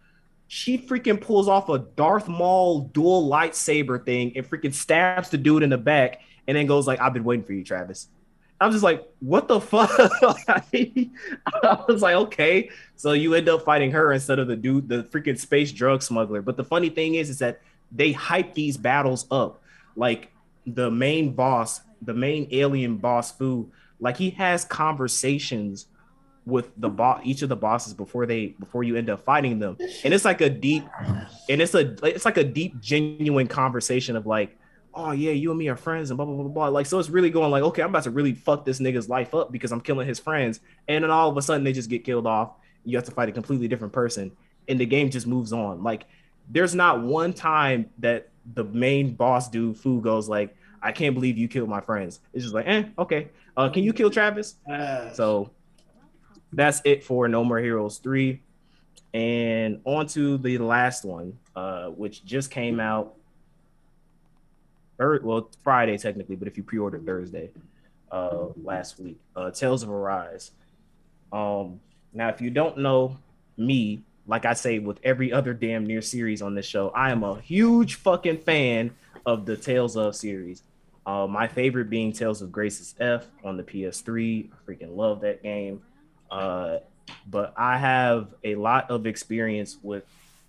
She freaking pulls off a Darth Maul dual lightsaber thing and freaking stabs the dude in the back and then goes like, I've been waiting for you, Travis. I'm just like, what the fuck? I was like, okay. So you end up fighting her instead of the dude, the freaking space drug smuggler. But the funny thing is, is that they hype these battles up. Like the main boss, the main alien boss Fu, like he has conversations with the boss, each of the bosses before they before you end up fighting them, and it's like a deep, and it's a it's like a deep, genuine conversation of like, oh yeah, you and me are friends and blah blah blah blah. Like so, it's really going like, okay, I'm about to really fuck this nigga's life up because I'm killing his friends, and then all of a sudden they just get killed off. You have to fight a completely different person, and the game just moves on. Like there's not one time that the main boss dude Fu goes like, I can't believe you killed my friends. It's just like, eh, okay, uh, can you kill Travis? So. That's it for No More Heroes three. And on to the last one, uh, which just came out, or, well, Friday technically, but if you pre-ordered Thursday uh, last week, uh, Tales of Arise. Um, now, if you don't know me, like I say with every other damn near series on this show, I am a huge fucking fan of the Tales of series. Uh, my favorite being Tales of Grace's F on the P S three. I freaking love that game. Uh, but I have a lot of experience with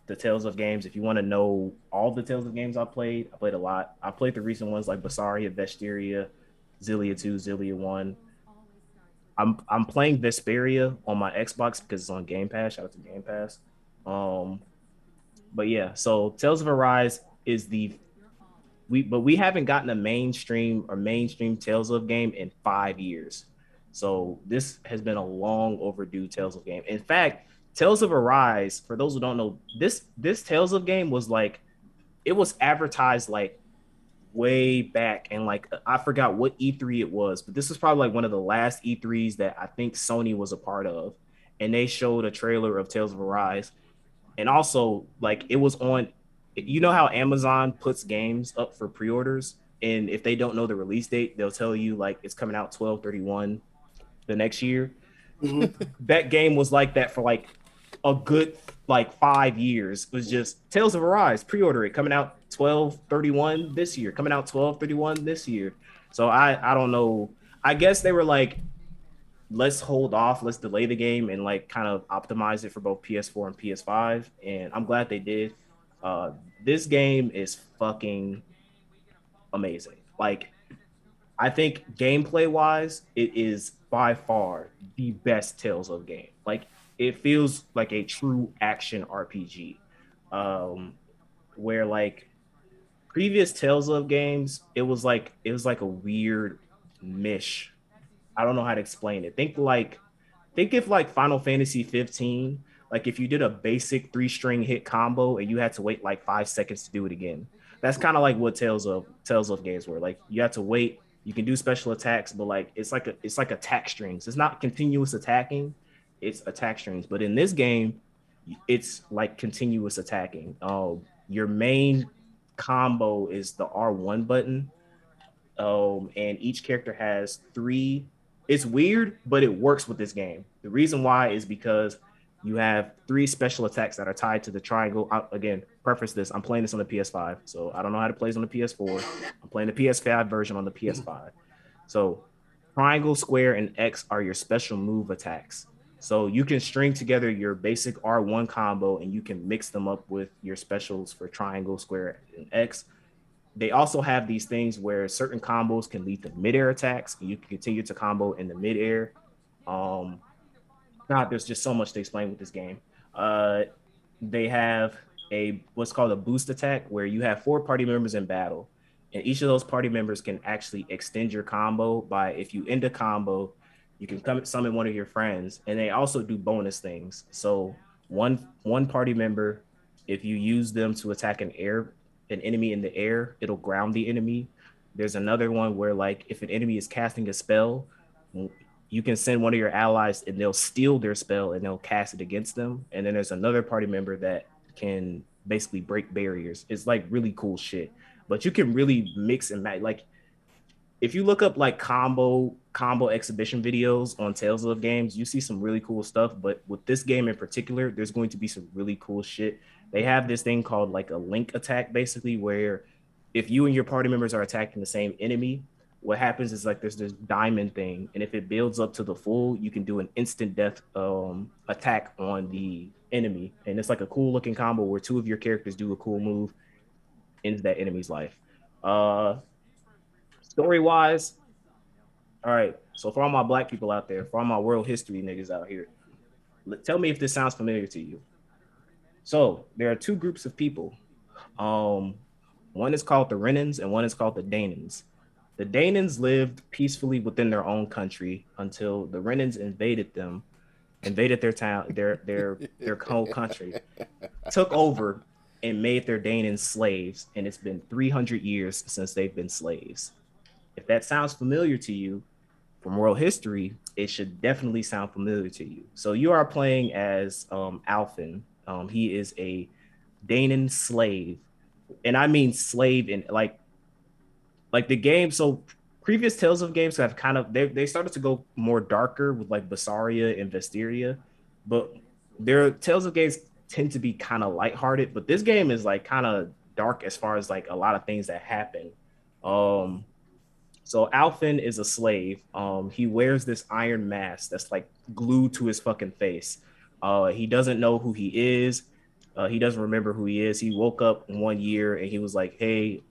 the Tales of games. If you want to know all the Tales of games I played, I played a lot. I played the recent ones like Basaria, Vestiria, Xillia two, Xillia one. I'm I'm playing Vesperia on my Xbox because it's on Game Pass. Shout out to Game Pass. Um, but yeah, so Tales of Arise is the we, but we haven't gotten a mainstream or mainstream Tales of game in five years. So this has been a long overdue Tales of game. In fact, Tales of Arise, for those who don't know, this this Tales of game was like, it was advertised like way back. And like, I forgot what E three it was, but this was probably like one of the last E threes that I think Sony was a part of. And they showed a trailer of Tales of Arise. And also like it was on, you know how Amazon puts games up for pre-orders? And if they don't know the release date, they'll tell you like it's coming out twelve thirty-one. The next year. Mm-hmm. That game was like that for like a good like five years. It was just Tales of Arise, pre-order it, coming out twelve thirty-one this year, coming out twelve thirty-one this year. So I, I don't know. I guess they were like, let's hold off, let's delay the game and like kind of optimize it for both P S four and P S five. And I'm glad they did. Uh, this game is fucking amazing. Like, I think gameplay wise, it is by far the best Tales of game. Like, it feels like a true action R P G. Um, where like previous Tales of games, it was like it was like a weird mish. I don't know how to explain it. Think like think if like Final Fantasy fifteen, like if you did a basic three string hit combo and you had to wait like five seconds to do it again. That's kind of like what Tales of Tales of games were. Like you had to wait, you can do special attacks, but like it's like a it's like attack strings. It's not continuous attacking, it's attack strings. But in this game, it's like continuous attacking. Um, your main combo is the R one button. Um, and each character has three. It's weird, but it works with this game. The reason why is because you have three special attacks that are tied to the triangle. I, again, preface this, I'm playing this on the P S five, so I don't know how to play this on the P S four. I'm playing the P S five version on the P S five. So triangle, square, and X are your special move attacks. So you can string together your basic R one combo and you can mix them up with your specials for triangle, square, and X. They also have these things where certain combos can lead to mid-air attacks, and you can continue to combo in the mid-air. Um, God, there's just so much to explain with this game. Uh, they have a what's called a boost attack, where you have four party members in battle, and each of those party members can actually extend your combo by, if you end a combo, you can come summon one of your friends, and they also do bonus things. So one one party member, if you use them to attack an air an enemy in the air, it'll ground the enemy. There's another one where, like, if an enemy is casting a spell, you can send one of your allies and they'll steal their spell and they'll cast it against them. And then there's another party member that can basically break barriers. It's like really cool shit, but you can really mix and match. Like, if you look up like combo combo exhibition videos on Tales of games, you see some really cool stuff. But with this game in particular, there's going to be some really cool shit. They have this thing called like a link attack, basically, where if you and your party members are attacking the same enemy, what happens is like there's this diamond thing, and if it builds up to the full, you can do an instant death um, attack on the enemy. And it's like a cool looking combo where two of your characters do a cool move, ends that enemy's life. Uh, story wise, all right, so for all my Black people out there, for all my world history niggas out here, tell me if this sounds familiar to you. So there are two groups of people. Um, one is called the Renans and one is called the Danans. The Danans lived peacefully within their own country until the Renans invaded them, invaded their town, their their their whole country, took over and made their Danans slaves. And it's been three hundred years since they've been slaves. If that sounds familiar to you from world history, it should definitely sound familiar to you. So you are playing as um, Alfin. Um, he is a Danan slave, and I mean slave in like, like the game. So previous Tales of games have kind of they they started to go more darker with like Basaria and Vestiria, but their Tales of games tend to be kind of lighthearted. But this game is like kind of dark as far as like a lot of things that happen. Um, so Alfin is a slave. Um, he wears this iron mask that's like glued to his fucking face. Uh, he doesn't know who he is. Uh, he doesn't remember who he is. He woke up one year and he was like, hey,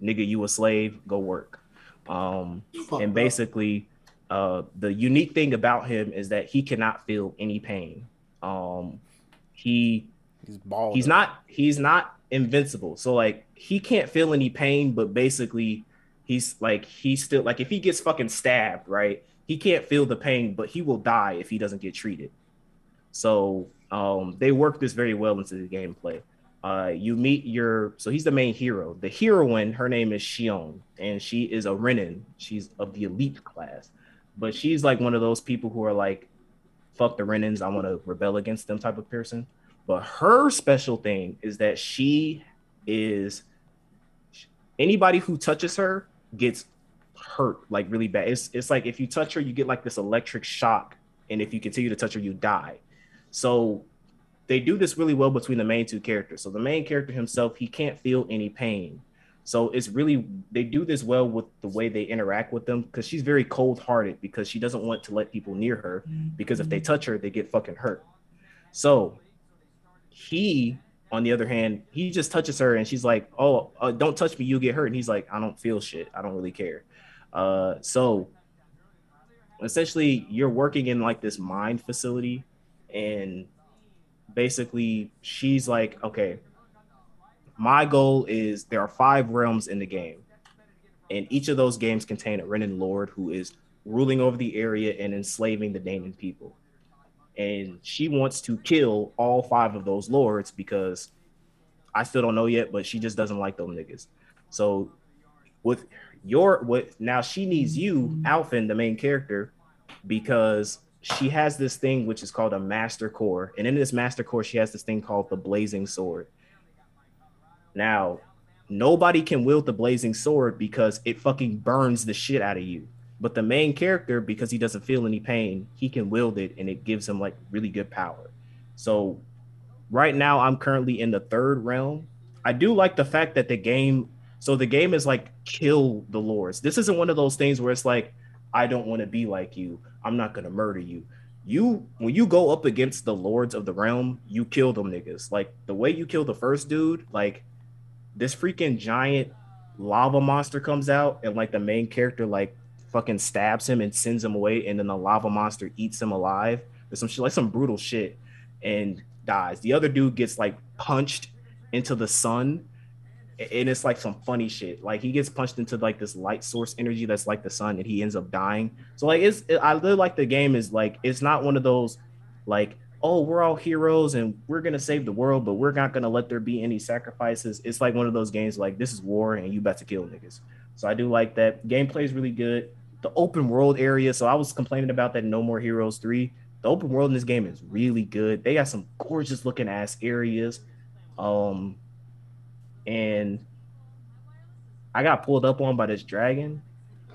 nigga, you a slave, go work. Um, and basically, uh, the unique thing about him is that he cannot feel any pain. Um, he he's, bald he's not he's not invincible. So like he can't feel any pain, but basically he's like he's still like if he gets fucking stabbed, right? He can't feel the pain, but he will die if he doesn't get treated. So um, they work this very well into the gameplay. Uh, you meet your, so he's the main hero. The heroine, her name is Shion, and she is a Renin. She's of the elite class, but she's like one of those people who are like, fuck the Renins, I want to rebel against them type of person. But her special thing is that she is, anybody who touches her gets hurt like really bad. It's, it's like if you touch her, you get like this electric shock, and if you continue to touch her, you die. So they do this really well between the main two characters. So the main character himself, he can't feel any pain. So it's really, they do this well with the way they interact with them, because she's very cold-hearted, because she doesn't want to let people near her, because if they touch her, they get fucking hurt. So he, on the other hand, he just touches her and she's like, oh, uh, don't touch me, you'll get hurt. And he's like, I don't feel shit. I don't really care. Uh, so essentially you're working in like this mind facility, and basically she's like, okay, my goal is there are five realms in the game, and each of those games contain a Renan Lord who is ruling over the area and enslaving the Daemon people. And she wants to kill all five of those lords because I still don't know yet, but she just doesn't like those niggas. So with your, with now she needs you, Alphen, the main character, because she has this thing which is called a master core. And in this master core, she has this thing called the blazing sword. Now, nobody can wield the blazing sword because it fucking burns the shit out of you. But the main character, because he doesn't feel any pain, he can wield it, and it gives him like really good power. So right now I'm currently in the third realm. I do like the fact that the game, so the game is like kill the lords. This isn't one of those things where it's like, I don't want to be like you, I'm not going to murder you. You, when you go up against the lords of the realm, you kill them niggas. Like the way you kill the first dude, like this freaking giant lava monster comes out, and like the main character like fucking stabs him and sends him away, and then the lava monster eats him alive. There's some shit, like some brutal shit, and dies. The other dude gets like punched into the sun, and it's like some funny shit. Like he gets punched into like this light source energy that's like the sun, and he ends up dying. So like it's, it, I really like the game is like, it's not one of those like, oh, we're all heroes and we're gonna save the world, but we're not gonna let there be any sacrifices. It's like one of those games like, this is war and you about to kill niggas. So I do like that. Gameplay is really good. The open world area, so I was complaining about that in No More Heroes three. The open world in this game is really good. They got some gorgeous looking ass areas. Um, and I got pulled up on by this dragon.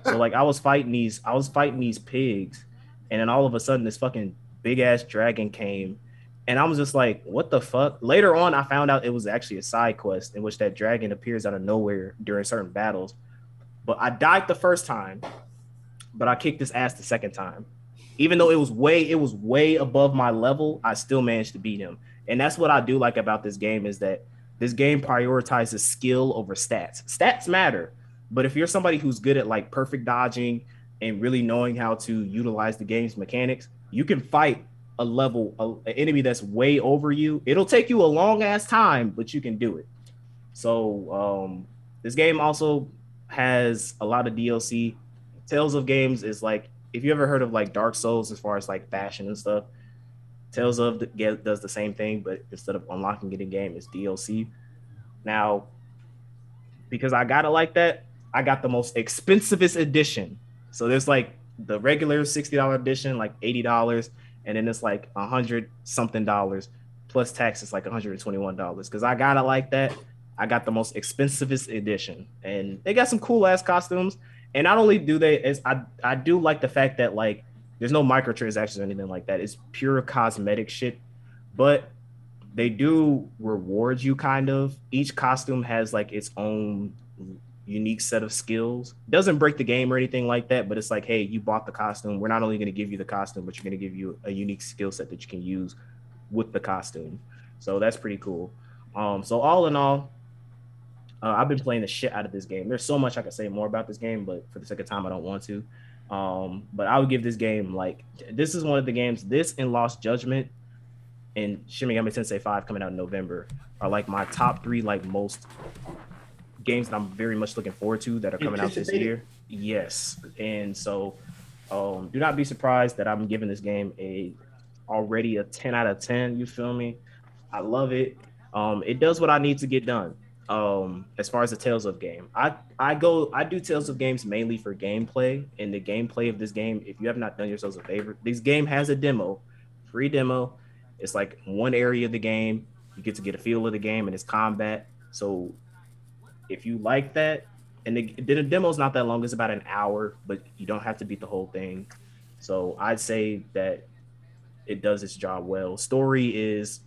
So like I was fighting these, I was fighting these pigs, and then all of a sudden this fucking big ass dragon came, and I was just like, what the fuck? Later on, I found out it was actually a side quest in which that dragon appears out of nowhere during certain battles. But I died the first time, but I kicked his ass the second time. Even though it was way, it was way above my level, I still managed to beat him. And that's what I do like about this game, is that this game prioritizes skill over stats. Stats matter, but if you're somebody who's good at like perfect dodging and really knowing how to utilize the game's mechanics, you can fight a level, a, an enemy that's way over you. It'll take you a long ass time, but you can do it. So um, this game also has a lot of D L C. Tales of Games is like, if you ever heard of like Dark Souls as far as like fashion and stuff, Tales of the, does the same thing, but instead of unlocking it in game, it's D L C. Now, because I got it like that, I got the most expensivest edition. So there's like the regular sixty dollars edition, like eighty dollars, and then it's like one hundred something dollars, plus taxes like one hundred twenty-one dollars. Because I got it like that, I got the most expensivest edition. And they got some cool ass costumes. And not only do they, is I, I do like the fact that like there's no microtransactions or anything like that. It's pure cosmetic shit, but they do reward you kind of. Each costume has like its own unique set of skills. Doesn't break the game or anything like that, but it's like, hey, you bought the costume. We're not only going to give you the costume, but you're going to give you a unique skill set that you can use with the costume. So that's pretty cool. Um, so all in all, Uh, I've been playing the shit out of this game. There's so much I could say more about this game, but for the sake of time, I don't want to. Um, but I would give this game, like, this is one of the games, this and Lost Judgment and Shin Megami Tensei five coming out in November are like my top three, like, most games that I'm very much looking forward to that are coming out this year. Yes. And so um, do not be surprised that I'm giving this game a already a ten out of ten. You feel me? I love it. Um, it does what I need to get done. Um, as far as the Tales of game, I, I go, I do Tales of Games mainly for gameplay, and the gameplay of this game, if you have not done yourselves a favor, this game has a demo, free demo. It's like one area of the game. You get to get a feel of the game and its combat. So if you like that, and the, the demo is not that long, it's about an hour, but you don't have to beat the whole thing. So I'd say that it does its job well. Story is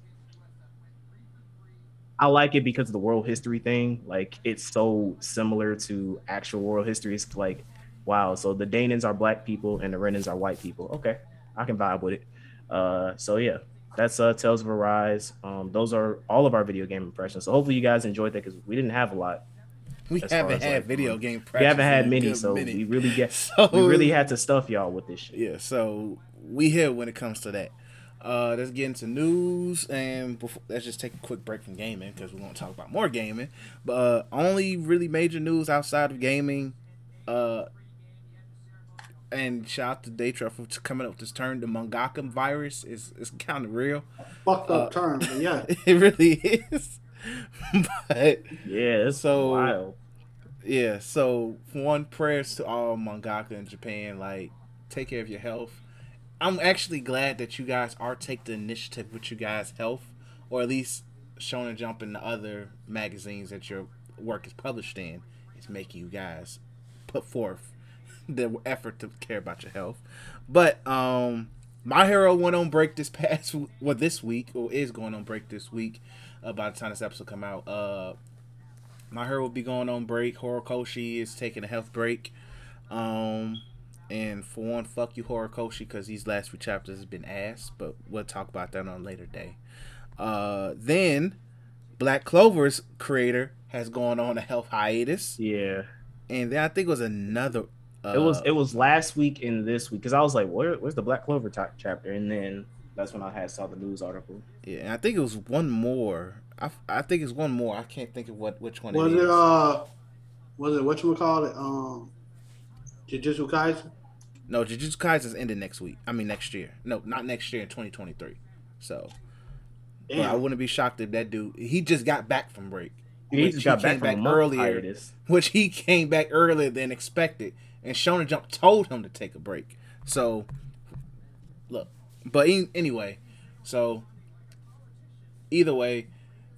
I like it because of the world history thing. Like, it's so similar to actual world history. It's like, wow, so the Danans are black people and the Renans are white people. Okay, I can vibe with it. Uh, so yeah, that's uh, Tales of Arise. Um, those are all of our video game impressions. So hopefully you guys enjoyed that, because we didn't have a lot. We haven't had like, video um, game practice. We haven't had many, so many. we really get so, we really had to stuff y'all with this shit. Yeah, so we here when it comes to that. Uh, let's get into news, and before, let's just take a quick break from gaming because we're going to talk about more gaming. But uh, only really major news outside of gaming, uh, and shout out to Datro for coming up with this term. The mangaka virus is is kind of real. Fucked up uh, term, but yeah, it really is. But yeah, it's so wild. Yeah, so one, prayers to all mangaka in Japan. Like, take care of your health. I'm actually glad that you guys are take the initiative with you guys' health, or at least Shonen Jump and the other magazines that your work is published in is making you guys put forth the effort to care about your health. But um, My Hero went on break this past well this week, or is going on break this week. Uh, by the time this episode come out, uh, My Hero will be going on break. Horikoshi is taking a health break. Um, and for one, fuck you, Horikoshi, because these last few chapters have been ass. But we'll talk about that on a later day. Uh, then, Black Clover's creator has gone on a health hiatus. Yeah. And then I think it was another. Uh, it was it was last week and this week, because I was like, Where, where's the Black Clover t- chapter? And then. That's when I had saw the news article. Yeah, and I think it was one more. I, I think it's one more. I can't think of what which one was it, it is. Uh, was it whatchamacallit? Um, Jujutsu Kaisen? No, Jujutsu Kaisen's ending next week. I mean, next year. No, not next year, in twenty twenty-three. So, well, I wouldn't be shocked if that dude, he just got back from break. He just got he back, from back earlier. Hiatus. Which he came back earlier than expected. And Shonen Jump told him to take a break. So, look. But anyway, so either way,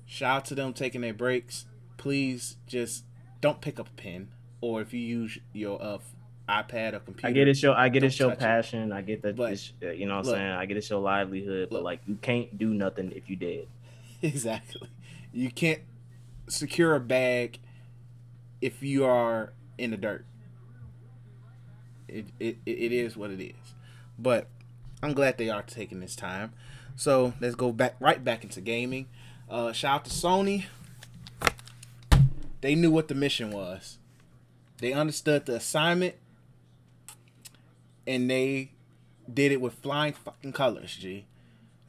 shout out to them taking their breaks. Please just don't pick up a pen, or if you use your uh, iPad or computer. I get it's your I get it's your passion. It. I get that, but, it's, you know what I'm look, saying? I get it's your livelihood, but look, like, you can't do nothing if you dead. Exactly. You can't secure a bag if you are in the dirt. It it it is what it is. But I'm glad they are taking this time. So let's go back right back into gaming. Uh, shout out to Sony. They knew what the mission was. They understood the assignment, and they did it with flying fucking colors. G,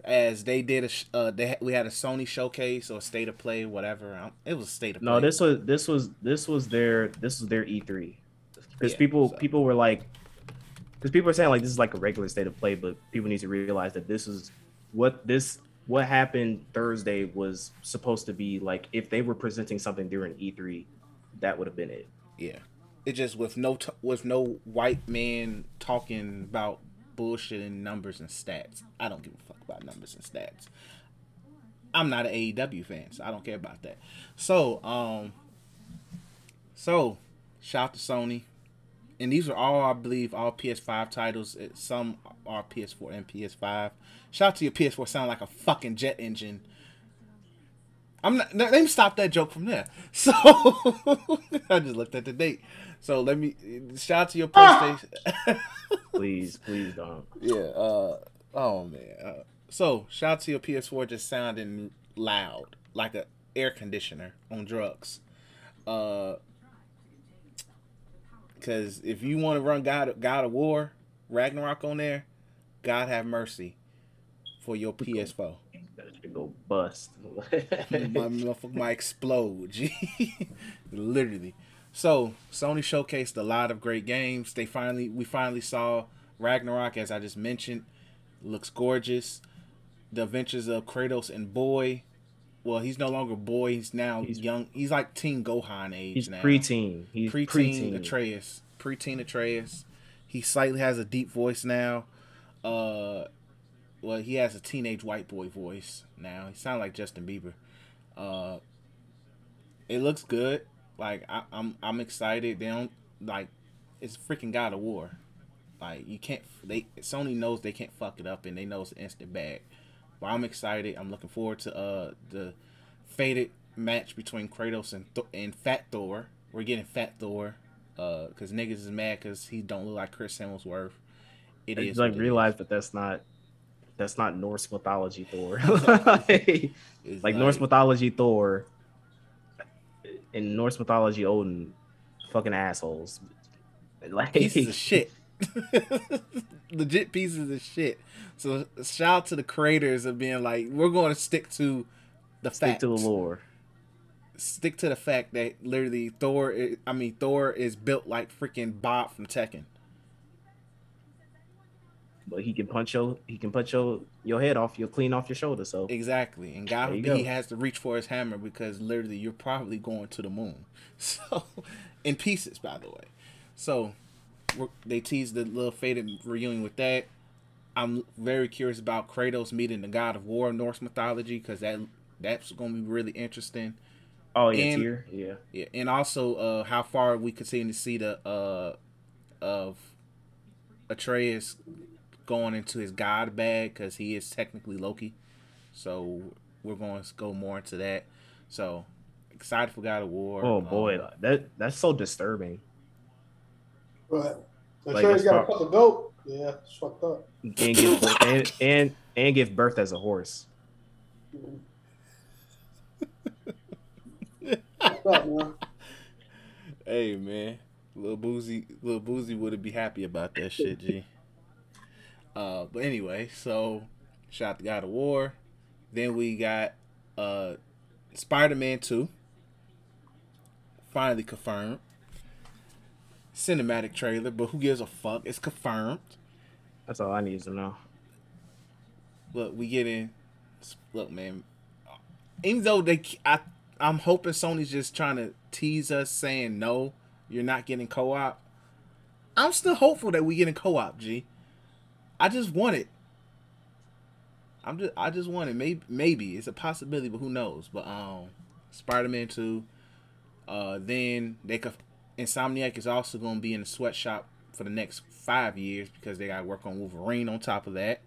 as they did a, uh, they we had a Sony showcase or state of play, whatever. It was state of play. No, this was this was this was their this was their E three, because yeah, people so. people were like. Because people are saying, like, this is like a regular state of play, but people need to realize that this is what this what happened Thursday was supposed to be. Like, if they were presenting something during E three, that would have been it. Yeah, it just with no t- with no white man talking about bullshit and numbers and stats. I don't give a fuck about numbers and stats. I'm not an A E W fan, so I don't care about that. So, um, so shout out to Sony. And these are all, I believe, all P S five titles. Some are P S four and P S five. Shout out to your P S four. Sound like a fucking jet engine. I'm not. Let me stop that joke from there. So I just looked at the date. So let me shout out to your PlayStation. please, please don't. Yeah. Uh, oh man. Uh, so shout out to your P S four. Just sounding loud, like an air conditioner on drugs. Uh. Because if you want to run God, God of War, Ragnarok on there, God have mercy for your P S four. That should go bust. my motherfucker might explode. Literally. So, Sony showcased a lot of great games. They finally, we finally saw Ragnarok, as I just mentioned. Looks gorgeous. The Adventures of Kratos and Boy. Well, he's no longer boy. He's now he's, young. He's like Teen Gohan age he's now. He's preteen. He's preteen. Pre-teen Atreus. Preteen Atreus. He slightly has a deep voice now. Uh, well, he has a teenage white boy voice now. He sounds like Justin Bieber. Uh, it looks good. Like I, I'm, I'm excited. They don't like. It's freaking God of War. Like you can't. They Sony knows they can't fuck it up, and they know it's an instant bag. Well, I'm excited. I'm looking forward to uh, the faded match between Kratos and Th- and Fat Thor. We're getting Fat Thor uh, because niggas is mad because he don't look like Chris Hemsworth. It I is like realize that that's not that's not Norse mythology Thor. like like Norse mythology Thor and Norse mythology Odin, fucking assholes. Like pieces of shit. Legit pieces of shit. So shout out to the creators of being like, we're going to stick to the stick fact. to the lore. Stick to the fact that literally Thor. Is, I mean, Thor is built like freaking Bob from Tekken. But he can punch your he can punch your, your head off, your clean off your shoulder. So exactly, and God forbid he has to reach for his hammer because literally you're probably going to the moon. So in pieces, by the way. So they teased the little faded reunion with that. I'm very curious about Kratos meeting the god of war in Norse mythology because that that's going to be really interesting. Oh, yeah, and, tier. yeah, yeah, and also uh, how far we continue to see the uh, of Atreus going into his god bag because he is technically Loki. So we're going to go more into that. So excited for God of War. Oh um, boy, that that's so disturbing. Right. So like, sure you got a couple of goat. Yeah, it's fucked up. And give, birth, and, and, and give birth as a horse. What's up, man? Hey, man. Lil Boozy, Lil Boozy wouldn't be happy about that shit, G. Uh, but anyway, so shout out to God of War. Then we got uh, Spider-Man two. Finally confirmed. Cinematic trailer, but who gives a fuck? It's confirmed. That's all I need to know. Look, we get in. Look, man. Even though they, I, I'm hoping Sony's just trying to tease us, saying no, you're not getting co-op. I'm still hopeful that we get in co-op, G. I just want it. I'm just, I just want it. Maybe, maybe it's a possibility, but who knows? But um, Spider-Man two. Uh, then they could. Insomniac is also going to be in the sweatshop for the next five years because they got to work on Wolverine on top of that.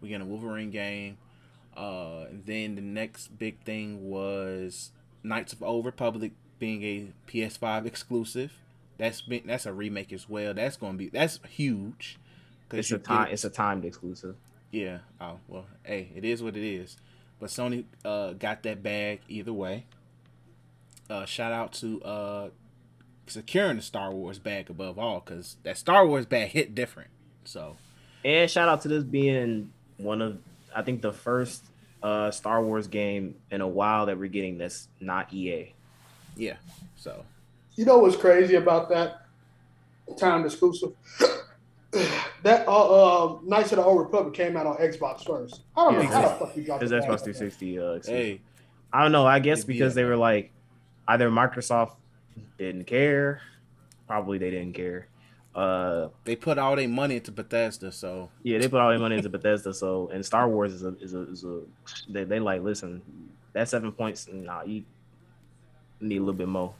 We get a Wolverine game. Uh, then the next big thing was Knights of the Old Republic being a P S five exclusive. That's been that's a remake as well. That's going to be that's huge. It's a time get, it's a timed exclusive. Yeah. Oh well. Hey, it is what it is. But Sony uh, got that bag either way. Uh, shout out to. Uh, securing the Star Wars bag above all because that Star Wars bag hit different. So and shout out to this being one of I think the first uh Star Wars game in a while that we're getting that's not E A. Yeah. So you know what's crazy about that timed exclusive? that uh, uh Knights of the Old Republic came out on Xbox first. I don't yeah, know how the fuck you got that. Xbox three sixty uh exclusive. Hey. I don't know, I guess because they were like either Microsoft didn't care. Probably they didn't care. Uh, they put all their money into Bethesda, so yeah, they put all their money into Bethesda. So and Star Wars is a is a, is a they, they like listen. That seven points, nah, you need a little bit more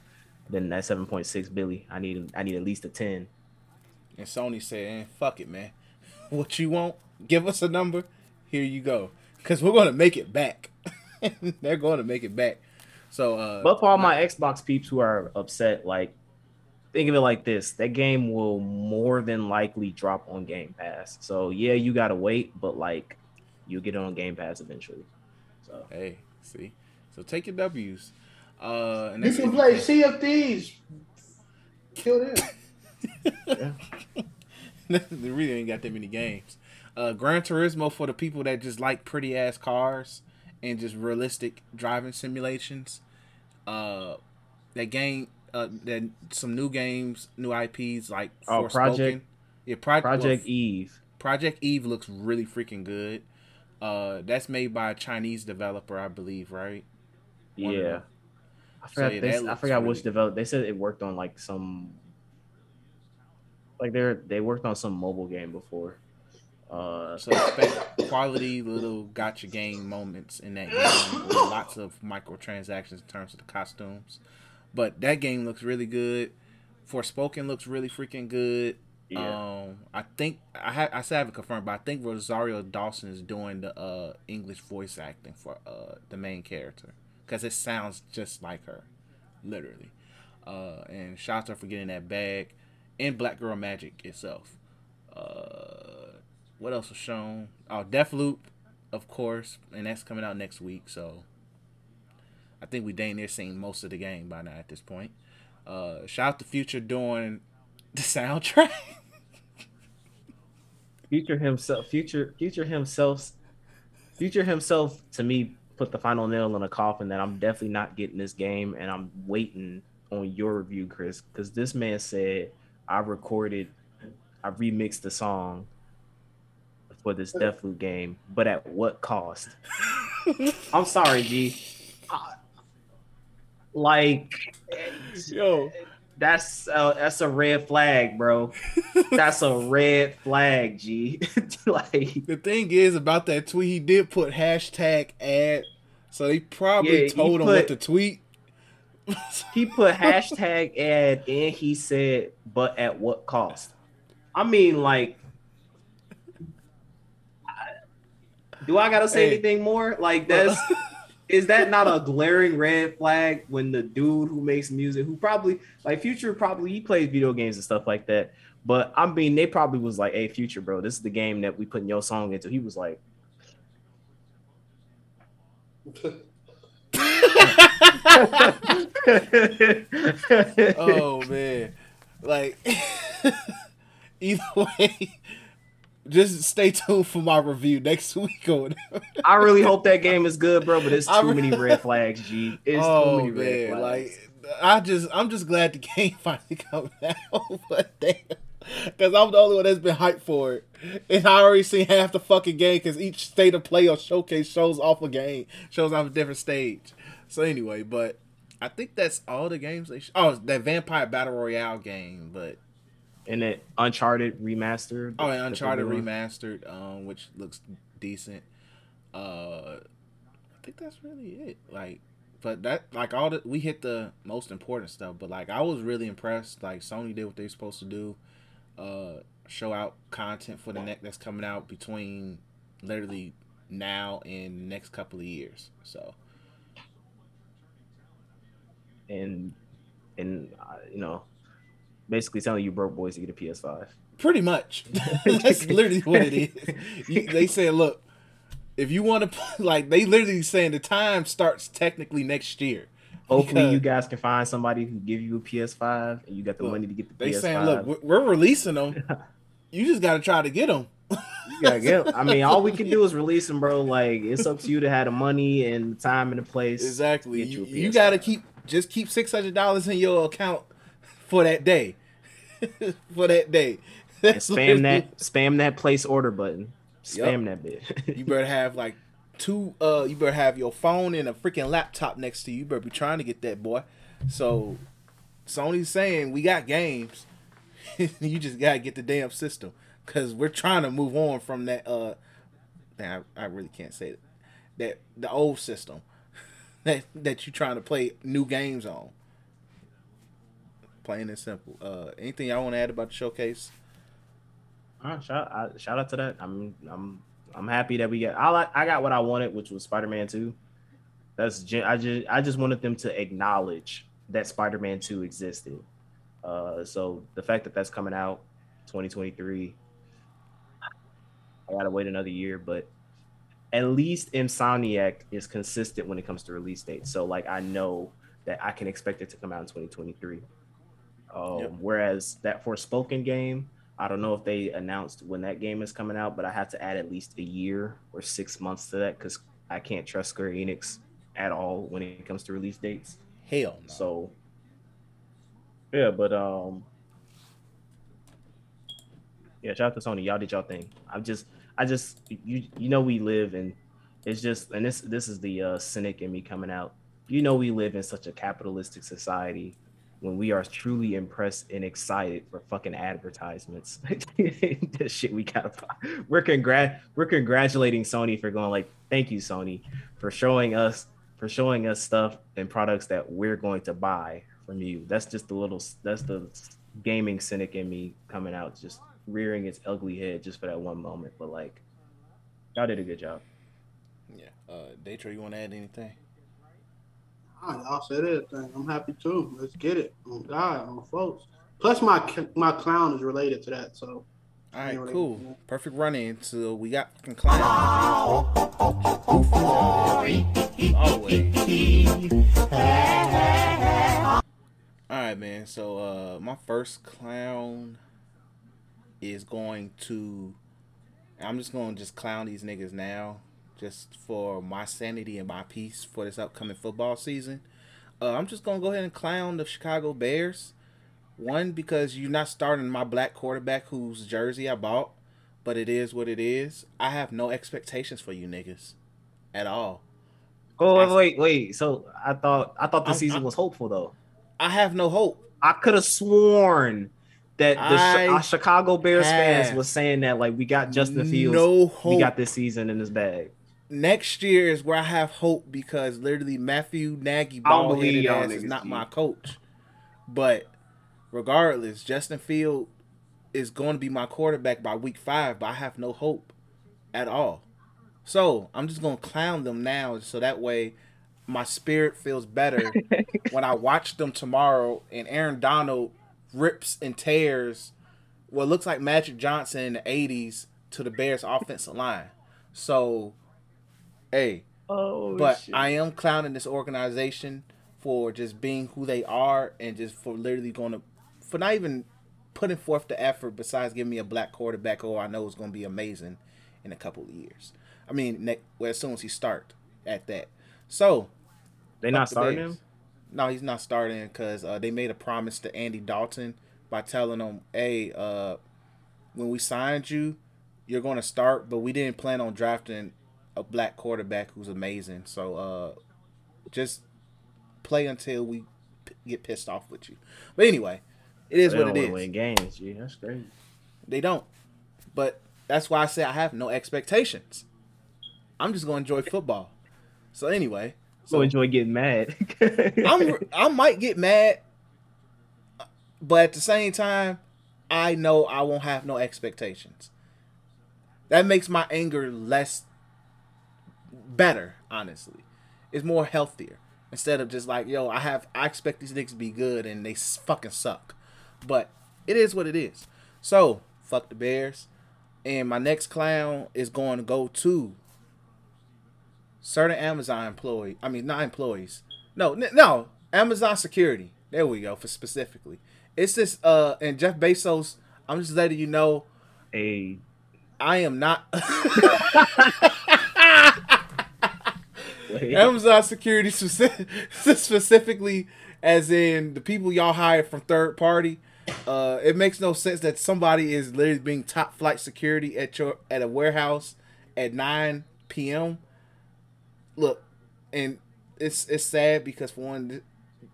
than that seven point six Billy. I need I need at least a ten. And Sony said, eh, "Fuck it, man. What you want? Give us a number. Here you go, because we're gonna make it back. They're gonna make it back." So, uh, but for all my Xbox peeps who are upset, like, think of it like this. That game will more than likely drop on Game Pass. So, yeah, you got to wait, but, like, you'll get it on Game Pass eventually. So hey, see? So take your W's. Uh, and you can play Sea of Thieves. Kill them. They really ain't got that many games. Uh, Gran Turismo for the people that just like pretty-ass cars. And just realistic driving simulations. Uh, that game, uh, that some new games, new I Ps like oh, Forspoken. Project, yeah, Pro- Project well, Eve. Project Eve looks really freaking good. Uh, that's made by a Chinese developer, I believe, right? One yeah, I forgot. So, yeah, they, I forgot really which developer. They said it worked on like some, like they they worked on some mobile game before. Uh, so expect quality little gotcha game moments in that game with lots of microtransactions in terms of the costumes. But that game looks really good. Forspoken looks really freaking good. Yeah. Um, I think I ha- I still haven't confirmed, but I think Rosario Dawson is doing the uh, English voice acting for uh, the main character. because it sounds just like her, literally. Uh, and shout out to her for getting that bag, and Black Girl Magic itself. Uh, what else was shown? Oh, Deathloop, of course, and that's coming out next week. So I think we dang near seen most of the game by now at this point. Uh, shout out to Future doing the soundtrack. Future himself, Future, Future himself, Future himself to me put the final nail in a coffin that I'm definitely not getting this game, and I'm waiting on your review, Chris, because this man said I recorded, I remixed the song for this Deathloop game, but at what cost? I'm sorry, G. I, like, yo, that's uh, that's a red flag, bro. That's a red flag, G. Like, the thing is about that tweet, he did put hashtag ad, so they probably yeah, told him put, what to tweet. He put hashtag ad and he said, but at what cost? I mean, like, I, do I gotta say hey. anything more? Like, that's is that not a glaring red flag when the dude who makes music, who probably like Future, probably he plays video games and stuff like that, but I mean, they probably was like, hey, Future, bro, this is the game that we putting your song into. He was like, oh man, like, either way, just stay tuned for my review next week or whatever. I really hope that game is good, bro, but it's too re- many red flags, G. It's oh, too many man. red flags. Like, I just, I'm just glad the game finally comes out, but damn, because I'm the only one that's been hyped for it, and I already seen half the fucking game because each state of play or showcase shows off a game, shows off a different stage. So anyway, but I think that's all the games they sh- oh, that Vampire Battle Royale game, but. And that Uncharted remastered. Oh, and Uncharted remastered, um, which looks decent. Uh, I think that's really it. Like, but that, like, all the, we hit the most important stuff. But like, I was really impressed. Like, Sony did what they're supposed to do. Uh, show out content for the next that's coming out between literally now and the next couple of years. So. And, and uh, you know. Basically telling you broke boys to get a P S five. Pretty much. That's literally what it is. You, they said, look, if you want to, like, they literally saying the time starts technically next year. Hopefully you guys can find somebody who can give you a P S five and you got the look, money to get the they P S five. They saying, look, we're, we're releasing them. You just got to try to get them. You got to get them. I mean, all we can do is release them, bro. Like, it's up to you to have the money and the time and the place. Exactly. You, you, you got to keep, just keep six hundred dollars in your account for that day. For that day, spam that spam that place order button. Spam yep. that bit. You better have like two. Uh, you better have your phone and a freaking laptop next to you. You better be trying to get that boy. So Sony's saying we got games. You just gotta get the damn system because we're trying to move on from that. Uh, I, I really can't say it. That the old system that that you're trying to play new games on. Plain and simple. Uh, anything y'all want to add about the showcase? All right, shout, I, shout out to that. I'm I'm I'm happy that we got. I I got what I wanted, which was Spider-Man two. That's I just I just wanted them to acknowledge that Spider-Man two existed. Uh, so the fact that that's coming out twenty twenty-three, I gotta wait another year, but at least Insomniac is consistent when it comes to release dates. So like I know that I can expect it to come out in twenty twenty-three. Um, yep. Whereas that Forspoken game, I don't know if they announced when that game is coming out, but I have to add at least a year or six months to that because I can't trust Square Enix at all when it comes to release dates. Hell no. So, yeah, but um, yeah, shout out to Sony. Y'all did y'all thing. I'm just, I just, you, you know, we live in, it's just, and this, this is the uh, cynic in me coming out. You know, we live in such a capitalistic society. When we are truly impressed and excited for fucking advertisements, this shit we gotta buy. We're congrat, we're congratulating Sony for going like, thank you, Sony, for showing us for showing us stuff and products that we're going to buy from you. That's just the little, that's the gaming cynic in me coming out, just rearing its ugly head just for that one moment. But like, y'all did a good job. Yeah, uh, Datro, you want to add anything? God, y'all said everything. I'm happy too. Let's get it. Oh God, on folks. Plus my my clown is related to that, so. All right, cool. Yeah. Perfect run in. So we got fucking clown. Always. All right, man. So uh, my first clown is going to. I'm just going to just clown these niggas now, just for my sanity and my peace for this upcoming football season. Uh, I'm just going to go ahead and clown the Chicago Bears. One, because you're not starting my black quarterback whose jersey I bought, but it is what it is. I have no expectations for you niggas at all. Oh, wait, wait, wait. So I thought I thought the season I, was hopeful, though. I have no hope. I could have sworn that the I our Chicago Bears fans was saying that, like, we got Justin Fields. No hope. We got this season in this bag. Next year is where I have hope because literally Matthew Nagy ball-headed ass is not my coach. But regardless, Justin Field is going to be my quarterback by week five, but I have no hope at all. So I'm just going to clown them now so that way my spirit feels better when I watch them tomorrow and Aaron Donald rips and tears what looks like Magic Johnson in the eighties to the Bears offensive line. So, hey, oh, but shit. I am clowning this organization for just being who they are and just for literally going to for not even putting forth the effort besides giving me a black quarterback who I know is going to be amazing in a couple of years. I mean, next, well, as soon as he start at that. So. They not starting him? No, he's not starting because uh, they made a promise to Andy Dalton by telling him, hey, uh, when we signed you, you're going to start, but we didn't plan on drafting a black quarterback who's amazing. So uh, just play until we p- get pissed off with you. But anyway. It is they what don't it is. Win games, gee, that's crazy. They don't, but that's why I say I have no expectations. I'm just gonna enjoy football. So anyway, so I'll enjoy getting mad. I'm I might get mad, but at the same time, I know I won't have no expectations. That makes my anger less better. Honestly, it's more healthier instead of just like yo, I have I expect these niggas to be good and they fucking suck. But it is what it is. So, fuck the Bears. And my next clown is going to go to certain Amazon employee. I mean, not employees. No, no. Amazon security. There we go, for specifically. It's this, uh, and Jeff Bezos, I'm just letting you know. Hey. I am not. Amazon security specific, specifically as in the people y'all hire from third party. Uh, it makes no sense that somebody is literally being top flight security at your at a warehouse at nine p.m. Look, and it's it's sad because for one,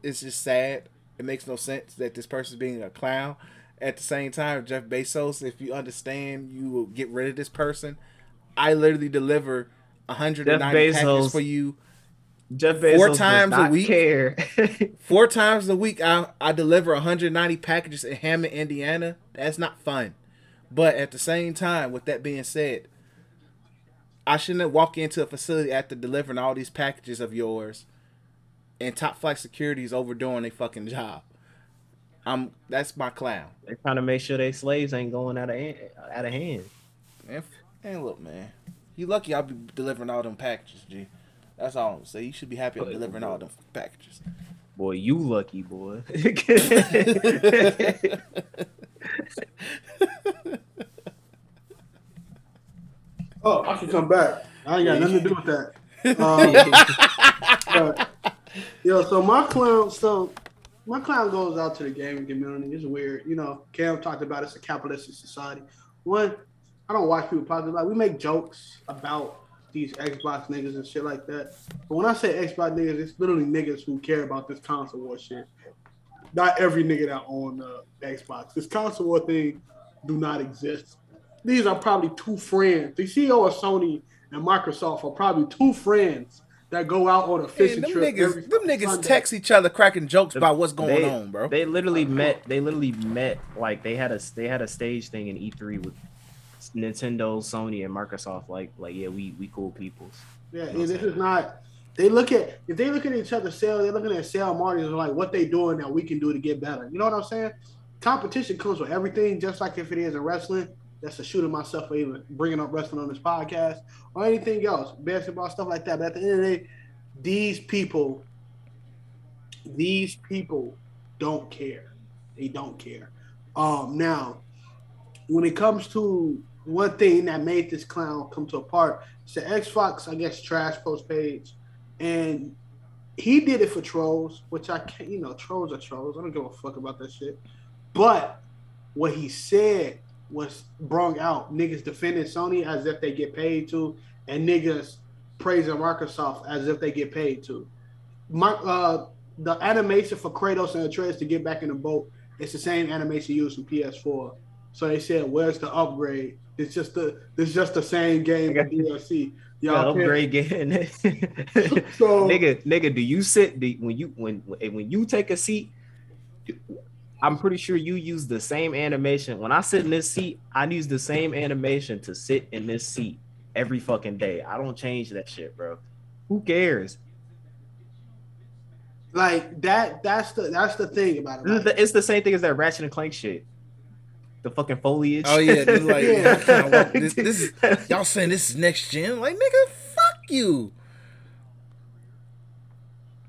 it's just sad. It makes no sense that this person's being a clown. At the same time, Jeff Bezos, if you understand, you will get rid of this person. I literally deliver one hundred ninety packages for you. Jeff Bezos four times does not a week. Care. Four times a week, I, I deliver one hundred ninety packages in Hammond, Indiana. That's not fun. But at the same time, with that being said, I shouldn't walk into a facility after delivering all these packages of yours, and top flight security is overdoing their fucking job. I'm that's my clown. They're trying to make sure their slaves ain't going out of out of hand. Man, man, look, man, you lucky I'll be delivering all them packages, G. That's all I'm saying. So you should be happy I'm delivering all them packages. Boy, you lucky, boy. Oh, I can come back. I ain't got nothing to do with that. Um, but, yo, so my clown, so my clown goes out to the gaming community. It's weird. You know, Cam talked about it's a capitalistic society. One, I don't watch people positive. Like, we make jokes about these Xbox niggas and shit like that. But when I say Xbox niggas, it's literally niggas who care about this console war shit. Not every nigga that own uh, Xbox. This console war thing do not exist. These are probably two friends. The C E O of Sony and Microsoft are probably two friends that go out on a fishing Man, them trip. Niggas, every them niggas Sunday. Text each other cracking jokes the, about what's going they, on, bro. They literally uh, met. They literally met. Like they had a they had a stage thing in E three with Nintendo, Sony, and Microsoft, like, like yeah, we we cool peoples. Yeah, you know and this is not They look at if they look at each other's sales, they're looking at sale margins like what they doing that we can do to get better. You know what I'm saying? Competition comes with everything, just like if it is in wrestling. That's a shooting myself for even bringing up wrestling on this podcast or anything else, basketball, stuff like that. But at the end of the day, these people, these people don't care. They don't care. Um, now, when it comes to one thing that made this clown come to a part, it's the Xbox, I guess, trash post page. And he did it for trolls, which I can't, you know, trolls are trolls. I don't give a fuck about that shit. But what he said was brung out niggas defending Sony as if they get paid to, and niggas praising Microsoft as if they get paid to. My, uh, the animation for Kratos and Atreus to get back in the boat, it's the same animation used in P S four. So they said, "Where's the upgrade? It's just the it's just the same game with D L C." Y'all upgrade again. so, nigga, nigga, do you sit do, when you when when you take a seat? Do, I'm pretty sure you use the same animation. When I sit in this seat, I use the same animation to sit in this seat every fucking day. I don't change that shit, bro. Who cares? Like that. That's the that's the thing about it. Like, it's, the, it's the same thing as that Ratchet and Clank shit. The fucking foliage. Oh yeah, this like yeah. Walk, this, this is, y'all saying this is next gen? Like nigga, fuck you.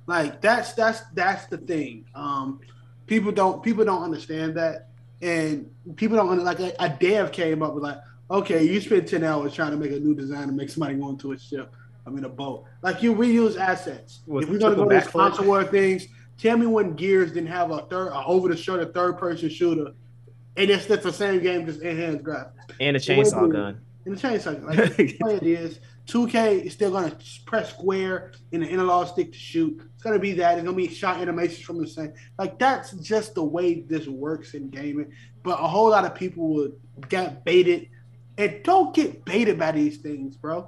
Like that's that's that's the thing. Um. People don't people don't understand that, and people don't like a, a dev came up with like, okay, you spend ten hours trying to make a new design and make somebody go into a ship. I mean a boat. Like you reuse assets. Well, if we're gonna go to these console war things, tell me when Gears didn't have a third over the shoulder third person shooter, and it's the same game just enhanced graphics and a chainsaw gun. And a chainsaw gun. Like the way it is, two K is still gonna press square in the analog stick to shoot. It's gonna be that. It's gonna be shot animations from the same. Like that's just the way this works in gaming. But a whole lot of people would get baited, and don't get baited by these things, bro.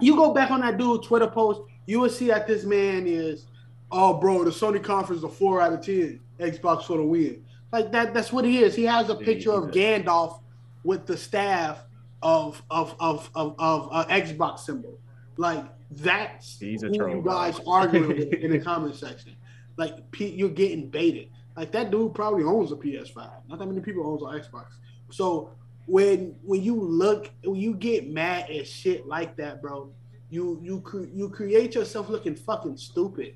You go back on that dude's Twitter post, you will see that this man is, oh, bro, the Sony conference is a four out of ten. Xbox for the win. Like that. That's what he is. He has a picture of Gandalf with the staff. Of of of of of uh, Xbox symbol, like that's He's a who troll, you guys bro. Arguing with in the comment section. Like P- you're getting baited. Like that dude probably owns a P S five. Not that many people owns an Xbox. So when when you look, when you get mad at shit like that, bro, you you cre- you create yourself looking fucking stupid.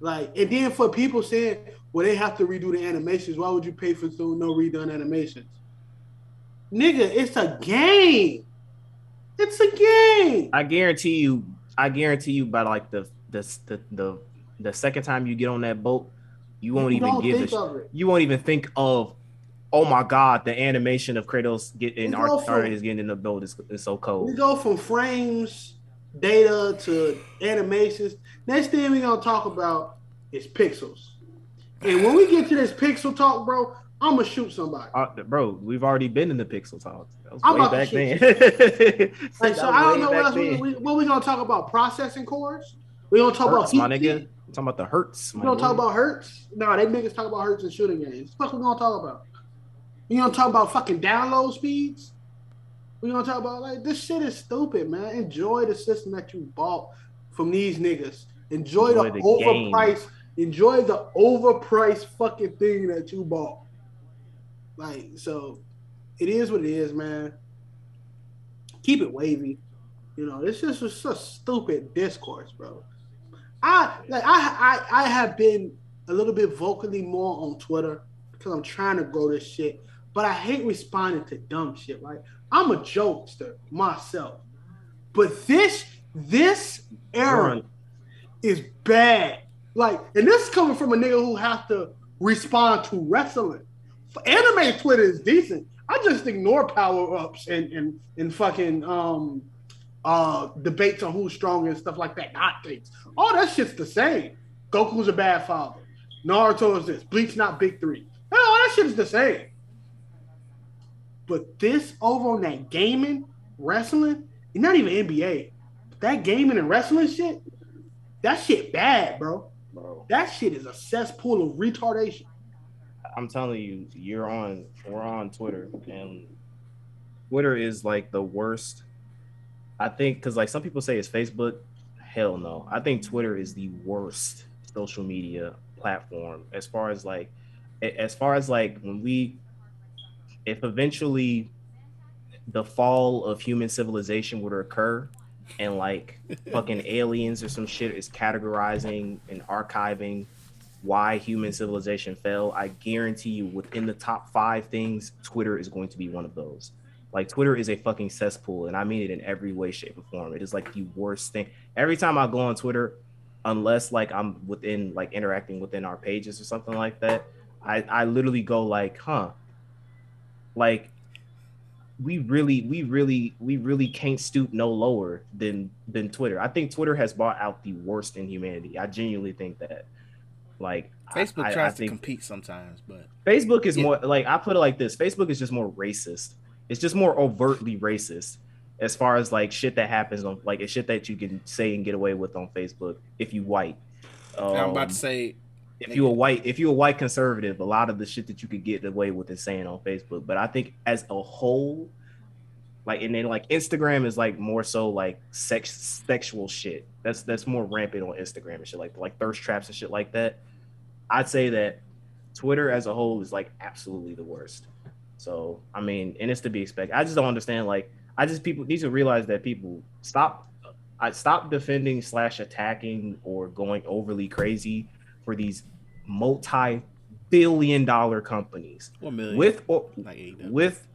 Like and then for people saying, well, they have to redo the animations. Why would you pay for no redone animations? Nigga, it's a game. It's a game. I guarantee you, I guarantee you by like the the the the, the second time you get on that boat, you won't you even give a sh- you won't even think of oh my god, the animation of Kratos getting Atreus getting in the boat is, is so cold. We go from frames, data to animations. Next thing we're gonna talk about is pixels. And when we get to this pixel talk, bro. I'm gonna shoot somebody, uh, bro. We've already been in the pixel talk. That was I'm way back then. like, so I don't know what else we, we, what we gonna talk about. Processing cores. We gonna talk hertz, about my nigga. We're talking about the hertz. We gonna talk about hertz. No, they niggas talk about hertz and shooting games. What the fuck we gonna talk about? We gonna talk about fucking download speeds. We gonna talk about like this shit is stupid, man. Enjoy the system that you bought from these niggas. Enjoy, Enjoy the, the overpriced. Enjoy the overpriced fucking thing that you bought. Like, so it is what it is, man. Keep it wavy. You know, it's just it's a stupid discourse, bro. I like I, I I have been a little bit vocally more on Twitter because I'm trying to grow this shit. But I hate responding to dumb shit. Like I'm a jokester myself. But this this era is bad. Like, and this is coming from a nigga who has to respond to wrestling. Anime Twitter is decent. I just ignore power ups and, and, and fucking um, uh, debates on who's strong and stuff like that. Hot takes. All that shit's the same. Goku's a bad father. Naruto is this. Bleach not big three. All that shit's the same. But this over on that gaming, wrestling, and not even N B A. That gaming and wrestling shit, that shit bad, bro. bro. That shit is a cesspool of retardation. I'm telling you, you're on, we're on Twitter, and Twitter is like the worst. I think, because like some people say it's Facebook. hell no. I think Twitter is the worst social media platform as far as like, as far as like when we, if eventually the fall of human civilization would occur and like fucking aliens or some shit is categorizing and archiving why human civilization fell, I guarantee you within the top five things, Twitter is going to be one of those. Like Twitter is a fucking cesspool, and I mean it in every way, shape, or form. It is like the worst thing. Every time I go on Twitter, unless like I'm within like interacting within our pages or something like that, I, I literally go like, huh, like we really, we really, we really can't stoop no lower than than Twitter. I think Twitter has brought out the worst in humanity. I genuinely think that. Like Facebook I, tries I, I to compete sometimes, but Facebook is yeah. more like, I put it like this. Facebook is just more racist. It's just more overtly racist as far as like shit that happens on like it's shit that you can say and get away with on Facebook if you white. Um, I'm about to say if you a white if you a white conservative, a lot of the shit that you could get away with is saying on Facebook. But I think as a whole, like and then like Instagram is like more so like sex sexual shit. That's that's more rampant on Instagram and shit like like thirst traps and shit like that. I'd say that Twitter as a whole is like absolutely the worst. So, I mean, and it's to be expected. I just don't understand. Like, I just people need to realize that people stop, I stop defending slash attacking or going overly crazy for these multi-billion dollar companies million. with or like with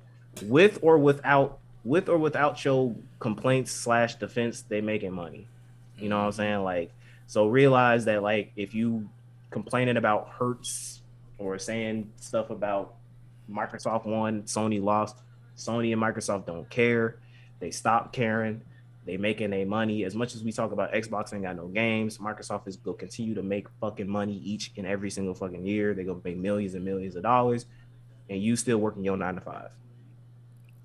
with or without with or without your complaints slash defense. They making money. You mm-hmm. know what I'm saying? Like, so realize that like if you complaining about hurts or saying stuff about Microsoft won, Sony lost. Sony and Microsoft don't care. They stopped caring. They making their money. As much as we talk about Xbox ain't got no games, Microsoft is gonna continue to make fucking money each and every single fucking year. They gonna make millions and millions of dollars, and you still working your nine to five.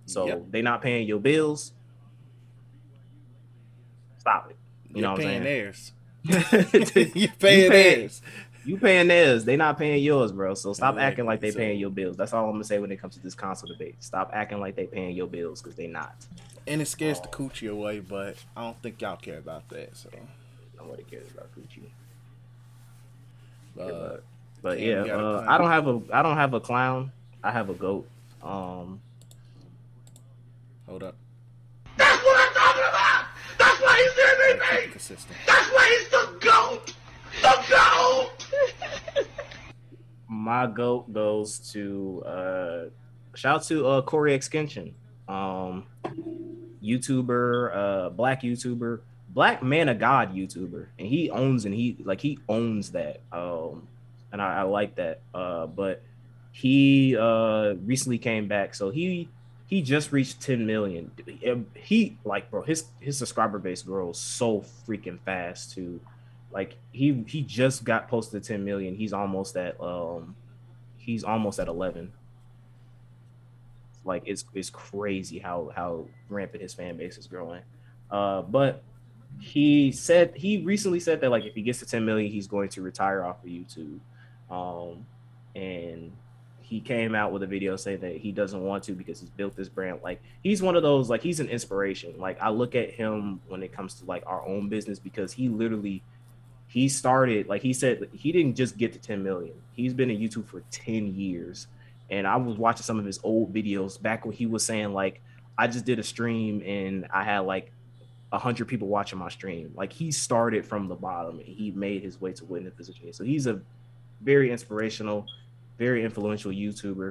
So yep. they not paying your bills. Stop it. You You're know what I'm saying? Theirs. You're paying you theirs. You paying theirs, they not paying yours, bro. So stop yeah, acting like they so. paying your bills. That's all I'm gonna say when it comes to this console debate. Stop acting like they paying your bills because they not. And it scares um, the coochie away, but I don't think y'all care about that. So nobody cares about coochie. But yeah, but, but yeah, uh, I don't have a I don't have a clown. I have a goat. Um, Hold up. That's what I'm talking about. That's why he's doing anything. Consistent. That's why he's the goat. The goat. My goat goes to uh, shout out to uh, Corey Extension, um, YouTuber, uh, Black YouTuber, Black Man of God YouTuber, and he owns and he like he owns that, um, and I, I like that. Uh, but he uh, recently came back, so he he just reached ten million. He like bro, his his subscriber base grows so freaking fast too. Like he he just got posted ten million. He's almost at um he's almost at eleven. Like it's it's crazy how how rampant his fan base is growing. Uh but he said he recently said that like if he gets to ten million, he's going to retire off of YouTube. Um and he came out with a video saying that he doesn't want to because he's built this brand. Like he's one of those, like he's an inspiration. Like I look at him when it comes to like our own business because he literally He started, like he said, he didn't just get to ten million. He's been in YouTube for ten years. And I was watching some of his old videos back when he was saying like, I just did a stream and I had like a hundred people watching my stream. Like he started from the bottom and he made his way to win the position. So he's a very inspirational, very influential YouTuber.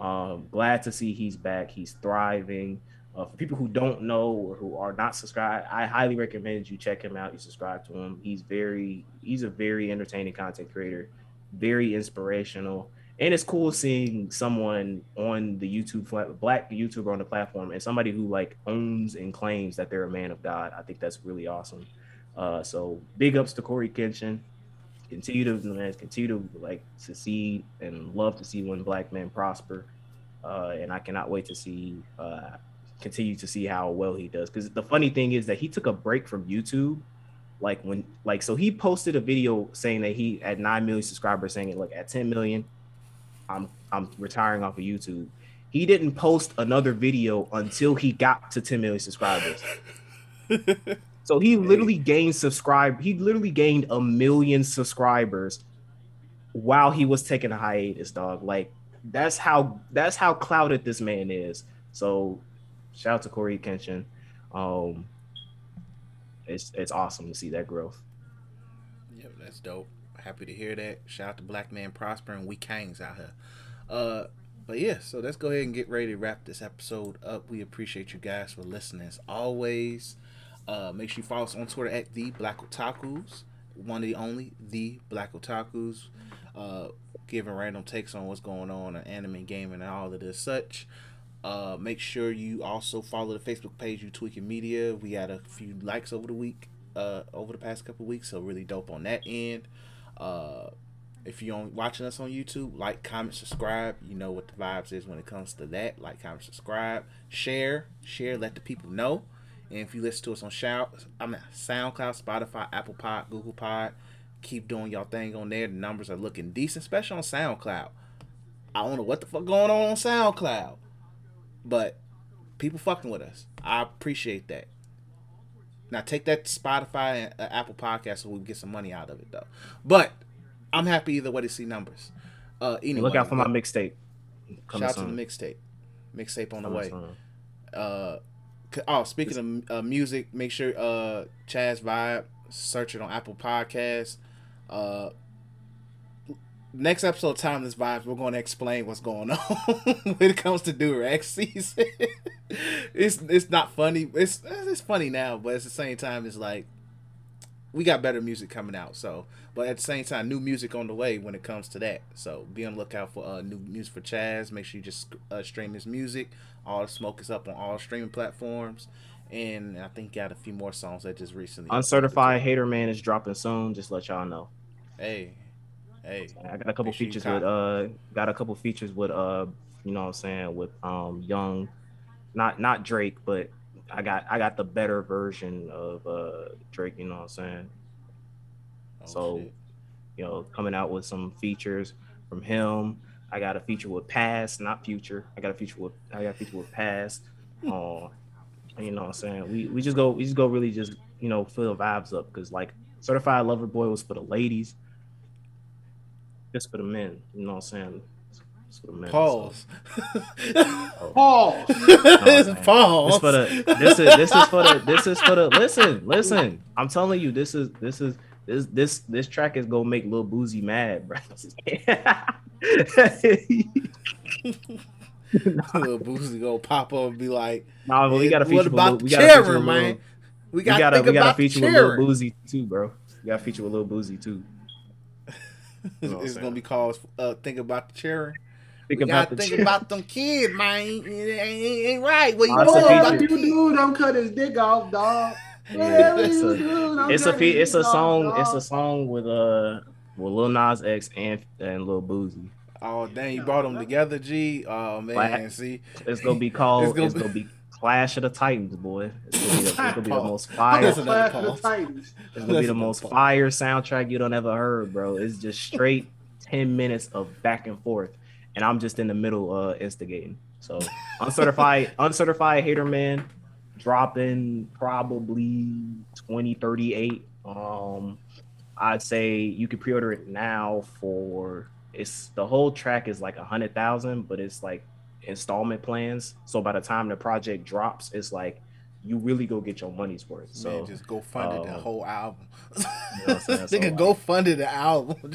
Um, glad to see he's back. He's thriving. Uh, for people who don't know or who are not subscribed, I highly recommend you check him out. You subscribe to him. He's very, he's a very entertaining content creator, very inspirational. And it's cool seeing someone on the YouTube, Black YouTuber on the platform and somebody who like owns and claims that they're a man of God. I think that's really awesome. Uh, so big ups to Corey Kenshin. Continue to, man, continue to like succeed and love to see when Black men prosper. Uh, and I cannot wait to see, uh, continue to see how well he does, because the funny thing is that he took a break from YouTube like when like so he posted a video saying that he at nine million subscribers saying it like at ten million I'm I'm retiring off of YouTube. He didn't post another video until he got to ten million subscribers. So he literally gained subscribe. He literally gained a million subscribers while he was taking a hiatus, dog. Like that's how that's how clouded this man is. So shout out to Corey Kenshin. Um, it's it's awesome to see that growth. Yep, that's dope. Happy to hear that. Shout out to Black Man Prospering. We kings out here. Uh, but yeah, so let's go ahead and get ready to wrap this episode up. We appreciate you guys for listening as always. Uh, make sure you follow us on Twitter at The Black Otakus, one of the only The Black Otakus, uh, giving random takes on what's going on in anime, gaming, and all of this such. Uh, make sure you also follow the Facebook page, You Tweaking Media. We had a few likes over the week, uh, over the past couple of weeks, so really dope on that end. Uh, if you're watching us on YouTube, like, comment, subscribe. You know what the vibes is when it comes to that. Like, comment, subscribe, share, share, let the people know. And if you listen to us on Shout, I mean SoundCloud, Spotify, Apple Pod, Google Pod, keep doing y'all thing on there. The numbers are looking decent, especially on SoundCloud. I don't know what the fuck going on on SoundCloud, but people fucking with us. I appreciate that. Now take that Spotify and uh, Apple Podcast so we can get some money out of it though. But I'm happy either way to see numbers. Uh, anyway, look out for my mixtape. Shout out to the mixtape. Mixtape on the way. Uh. Oh, speaking of uh, music, make sure uh, Chaz Vibe, search it on Apple Podcasts. Uh, next episode, Timeless Vibes, we're going to explain what's going on when it comes to Durax season. it's it's not funny. It's it's funny now, but at the same time, it's like we got better music coming out. So, but at the same time, new music on the way when it comes to that. So be on the lookout for uh, new music for Chaz. Make sure you just uh, stream his music. All the smoke is up on all streaming platforms, and I think got a few more songs that just recently. Uncertified Hater Man is dropping soon. Just let y'all know. Hey, hey, I got a couple features with uh, got a couple features with uh, you know what I'm saying with um, Young, not not Drake, but I got I got the better version of uh Drake. You know what I'm saying. Oh, so, shit. You know, coming out with some features from him. I got a feature with Past, not Future. I got a feature with I got a feature with Past. Uh, you know what I'm saying? We we just go we just go really just, you know, fill vibes up because like Certified Lover Boy was for the ladies. This for the men, you know what I'm saying? This for the men. Pause. So. Oh. Pause. You know Pause. This for the this is this is for the this is for the listen, listen. I'm telling you, this is this is this this this track is gonna make Lil Boozy mad, bro. Little Boozy gonna pop up and be like, "Nah, but we got a feature with we got a man. We got we got a feature with Lil Boozy too, bro. We got a feature with Lil Boozy too. You know it's saying? Gonna be called uh, "Think About the Cherry." Think we about the think cherry. About them kids, man. It ain't, ain't right. What you doing? You dude, don't cut his dick off, dog. Yeah, it's a dude, it's a fe- it's a song off, it's a song with uh. Well, Lil Nas X and and Lil Boozy. Oh dang, you brought them together, G. Oh man, Clash. See, it's gonna be called. It's gonna, it's gonna be... be Clash of the Titans, boy. It's gonna be the, it's gonna be the most fire. It's gonna be the most fire soundtrack you don't ever heard, bro. It's just straight ten minutes of back and forth, and I'm just in the middle, uh, instigating. So uncertified, uncertified hater man, dropping probably twenty thirty-eight. Um. I'd say you could pre-order it now for it's the whole track is like a hundred thousand, but it's like installment plans. So by the time the project drops, it's like you really go get your money's worth. So man, just go fund uh, it the whole album. You know what I'm they so, can go like, fund it the album.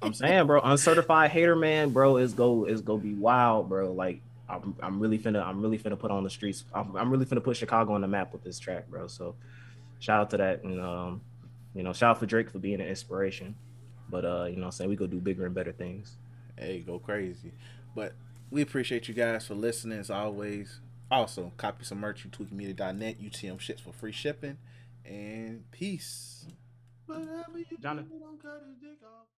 I'm saying, bro, Uncertified Hater Man, bro, is go is gonna be wild, bro. Like I'm I'm really finna I'm really finna put on the streets. I'm, I'm really finna put Chicago on the map with this track, bro. So shout out to that and um. You know, shout out for Drake for being an inspiration. But, uh, you know what I'm saying? We go do bigger and better things. Hey, go crazy. But we appreciate you guys for listening as always. Also, copy some merch, you tweaking media dot net, U T M shits for free shipping. And peace. Jonathan.